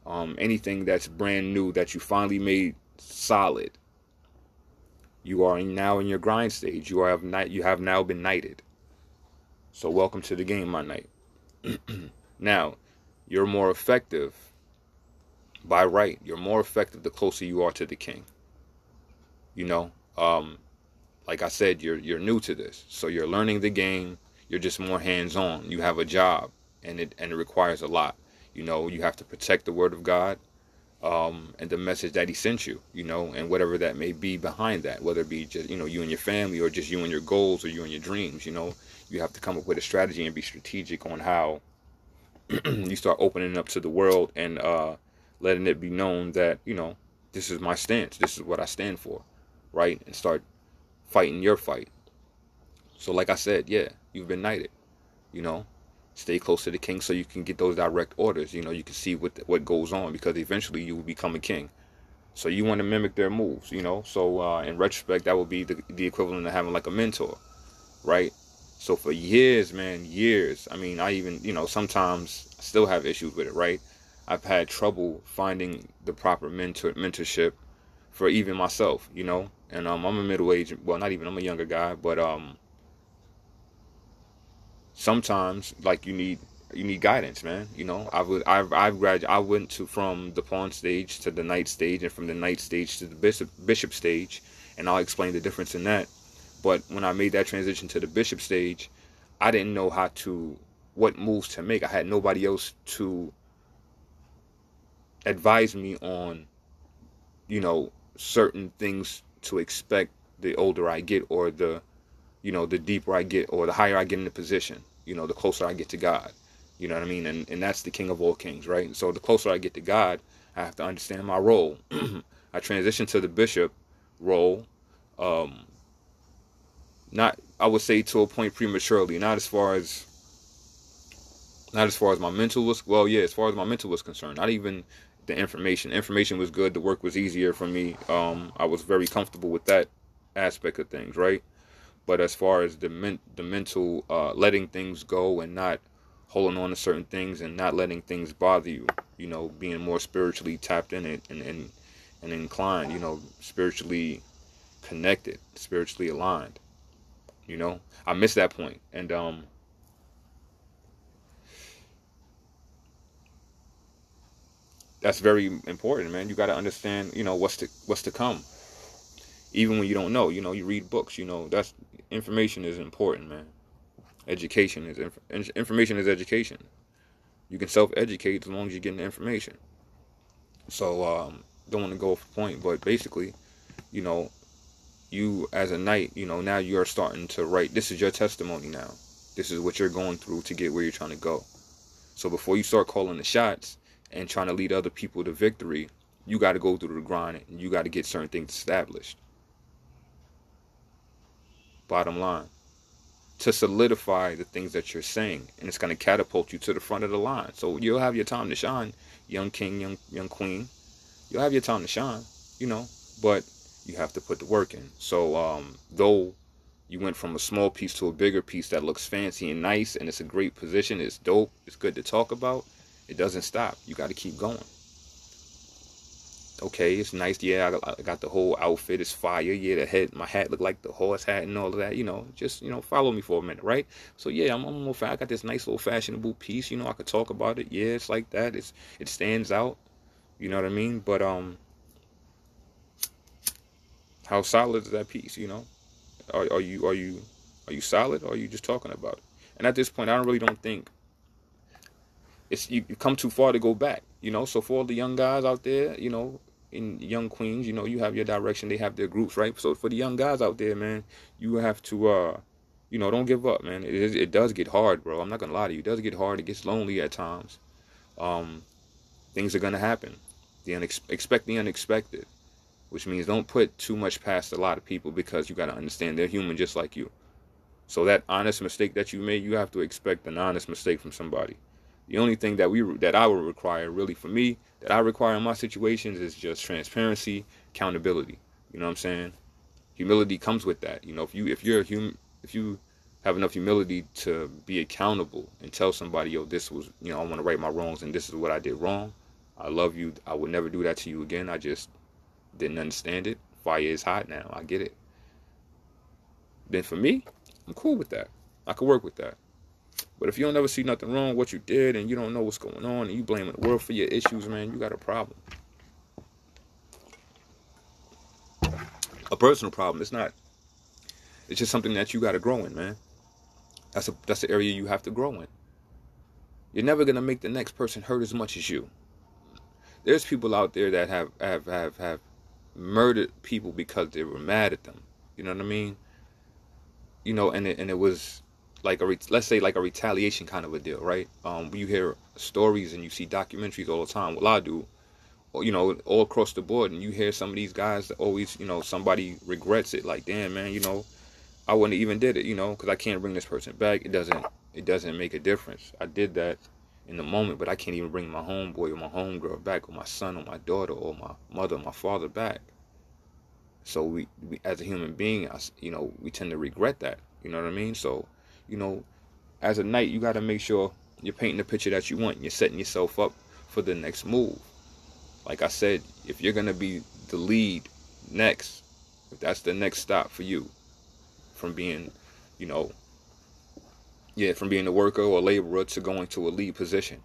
um, anything that's brand new that you finally made solid, you are now in your grind stage. You have not, you have now been knighted. So welcome to the game, my knight. Now, you're more effective by right. You're more effective the closer you are to the king. You know, um... like I said, you're you're new to this, so you're learning the game. You're just more hands-on. You have a job, and it and it requires a lot. You know, you have to protect the word of God, um, and the message that He sent you. You know, and whatever that may be behind that, whether it be just, you know, you and your family, or just you and your goals, or you and your dreams. You know, you have to come up with a strategy and be strategic on how you start opening up to the world and uh, letting it be known that, you know, this is my stance. This is what I stand for, right? And start fighting your fight. So like I said, yeah, you've been knighted. You know, stay close to the king so you can get those direct orders. You know, you can see what what goes on, because eventually you will become a king. So you want to mimic their moves, you know. So uh, in retrospect, that would be the, the equivalent of having like a mentor, right? So for years, man, years. I mean, I even, you know, sometimes I still have issues with it, right? I've had trouble finding the proper mentor mentorship for even myself, you know. And um, I'm a middle-aged, well, not even, I'm a younger guy, but um, sometimes, like, you need you need guidance, man, you know. I would, I've, I've graduated, I went to, from the pawn stage to the knight stage, and from the knight stage to the bishop, bishop stage, and I'll explain the difference in that. But when I made that transition to the bishop stage, I didn't know how to, what moves to make. I had nobody else to advise me on, you know, certain things to expect the older I get, or the, you know, the deeper I get, or the higher I get in the position, you know, the closer I get to God. You know what I mean? And and that's the King of all kings, right? And so the closer I get to God, I have to understand my role. I transitioned to the bishop role, um, not, I would say, to a point prematurely, not as far as, not as far as my mental was, well, yeah, as far as my mental was concerned, not even the information. Information was good. The work was easier for me. Um, I was very comfortable with that aspect of things, right? But as far as the, men, the mental, uh, letting things go and not holding on to certain things and not letting things bother you, you know, being more spiritually tapped in it and, and, and inclined, you know, spiritually connected, spiritually aligned, you know, I missed that point. And, um, that's very important, man. You got to understand, you know, what's to, what's to come. Even when you don't know, you know, you read books, you know, that's, information is important, man. Education is, inf- information is education. You can self-educate as long as you're getting the information. So, um, don't want to go off the point, but basically, you know, you as a knight, you know, now you're starting to write. This is your testimony now. This is what you're going through to get where you're trying to go. So before you start calling the shots and trying to lead other people to victory, you got to go through the grind and you got to get certain things established. Bottom line, to solidify the things that you're saying, and it's going to catapult you to the front of the line. So you'll have your time to shine, young king, young young queen. You'll have your time to shine, you know, but you have to put the work in. So um, though you went from a small piece to a bigger piece that looks fancy and nice, and it's a great position, it's dope, it's good to talk about, it doesn't stop. You got to keep going. Okay, it's nice. Yeah, I got the whole outfit. It's fire. Yeah, the head, my hat looked like the horse hat and all of that. You know, just, you know, follow me for a minute, right? So, yeah, I'm, I'm I got this nice little fashionable piece. You know, I could talk about it. Yeah, it's like that. It's It stands out. You know what I mean? But um, how solid is that piece, you know? Are, are you are you, are you solid, or are you just talking about it? And at this point, I don't really don't think it's you, you come too far to go back, you know? So for all the young guys out there, you know, in young queens, you know, you have your direction, they have their groups, right? So for the young guys out there, man, you have to, uh, you know, don't give up, man. It is, it does get hard, bro. I'm not going to lie to you. It does get hard. It gets lonely at times. Um, things are going to happen. The unex- expect the unexpected, which means don't put too much past a lot of people, because you got to understand they're human just like you. So that honest mistake that you made, you have to expect an honest mistake from somebody. The only thing that we that I would require, really, for me, that I require in my situations is just transparency, accountability. You know what I'm saying? Humility comes with that. You know, if you if you're a hum, if you have enough humility to be accountable and tell somebody, yo, this was, you know, I want to right my wrongs and this is what I did wrong. I love you. I would never do that to you again. I just didn't understand it. Fire is hot now. I get it. Then for me, I'm cool with that. I could work with that. But if you don't ever see nothing wrong with what you did and you don't know what's going on and you blaming the world for your issues, man, you got a problem. A personal problem. It's not. It's just something that you got to grow in, man. That's a, that's the area you have to grow in. You're never going to make the next person hurt as much as you. There's people out there that have, have, have, have murdered people because they were mad at them. You know what I mean? You know, and it, and it was... like a re- let's say like a retaliation kind of a deal, right? Um, you hear stories and you see documentaries all the time. Well, I do, you know, all across the board. And you hear some of these guys that always, you know, somebody regrets it. Like, damn, man, you know, I wouldn't have even did it, you know, because I can't bring this person back. It doesn't, it doesn't make a difference. I did that in the moment, but I can't even bring my homeboy or my homegirl back, or my son or my daughter or my mother or my father back. So we, we as a human being, I, you know, we tend to regret that. You know what I mean? So. You know, as a knight, you got to make sure you're painting the picture that you want. And you're setting yourself up for the next move. Like I said, if you're going to be the lead next, if that's the next stop for you from being, you know, yeah, from being a worker or a laborer to going to a lead position,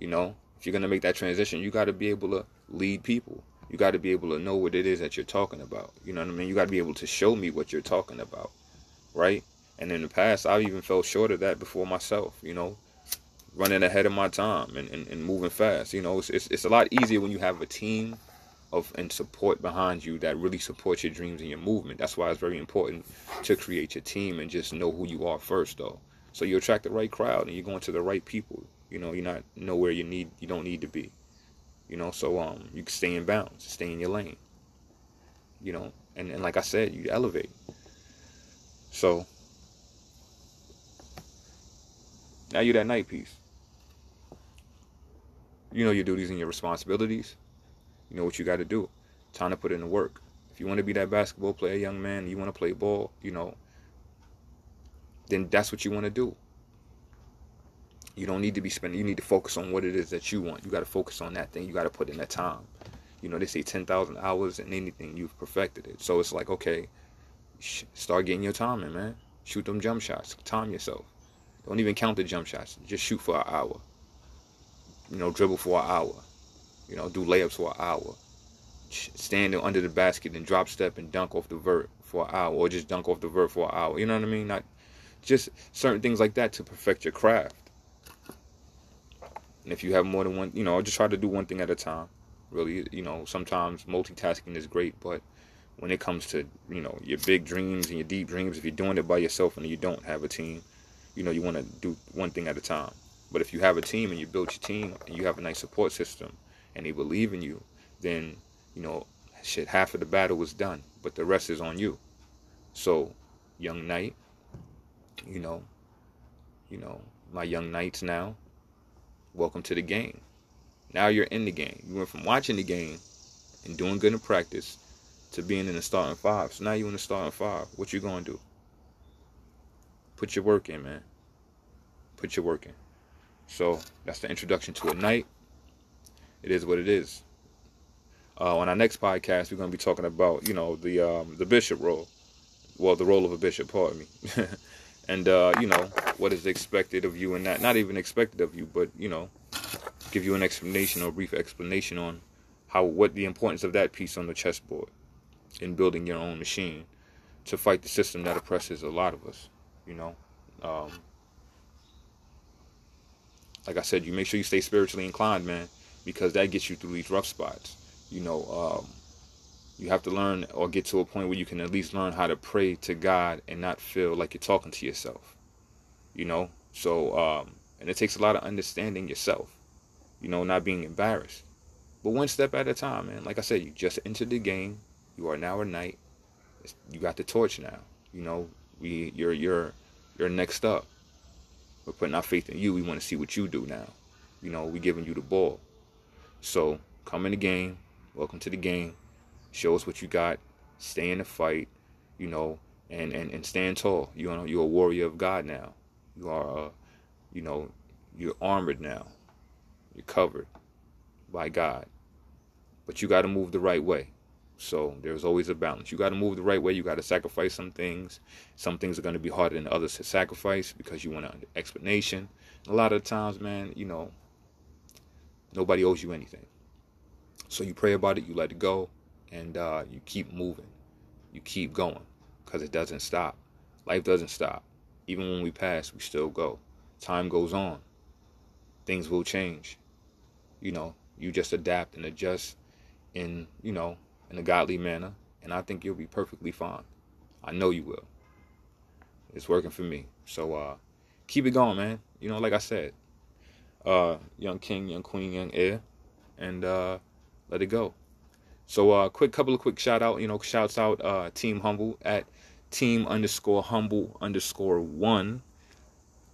you know, if you're going to make that transition, you got to be able to lead people. you got to be able to know what it is that you're talking about. You know what I mean? You got to be able to show me what you're talking about, right? And in the past, I've even fell short of that before myself, you know, running ahead of my time and, and, and moving fast. You know, it's, it's it's a lot easier when you have a team of and support behind you that really supports your dreams and your movement. That's why it's very important to create your team and just know who you are first, though. So you attract the right crowd and you're going to the right people. You know, you're not nowhere you need you don't need to be. You know, so um you can stay in bounds, stay in your lane. You know, and, and like I said, you elevate. So now you're that night piece. You know your duties and your responsibilities. You know what you got to do. Time to put in the work. If you want to be that basketball player, young man, you want to play ball, you know, then that's what you want to do. You don't need to be spending. You need to focus on what it is that you want. You got to focus on that thing. You got to put in that time. You know, they say ten thousand hours in anything, you've perfected it. So it's like, okay, sh- start getting your time in, man. Shoot them jump shots. Time yourself. Don't even count the jump shots. Just shoot for an hour. You know, dribble for an hour. You know, do layups for an hour. Stand under the basket and drop step and dunk off the vert for an hour. Or just dunk off the vert for an hour. You know what I mean? Not just certain things like that to perfect your craft. And if you have more than one, you know, just try to do one thing at a time. Really, you know, sometimes multitasking is great, but when it comes to, you know, your big dreams and your deep dreams, if you're doing it by yourself and you don't have a team, you know, you want to do one thing at a time. But if you have a team and you build your team and you have a nice support system and they believe in you, then, you know, shit, half of the battle is done, but the rest is on you. So, young knight, you know, you know, my young knights now, welcome to the game. Now you're in the game. You went from watching the game and doing good in practice to being in the starting five. So now you're in the starting five. What you gonna do? Put your work in, man. Put your work in. So that's the introduction to a night. It is what it is. Uh, on our next podcast, we're gonna be talking about, you know, the um, the bishop role. Well, the role of a bishop. Pardon me. And, uh, you know, what is expected of you and that, not even expected of you, but, you know, give you an explanation or brief explanation on how, what the importance of that piece on the chessboard in building your own machine to fight the system that oppresses a lot of us, you know. Um, like I said, you make sure you stay spiritually inclined, man, because that gets you through these rough spots, you know, um. You have to learn or get to a point where you can at least learn how to pray to God and not feel like you're talking to yourself, you know? So, um, and it takes a lot of understanding yourself, you know, not being embarrassed. But one step at a time, man. Like I said, you just entered the game. You are now a knight. You got the torch now, you know? We, you're, you're, you're next up. We're putting our faith in you. We want to see what you do now. You know, we're giving you the ball. So, come in the game. Welcome to the game. Show us what you got. Stay in the fight, you know, and, and, and stand tall. You know, you're a warrior of God now. You are, uh, you know, you're armored now. You're covered by God. But you got to move the right way. So there's always a balance. You got to move the right way. You got to sacrifice some things. Some things are going to be harder than others to sacrifice because you want an explanation. A lot of times, man, you know, nobody owes you anything. So you pray about it. You let it go. And uh, you keep moving. You keep going. Because it doesn't stop. Life doesn't stop. Even when we pass, we still go. Time goes on. Things will change. You know, you just adapt and adjust in, you know, in a godly manner. And I think you'll be perfectly fine. I know you will. It's working for me. So uh, keep it going, man. You know, like I said, uh, young king, young queen, young heir. And uh, let it go. So a uh, quick couple of quick shout out, you know, shouts out uh, Team Humble at team underscore humble underscore one.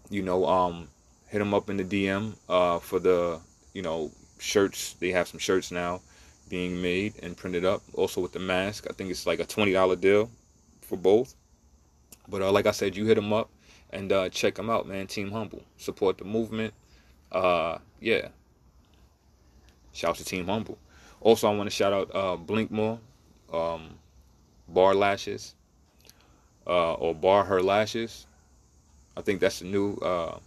You know, um, hit them up in the D M uh, for the, you know, shirts. They have some shirts now being made and printed up. Also with the mask, I think it's like a twenty dollars deal for both. But uh, like I said, you hit them up and uh, check them out, man. Team Humble. Support the movement. Uh, yeah. Shouts to Team Humble. Also, I want to shout out uh, Blinkmore, um, Bar Lashes, uh, or Bar Her Lashes. I think that's the new. Uh,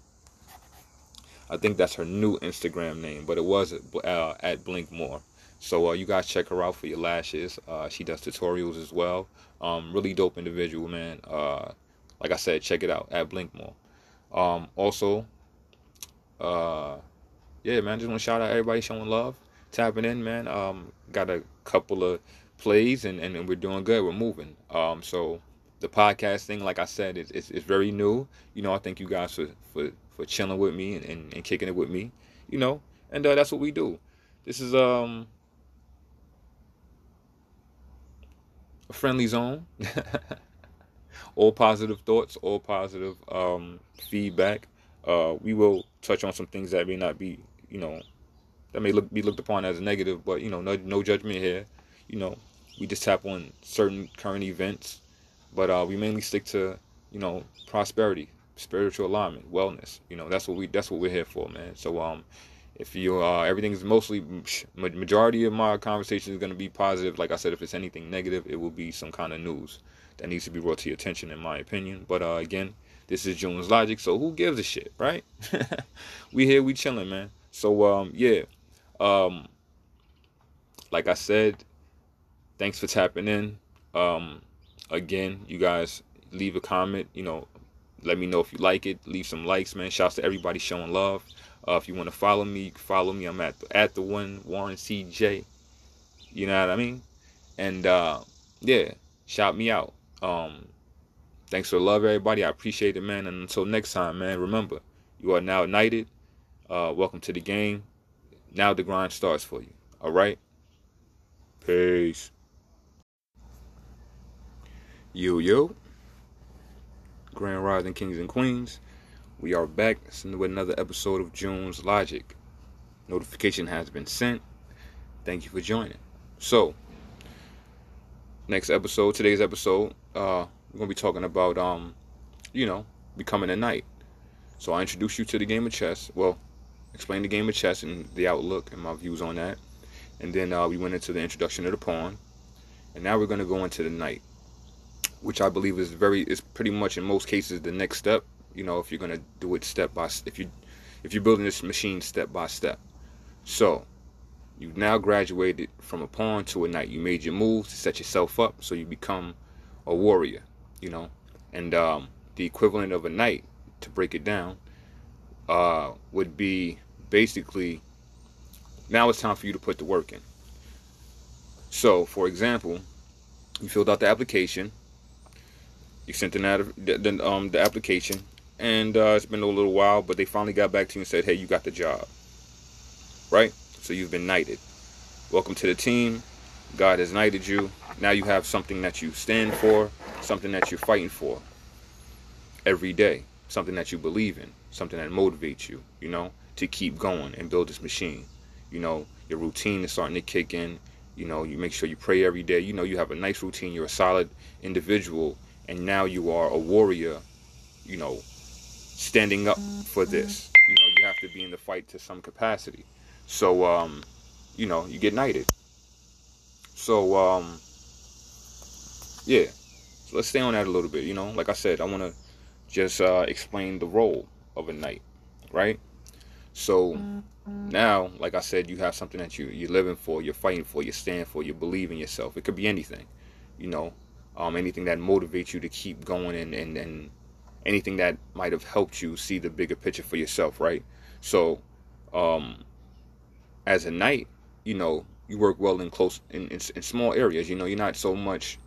I think that's her new Instagram name, but it was uh, at Blinkmore. So uh, you guys check her out for your lashes. Uh, she does tutorials as well. Um, really dope individual, man. Uh, like I said, check it out at Blinkmore. Um, also, uh, yeah, man, just want to shout out everybody showing love, tapping in, man. Um, got a couple of plays, and, and, and we're doing good. We're moving. Um, so the podcast thing, like I said, is it's, it's very new. You know, I thank you guys for, for, for chilling with me and, and, and kicking it with me, you know, and uh, that's what we do. This is um a friendly zone. All positive thoughts, all positive um, feedback. Uh, we will touch on some things that may not be, you know, that may look, be looked upon as negative, but, you know, no, no judgment here. You know, we just tap on certain current events, but uh, we mainly stick to, you know, prosperity, spiritual alignment, wellness. You know, that's what we that's what we're here for, man. So um, if you uh, everything is mostly majority of my conversation is going to be positive. Like I said, if it's anything negative, it will be some kind of news that needs to be brought to your attention, in my opinion. But uh, again, this is June's Logic, so who gives a shit, right? We here, we chilling, man. So um, yeah, um, like I said. Thanks for tapping in. Um, again, you guys leave a comment. You know, let me know if you like it. Leave some likes, man. Shouts to everybody showing love. Uh, if you want to follow me, follow me. I'm at the, at the one Warren C J. You know what I mean? And uh, yeah, shout me out. Um, thanks for the love, everybody. I appreciate it, man. And until next time, man. Remember, you are now knighted. Uh, welcome to the game. Now the grind starts for you. All right. Peace. Yo, yo, Grand Rising Kings and Queens, we are back with another episode of June's Logic. Notification has been sent. Thank you for joining. So, next episode, today's episode, uh, we're going to be talking about, um, you know, becoming a knight. So I introduced you to the game of chess. Well, explained the game of chess and the outlook and my views on that. And then uh, we went into the introduction of the pawn. And now we're going to go into the knight, which I believe is very, is pretty much in most cases the next step. You know, if you're gonna do it step by, if you, if you're building this machine step by step. So, you've now graduated from a pawn to a knight. You made your move to set yourself up, so you become a warrior. You know, and um, the equivalent of a knight, to break it down, uh, would be basically, now it's time for you to put the work in. So, for example, you filled out the application. You sent in ad- the, um, the application, and uh, it's been a little while, but they finally got back to you and said, hey, you got the job, right? So you've been knighted. Welcome to the team. God has knighted you. Now you have something that you stand for, something that you're fighting for every day, something that you believe in, something that motivates you, you know, to keep going and build this machine. You know, your routine is starting to kick in. You know, you make sure you pray every day. You know, you have a nice routine. You're a solid individual. And now you are a warrior, you know, standing up for this. You know, you have to be in the fight to some capacity. So, um, you know, you get knighted. So, um, yeah. So let's stay on that a little bit, you know. Like I said, I want to just uh, explain the role of a knight, right? So now, like I said, you have something that you, you're living for, you're fighting for, you stand for, you believe in yourself. It could be anything, you know. Um, anything that motivates you to keep going, and, and, and anything that might have helped you see the bigger picture for yourself, right? So, um, as a knight, you know, you work well in close, in, in, in small areas. You know, you're not so much,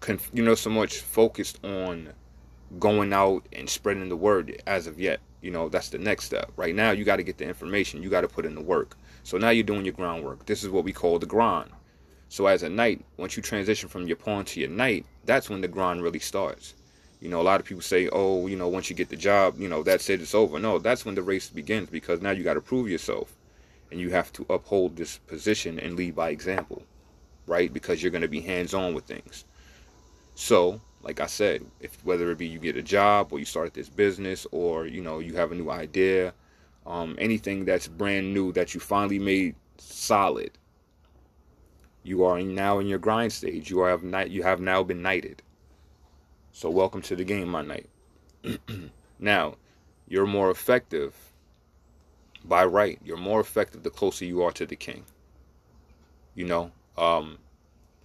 conf- you know, so much focused on going out and spreading the word as of yet. You know, that's the next step. Right now, you got to get the information. You got to put in the work. So now you're doing your groundwork. This is what we call the grind. So as a knight, once you transition from your pawn to your knight, that's when the grind really starts. You know, a lot of people say, oh, you know, once you get the job, you know, that's it, it's over. No, that's when the race begins, because now you got to prove yourself. And you have to uphold this position and lead by example, right? Because you're going to be hands-on with things. So, like I said, if whether it be you get a job or you start this business, or, you know, you have a new idea, um, anything that's brand new that you finally made solid, you are now in your grind stage. You have not, you have now been knighted. So welcome to the game, my knight. Now, you're more effective by right. You're more effective the closer you are to the king. you know, um,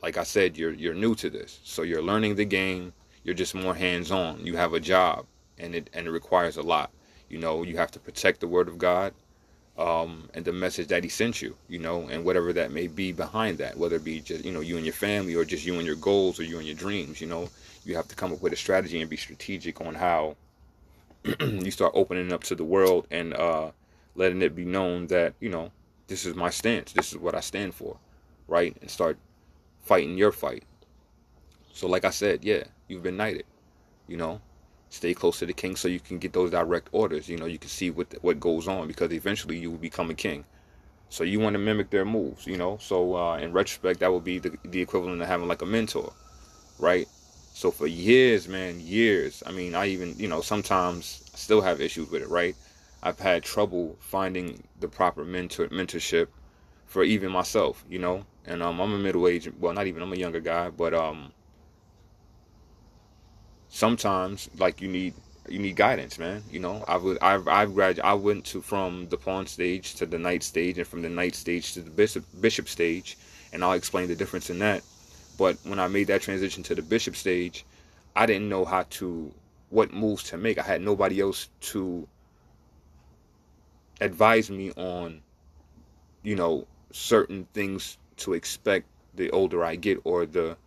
like I said, you're you're new to this, so you're learning the game. You're just more hands-on. You have a job, and it and it requires a lot. You know, you have to protect the Word of God, um, and the message that He sent you. You know, and whatever that may be behind that, whether it be just, you know, you and your family, or just you and your goals, or you and your dreams. You know, you have to come up with a strategy and be strategic on how you start opening up to the world and uh, letting it be known that, you know, this is my stance. This is what I stand for, right? And start fighting your fight. So like I said, yeah, you've been knighted, you know, stay close to the king so you can get those direct orders. You know, you can see what what goes on, because eventually you will become a king. So you want to mimic their moves, you know. So uh, in retrospect, that would be the, the equivalent of having like a mentor, right? So for years, man, years. I mean, I even, you know, sometimes I still have issues with it, right? I've had trouble finding the proper mentor mentorship for even myself, you know. And um, I'm a middle-aged, well, not even, I'm a younger guy, but um, sometimes like you need you need guidance, man. You know, I would I've I've gradu- I went to from the pawn stage to the knight stage, and from the knight stage to the bishop bishop stage, and I'll explain the difference in that. But when I made that transition to the bishop stage, I didn't know how to what moves to make. I had nobody else to advise me on, you know, certain things to expect the older I get, or the,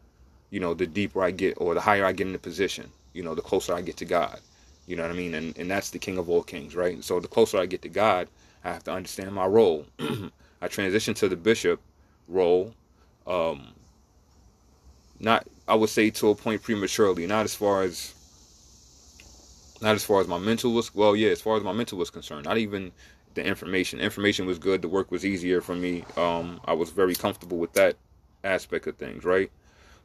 you know, the deeper I get, or the higher I get in the position, you know, the closer I get to God, you know what I mean? And and that's the King of all kings, right? And so the closer I get to God, I have to understand my role. I transitioned to the bishop role, um, not, I would say to a point prematurely, not as far as, not as far as my mental was, well, yeah, as far as my mental was concerned, not even the information. Information was good. The work was easier for me. Um, I was very comfortable with that aspect of things, right?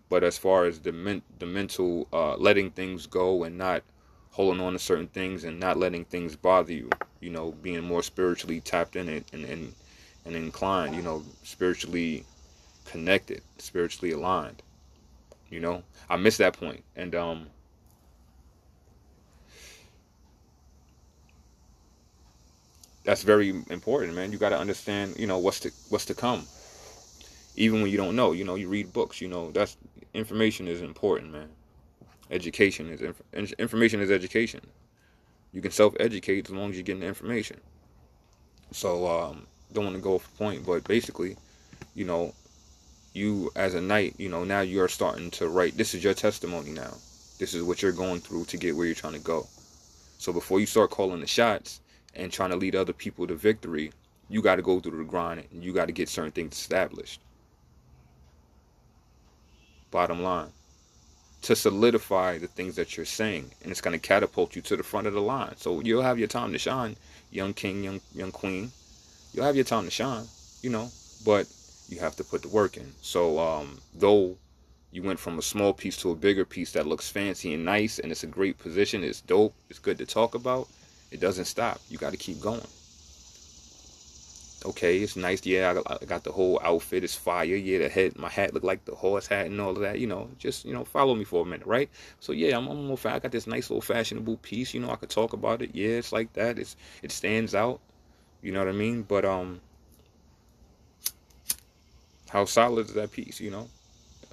But as far as the men- the mental, uh, letting things go and not holding on to certain things and not letting things bother you, you know, being more spiritually tapped in it and, and, and inclined, you know, spiritually connected, spiritually aligned, you know, I missed that point. And, um, that's very important, man. You got to understand, you know, what's to what's to come, even when you don't know. You know, you read books. You know, that's information is important, man. Education is inf- information is education. You can self-educate as long as you're getting the information. So, um, don't want to go off the point, but basically, you know, you as a knight, you know, now you are starting to write. This is your testimony now. This is what you're going through to get where you're trying to go. So before you start calling the shots and trying to lead other people to victory, you got to go through the grind, and you got to get certain things established. Bottom line, to solidify the things that you're saying, and it's going to catapult you to the front of the line. So you'll have your time to shine, young king, young young queen. You'll have your time to shine, you know, but you have to put the work in. So um, though you went from a small piece to a bigger piece that looks fancy and nice, and it's a great position, it's dope, it's good to talk about, it doesn't stop. You got to keep going. Okay, it's nice. Yeah, I got the whole outfit. It's fire. Yeah, the head, my hat looked like the horse hat and all of that. You know, just, you know, follow me for a minute, right? So yeah, I'm, I'm I got this nice little fashionable piece. You know, I could talk about it. Yeah, it's like that. It's it stands out. You know what I mean? But um, how solid is that piece? You know,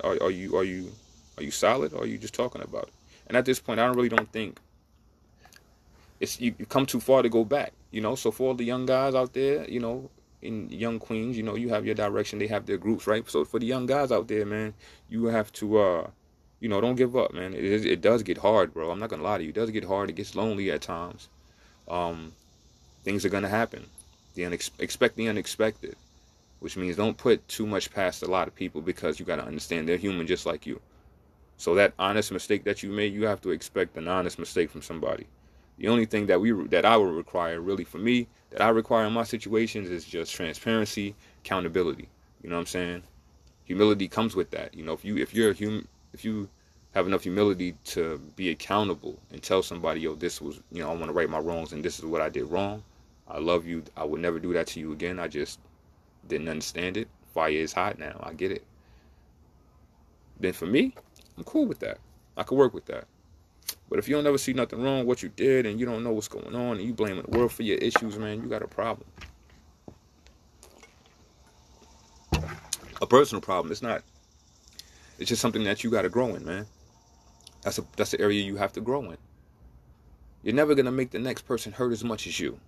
are are you are you are you solid, or are you just talking about it? And at this point, I don't really don't think. It's, you come too far to go back, you know. So for all the young guys out there, you know, and young queens, you know, you have your direction, they have their groups, right? So for the young guys out there, man, you have to, uh, you know, don't give up, man. It is, it does get hard, bro. I'm not gonna lie to you. It does get hard. It gets lonely at times. Um, things are gonna happen. The unex- expect the unexpected, which means don't put too much past a lot of people, because you gotta understand they're human just like you. So that honest mistake that you made, you have to expect an honest mistake from somebody. The only thing that we that I would require, really, for me, that I require in my situations is just transparency, accountability. You know what I'm saying? Humility comes with that. You know, if you if you're a hum, if you have enough humility to be accountable and tell somebody, yo, this was, you know, I want to right my wrongs, and this is what I did wrong. I love you. I would never do that to you again. I just didn't understand it. Fire is hot now. I get it. Then for me, I'm cool with that. I could work with that. But if you don't ever see nothing wrong with what you did, and you don't know what's going on, and you blaming the world for your issues, man, you got a problem. a personal problem. It's not. It's just something that you got to grow in, man. That's a, that's the area you have to grow in. You're never going to make the next person hurt as much as you.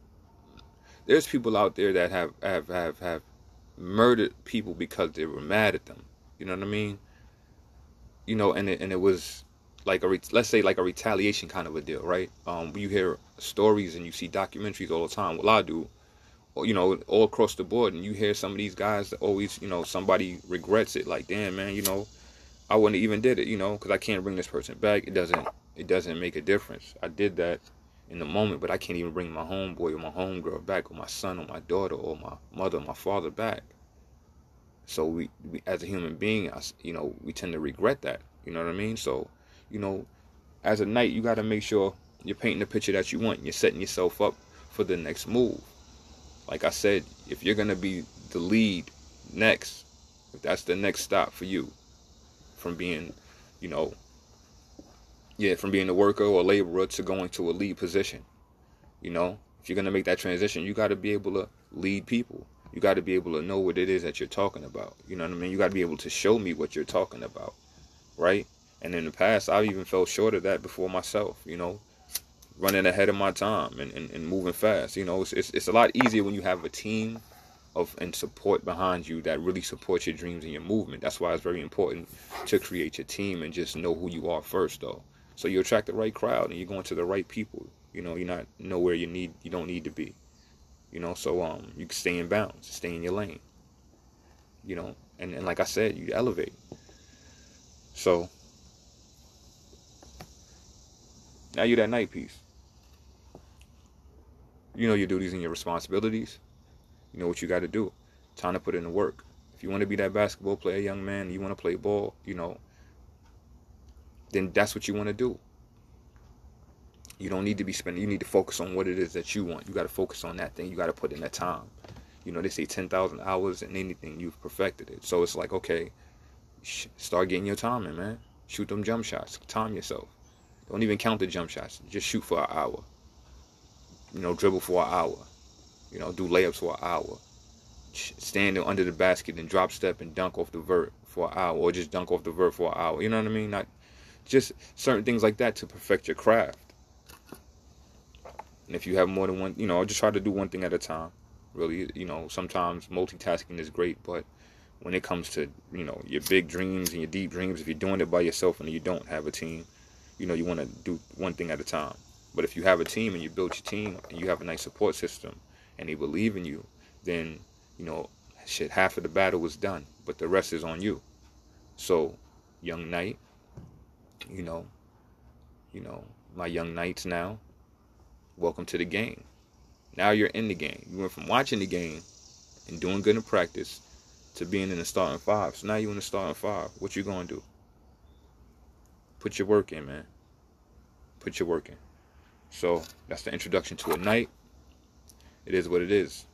There's people out there that have, have, have, have murdered people because they were mad at them. You know what I mean? You know, and it, and it was like a, re- let's say like a retaliation kind of a deal, right? Um, you hear stories and you see documentaries all the time. Well, I do, you know, all across the board. And you hear some of these guys that always, you know, somebody regrets it. Like, damn, man, you know, I wouldn't even did it, you know, because I can't bring this person back. It doesn't, it doesn't make a difference. I did that in the moment, but I can't even bring my homeboy or my homegirl back, or my son or my daughter or my mother or my father back. So we, we as a human being, I, you know, we tend to regret that. You know what I mean? So, you know, as a knight, you got to make sure you're painting the picture that you want. You're setting yourself up for the next move. Like I said, if you're going to be the lead next, if that's the next stop for you, from being, you know, yeah, from being a worker or a laborer to going to a lead position, you know, if you're going to make that transition, you got to be able to lead people. You got to be able to know what it is that you're talking about. You know what I mean? You got to be able to show me what you're talking about, right? And in the past, I've even fell short of that before myself, you know, running ahead of my time and, and, and moving fast. You know, it's, it's it's a lot easier when you have a team of and support behind you that really supports your dreams and your movement. That's why it's very important to create your team and just know who you are first, though. So you attract the right crowd and you're going to the right people. You know, you're not nowhere you need, you don't need to be. You know, so um, you can stay in bounds, stay in your lane. You know, and, and like I said, you elevate. So now you're that night piece. You know your duties and your responsibilities. You know what you got to do. Time to put in the work. If you want to be that basketball player, young man, you want to play ball, you know, then that's what you want to do. You don't need to be spending. You need to focus on what it is that you want. You got to focus on that thing. You got to put in that time. You know, they say ten thousand hours in anything, you've perfected it. So it's like, okay, sh- start getting your time in, man. Shoot them jump shots. Time yourself. Don't even count the jump shots. Just shoot for an hour. You know, dribble for an hour. You know, do layups for an hour. Stand under the basket and drop step and dunk off the vert for an hour. Or just dunk off the vert for an hour. You know what I mean? Not just certain things like that to perfect your craft. And if you have more than one, you know, just try to do one thing at a time. Really, you know, sometimes multitasking is great. But when it comes to, you know, your big dreams and your deep dreams, if you're doing it by yourself and you don't have a team, you know, you want to do one thing at a time. But if you have a team and you build your team and you have a nice support system and they believe in you, then, you know, shit, half of the battle is done, but the rest is on you. So, young knight, you know, you know, my young knights now, welcome to the game. Now you're in the game. You went from watching the game and doing good in practice to being in the starting five. So now you're in the starting five. What you going to do? Put your work in, man. Put your work in. So that's the introduction to a night. It is what it is.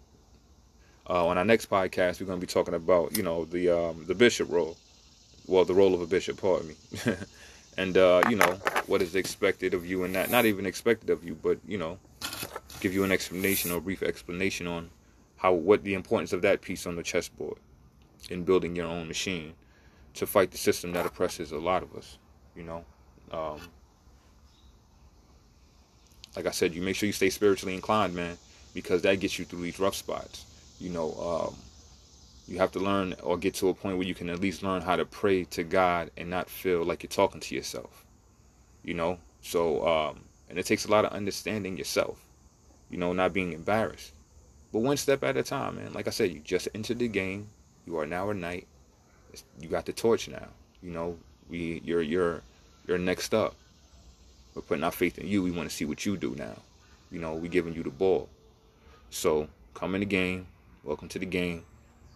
Uh, on our next podcast, we're going to be talking about, you know, the um, the bishop role. Well, the role of a bishop, pardon me. And, uh, you know, what is expected of you and that. Not even expected of you, but, you know, give you an explanation or brief explanation on how what the importance of that piece on the chessboard in building your own machine to fight the system that oppresses a lot of us, you know. Um, like I said, you make sure you stay spiritually inclined, man, because that gets you through these rough spots. You know, um, you have to learn or get to a point where you can at least learn how to pray to God and not feel like you're talking to yourself, you know. So, um, and it takes a lot of understanding yourself, you know, not being embarrassed. But one step at a time, man. Like I said, you just entered the game. You are now a knight. You got the torch now, you know. We, you're, you're, you're next up. We're putting our faith in you. We want to see what you do now. You know, we're giving you the ball. So come in the game. Welcome to the game.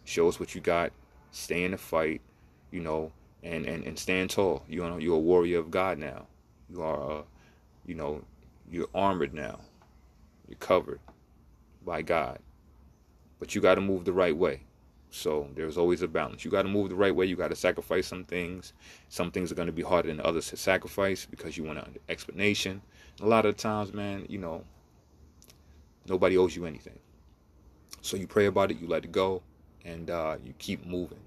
Show us what you got. Stay in the fight, you know, and, and, and stand tall. You know, you're a warrior of God now. You are, uh, you know, you're armored now. You're covered by God. But you got to move the right way. So there's always a balance. You got to move the right way. You got to sacrifice some things. Some things are going to be harder than others to sacrifice because you want an explanation. A lot of times, man, you know, nobody owes you anything. So you pray about it. You let it go. And uh, you keep moving.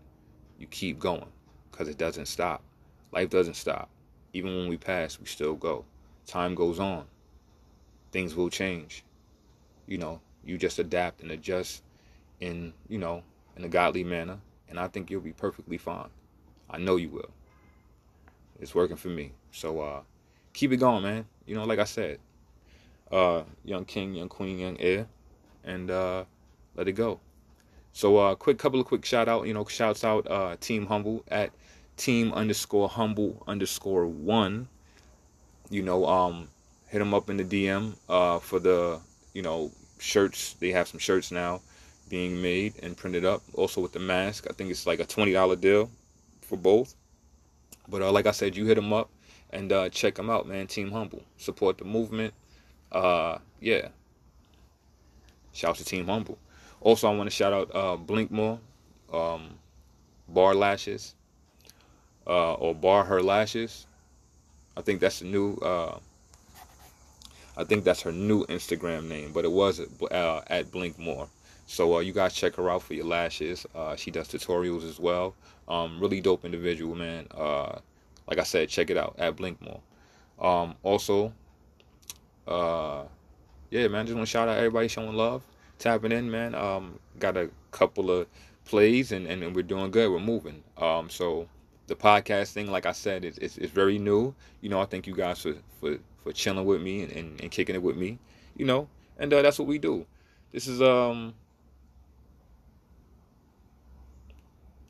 you keep going, because it doesn't stop. Life doesn't stop. Even when we pass, we still go. Time goes on. Things will change. You know, you just adapt and adjust in, you know, in a godly manner, and I think you'll be perfectly fine. I know you will. It's working for me. So uh, keep it going, man. You know, like I said, uh, young king, young queen, young heir, and uh, let it go. So uh, quick couple of quick shout out, you know, shouts out uh, Team Humble at Team underscore Humble underscore one. You know, um, hit them up in the D M uh, for the, you know, shirts. They have some shirts now being made and printed up. Also with the mask, I think it's like a twenty dollars deal for both. But uh, like I said, you hit them up and uh, check them out, man. Team Humble. Support the movement. Uh, yeah. Shout out to Team Humble. Also, I want to shout out uh, Blinkmore, um, Bar Lashes, uh, or Bar Her Lashes. I think that's the new. Uh, I think that's her new Instagram name, but it was uh, at Blinkmore. So uh, you guys check her out for your lashes. Uh, she does tutorials as well. Um, really dope individual, man. Uh, like I said, check it out at Blinkmore. Um, also, uh, yeah, man. Just want to shout out everybody showing love. Tapping in, man. Um, got a couple of plays, and, and, and we're doing good. We're moving. Um, so the podcast thing, like I said, is it's, it's very new. You know, I thank you guys for for, for chilling with me and, and, and kicking it with me. You know, and uh, that's what we do. This is um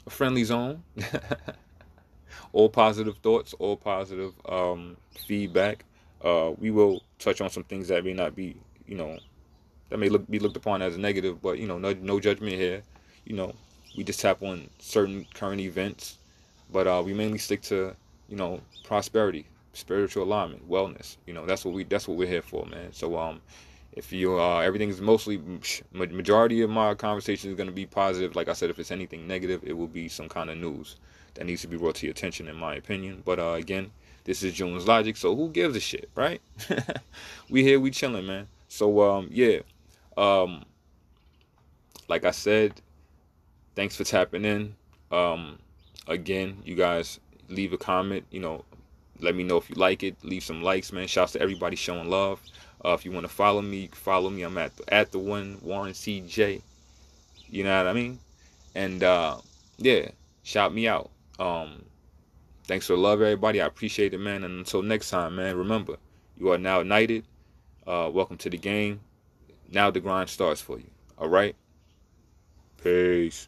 a friendly zone. All positive thoughts, all positive um feedback. Uh, we will touch on some things that may not be, you know. That may look, be looked upon as negative, but, you know, no, no judgment here. You know, we just tap on certain current events, but uh, we mainly stick to, you know, prosperity, spiritual alignment, wellness. You know, that's what we that's what we're here for, man. So um, if you uh, everything is mostly majority of my conversation is going to be positive. Like I said, if it's anything negative, it will be some kind of news that needs to be brought to your attention, in my opinion. But uh, again, this is June's Logic, so who gives a shit, right? We here, we chilling, man. So um, yeah. Um, like I said, thanks for tapping in. Um, again, you guys leave a comment, you know, let me know if you like it, leave some likes, man. Shouts to everybody showing love. Uh, if you want to follow me, follow me. I'm at the, at the one Warren C J, you know what I mean? And, uh, yeah, shout me out. Um, thanks for the love, everybody. I appreciate it, man. And until next time, man, remember, you are now knighted. Uh, welcome to the game. Now the grind starts for you. All right? Peace.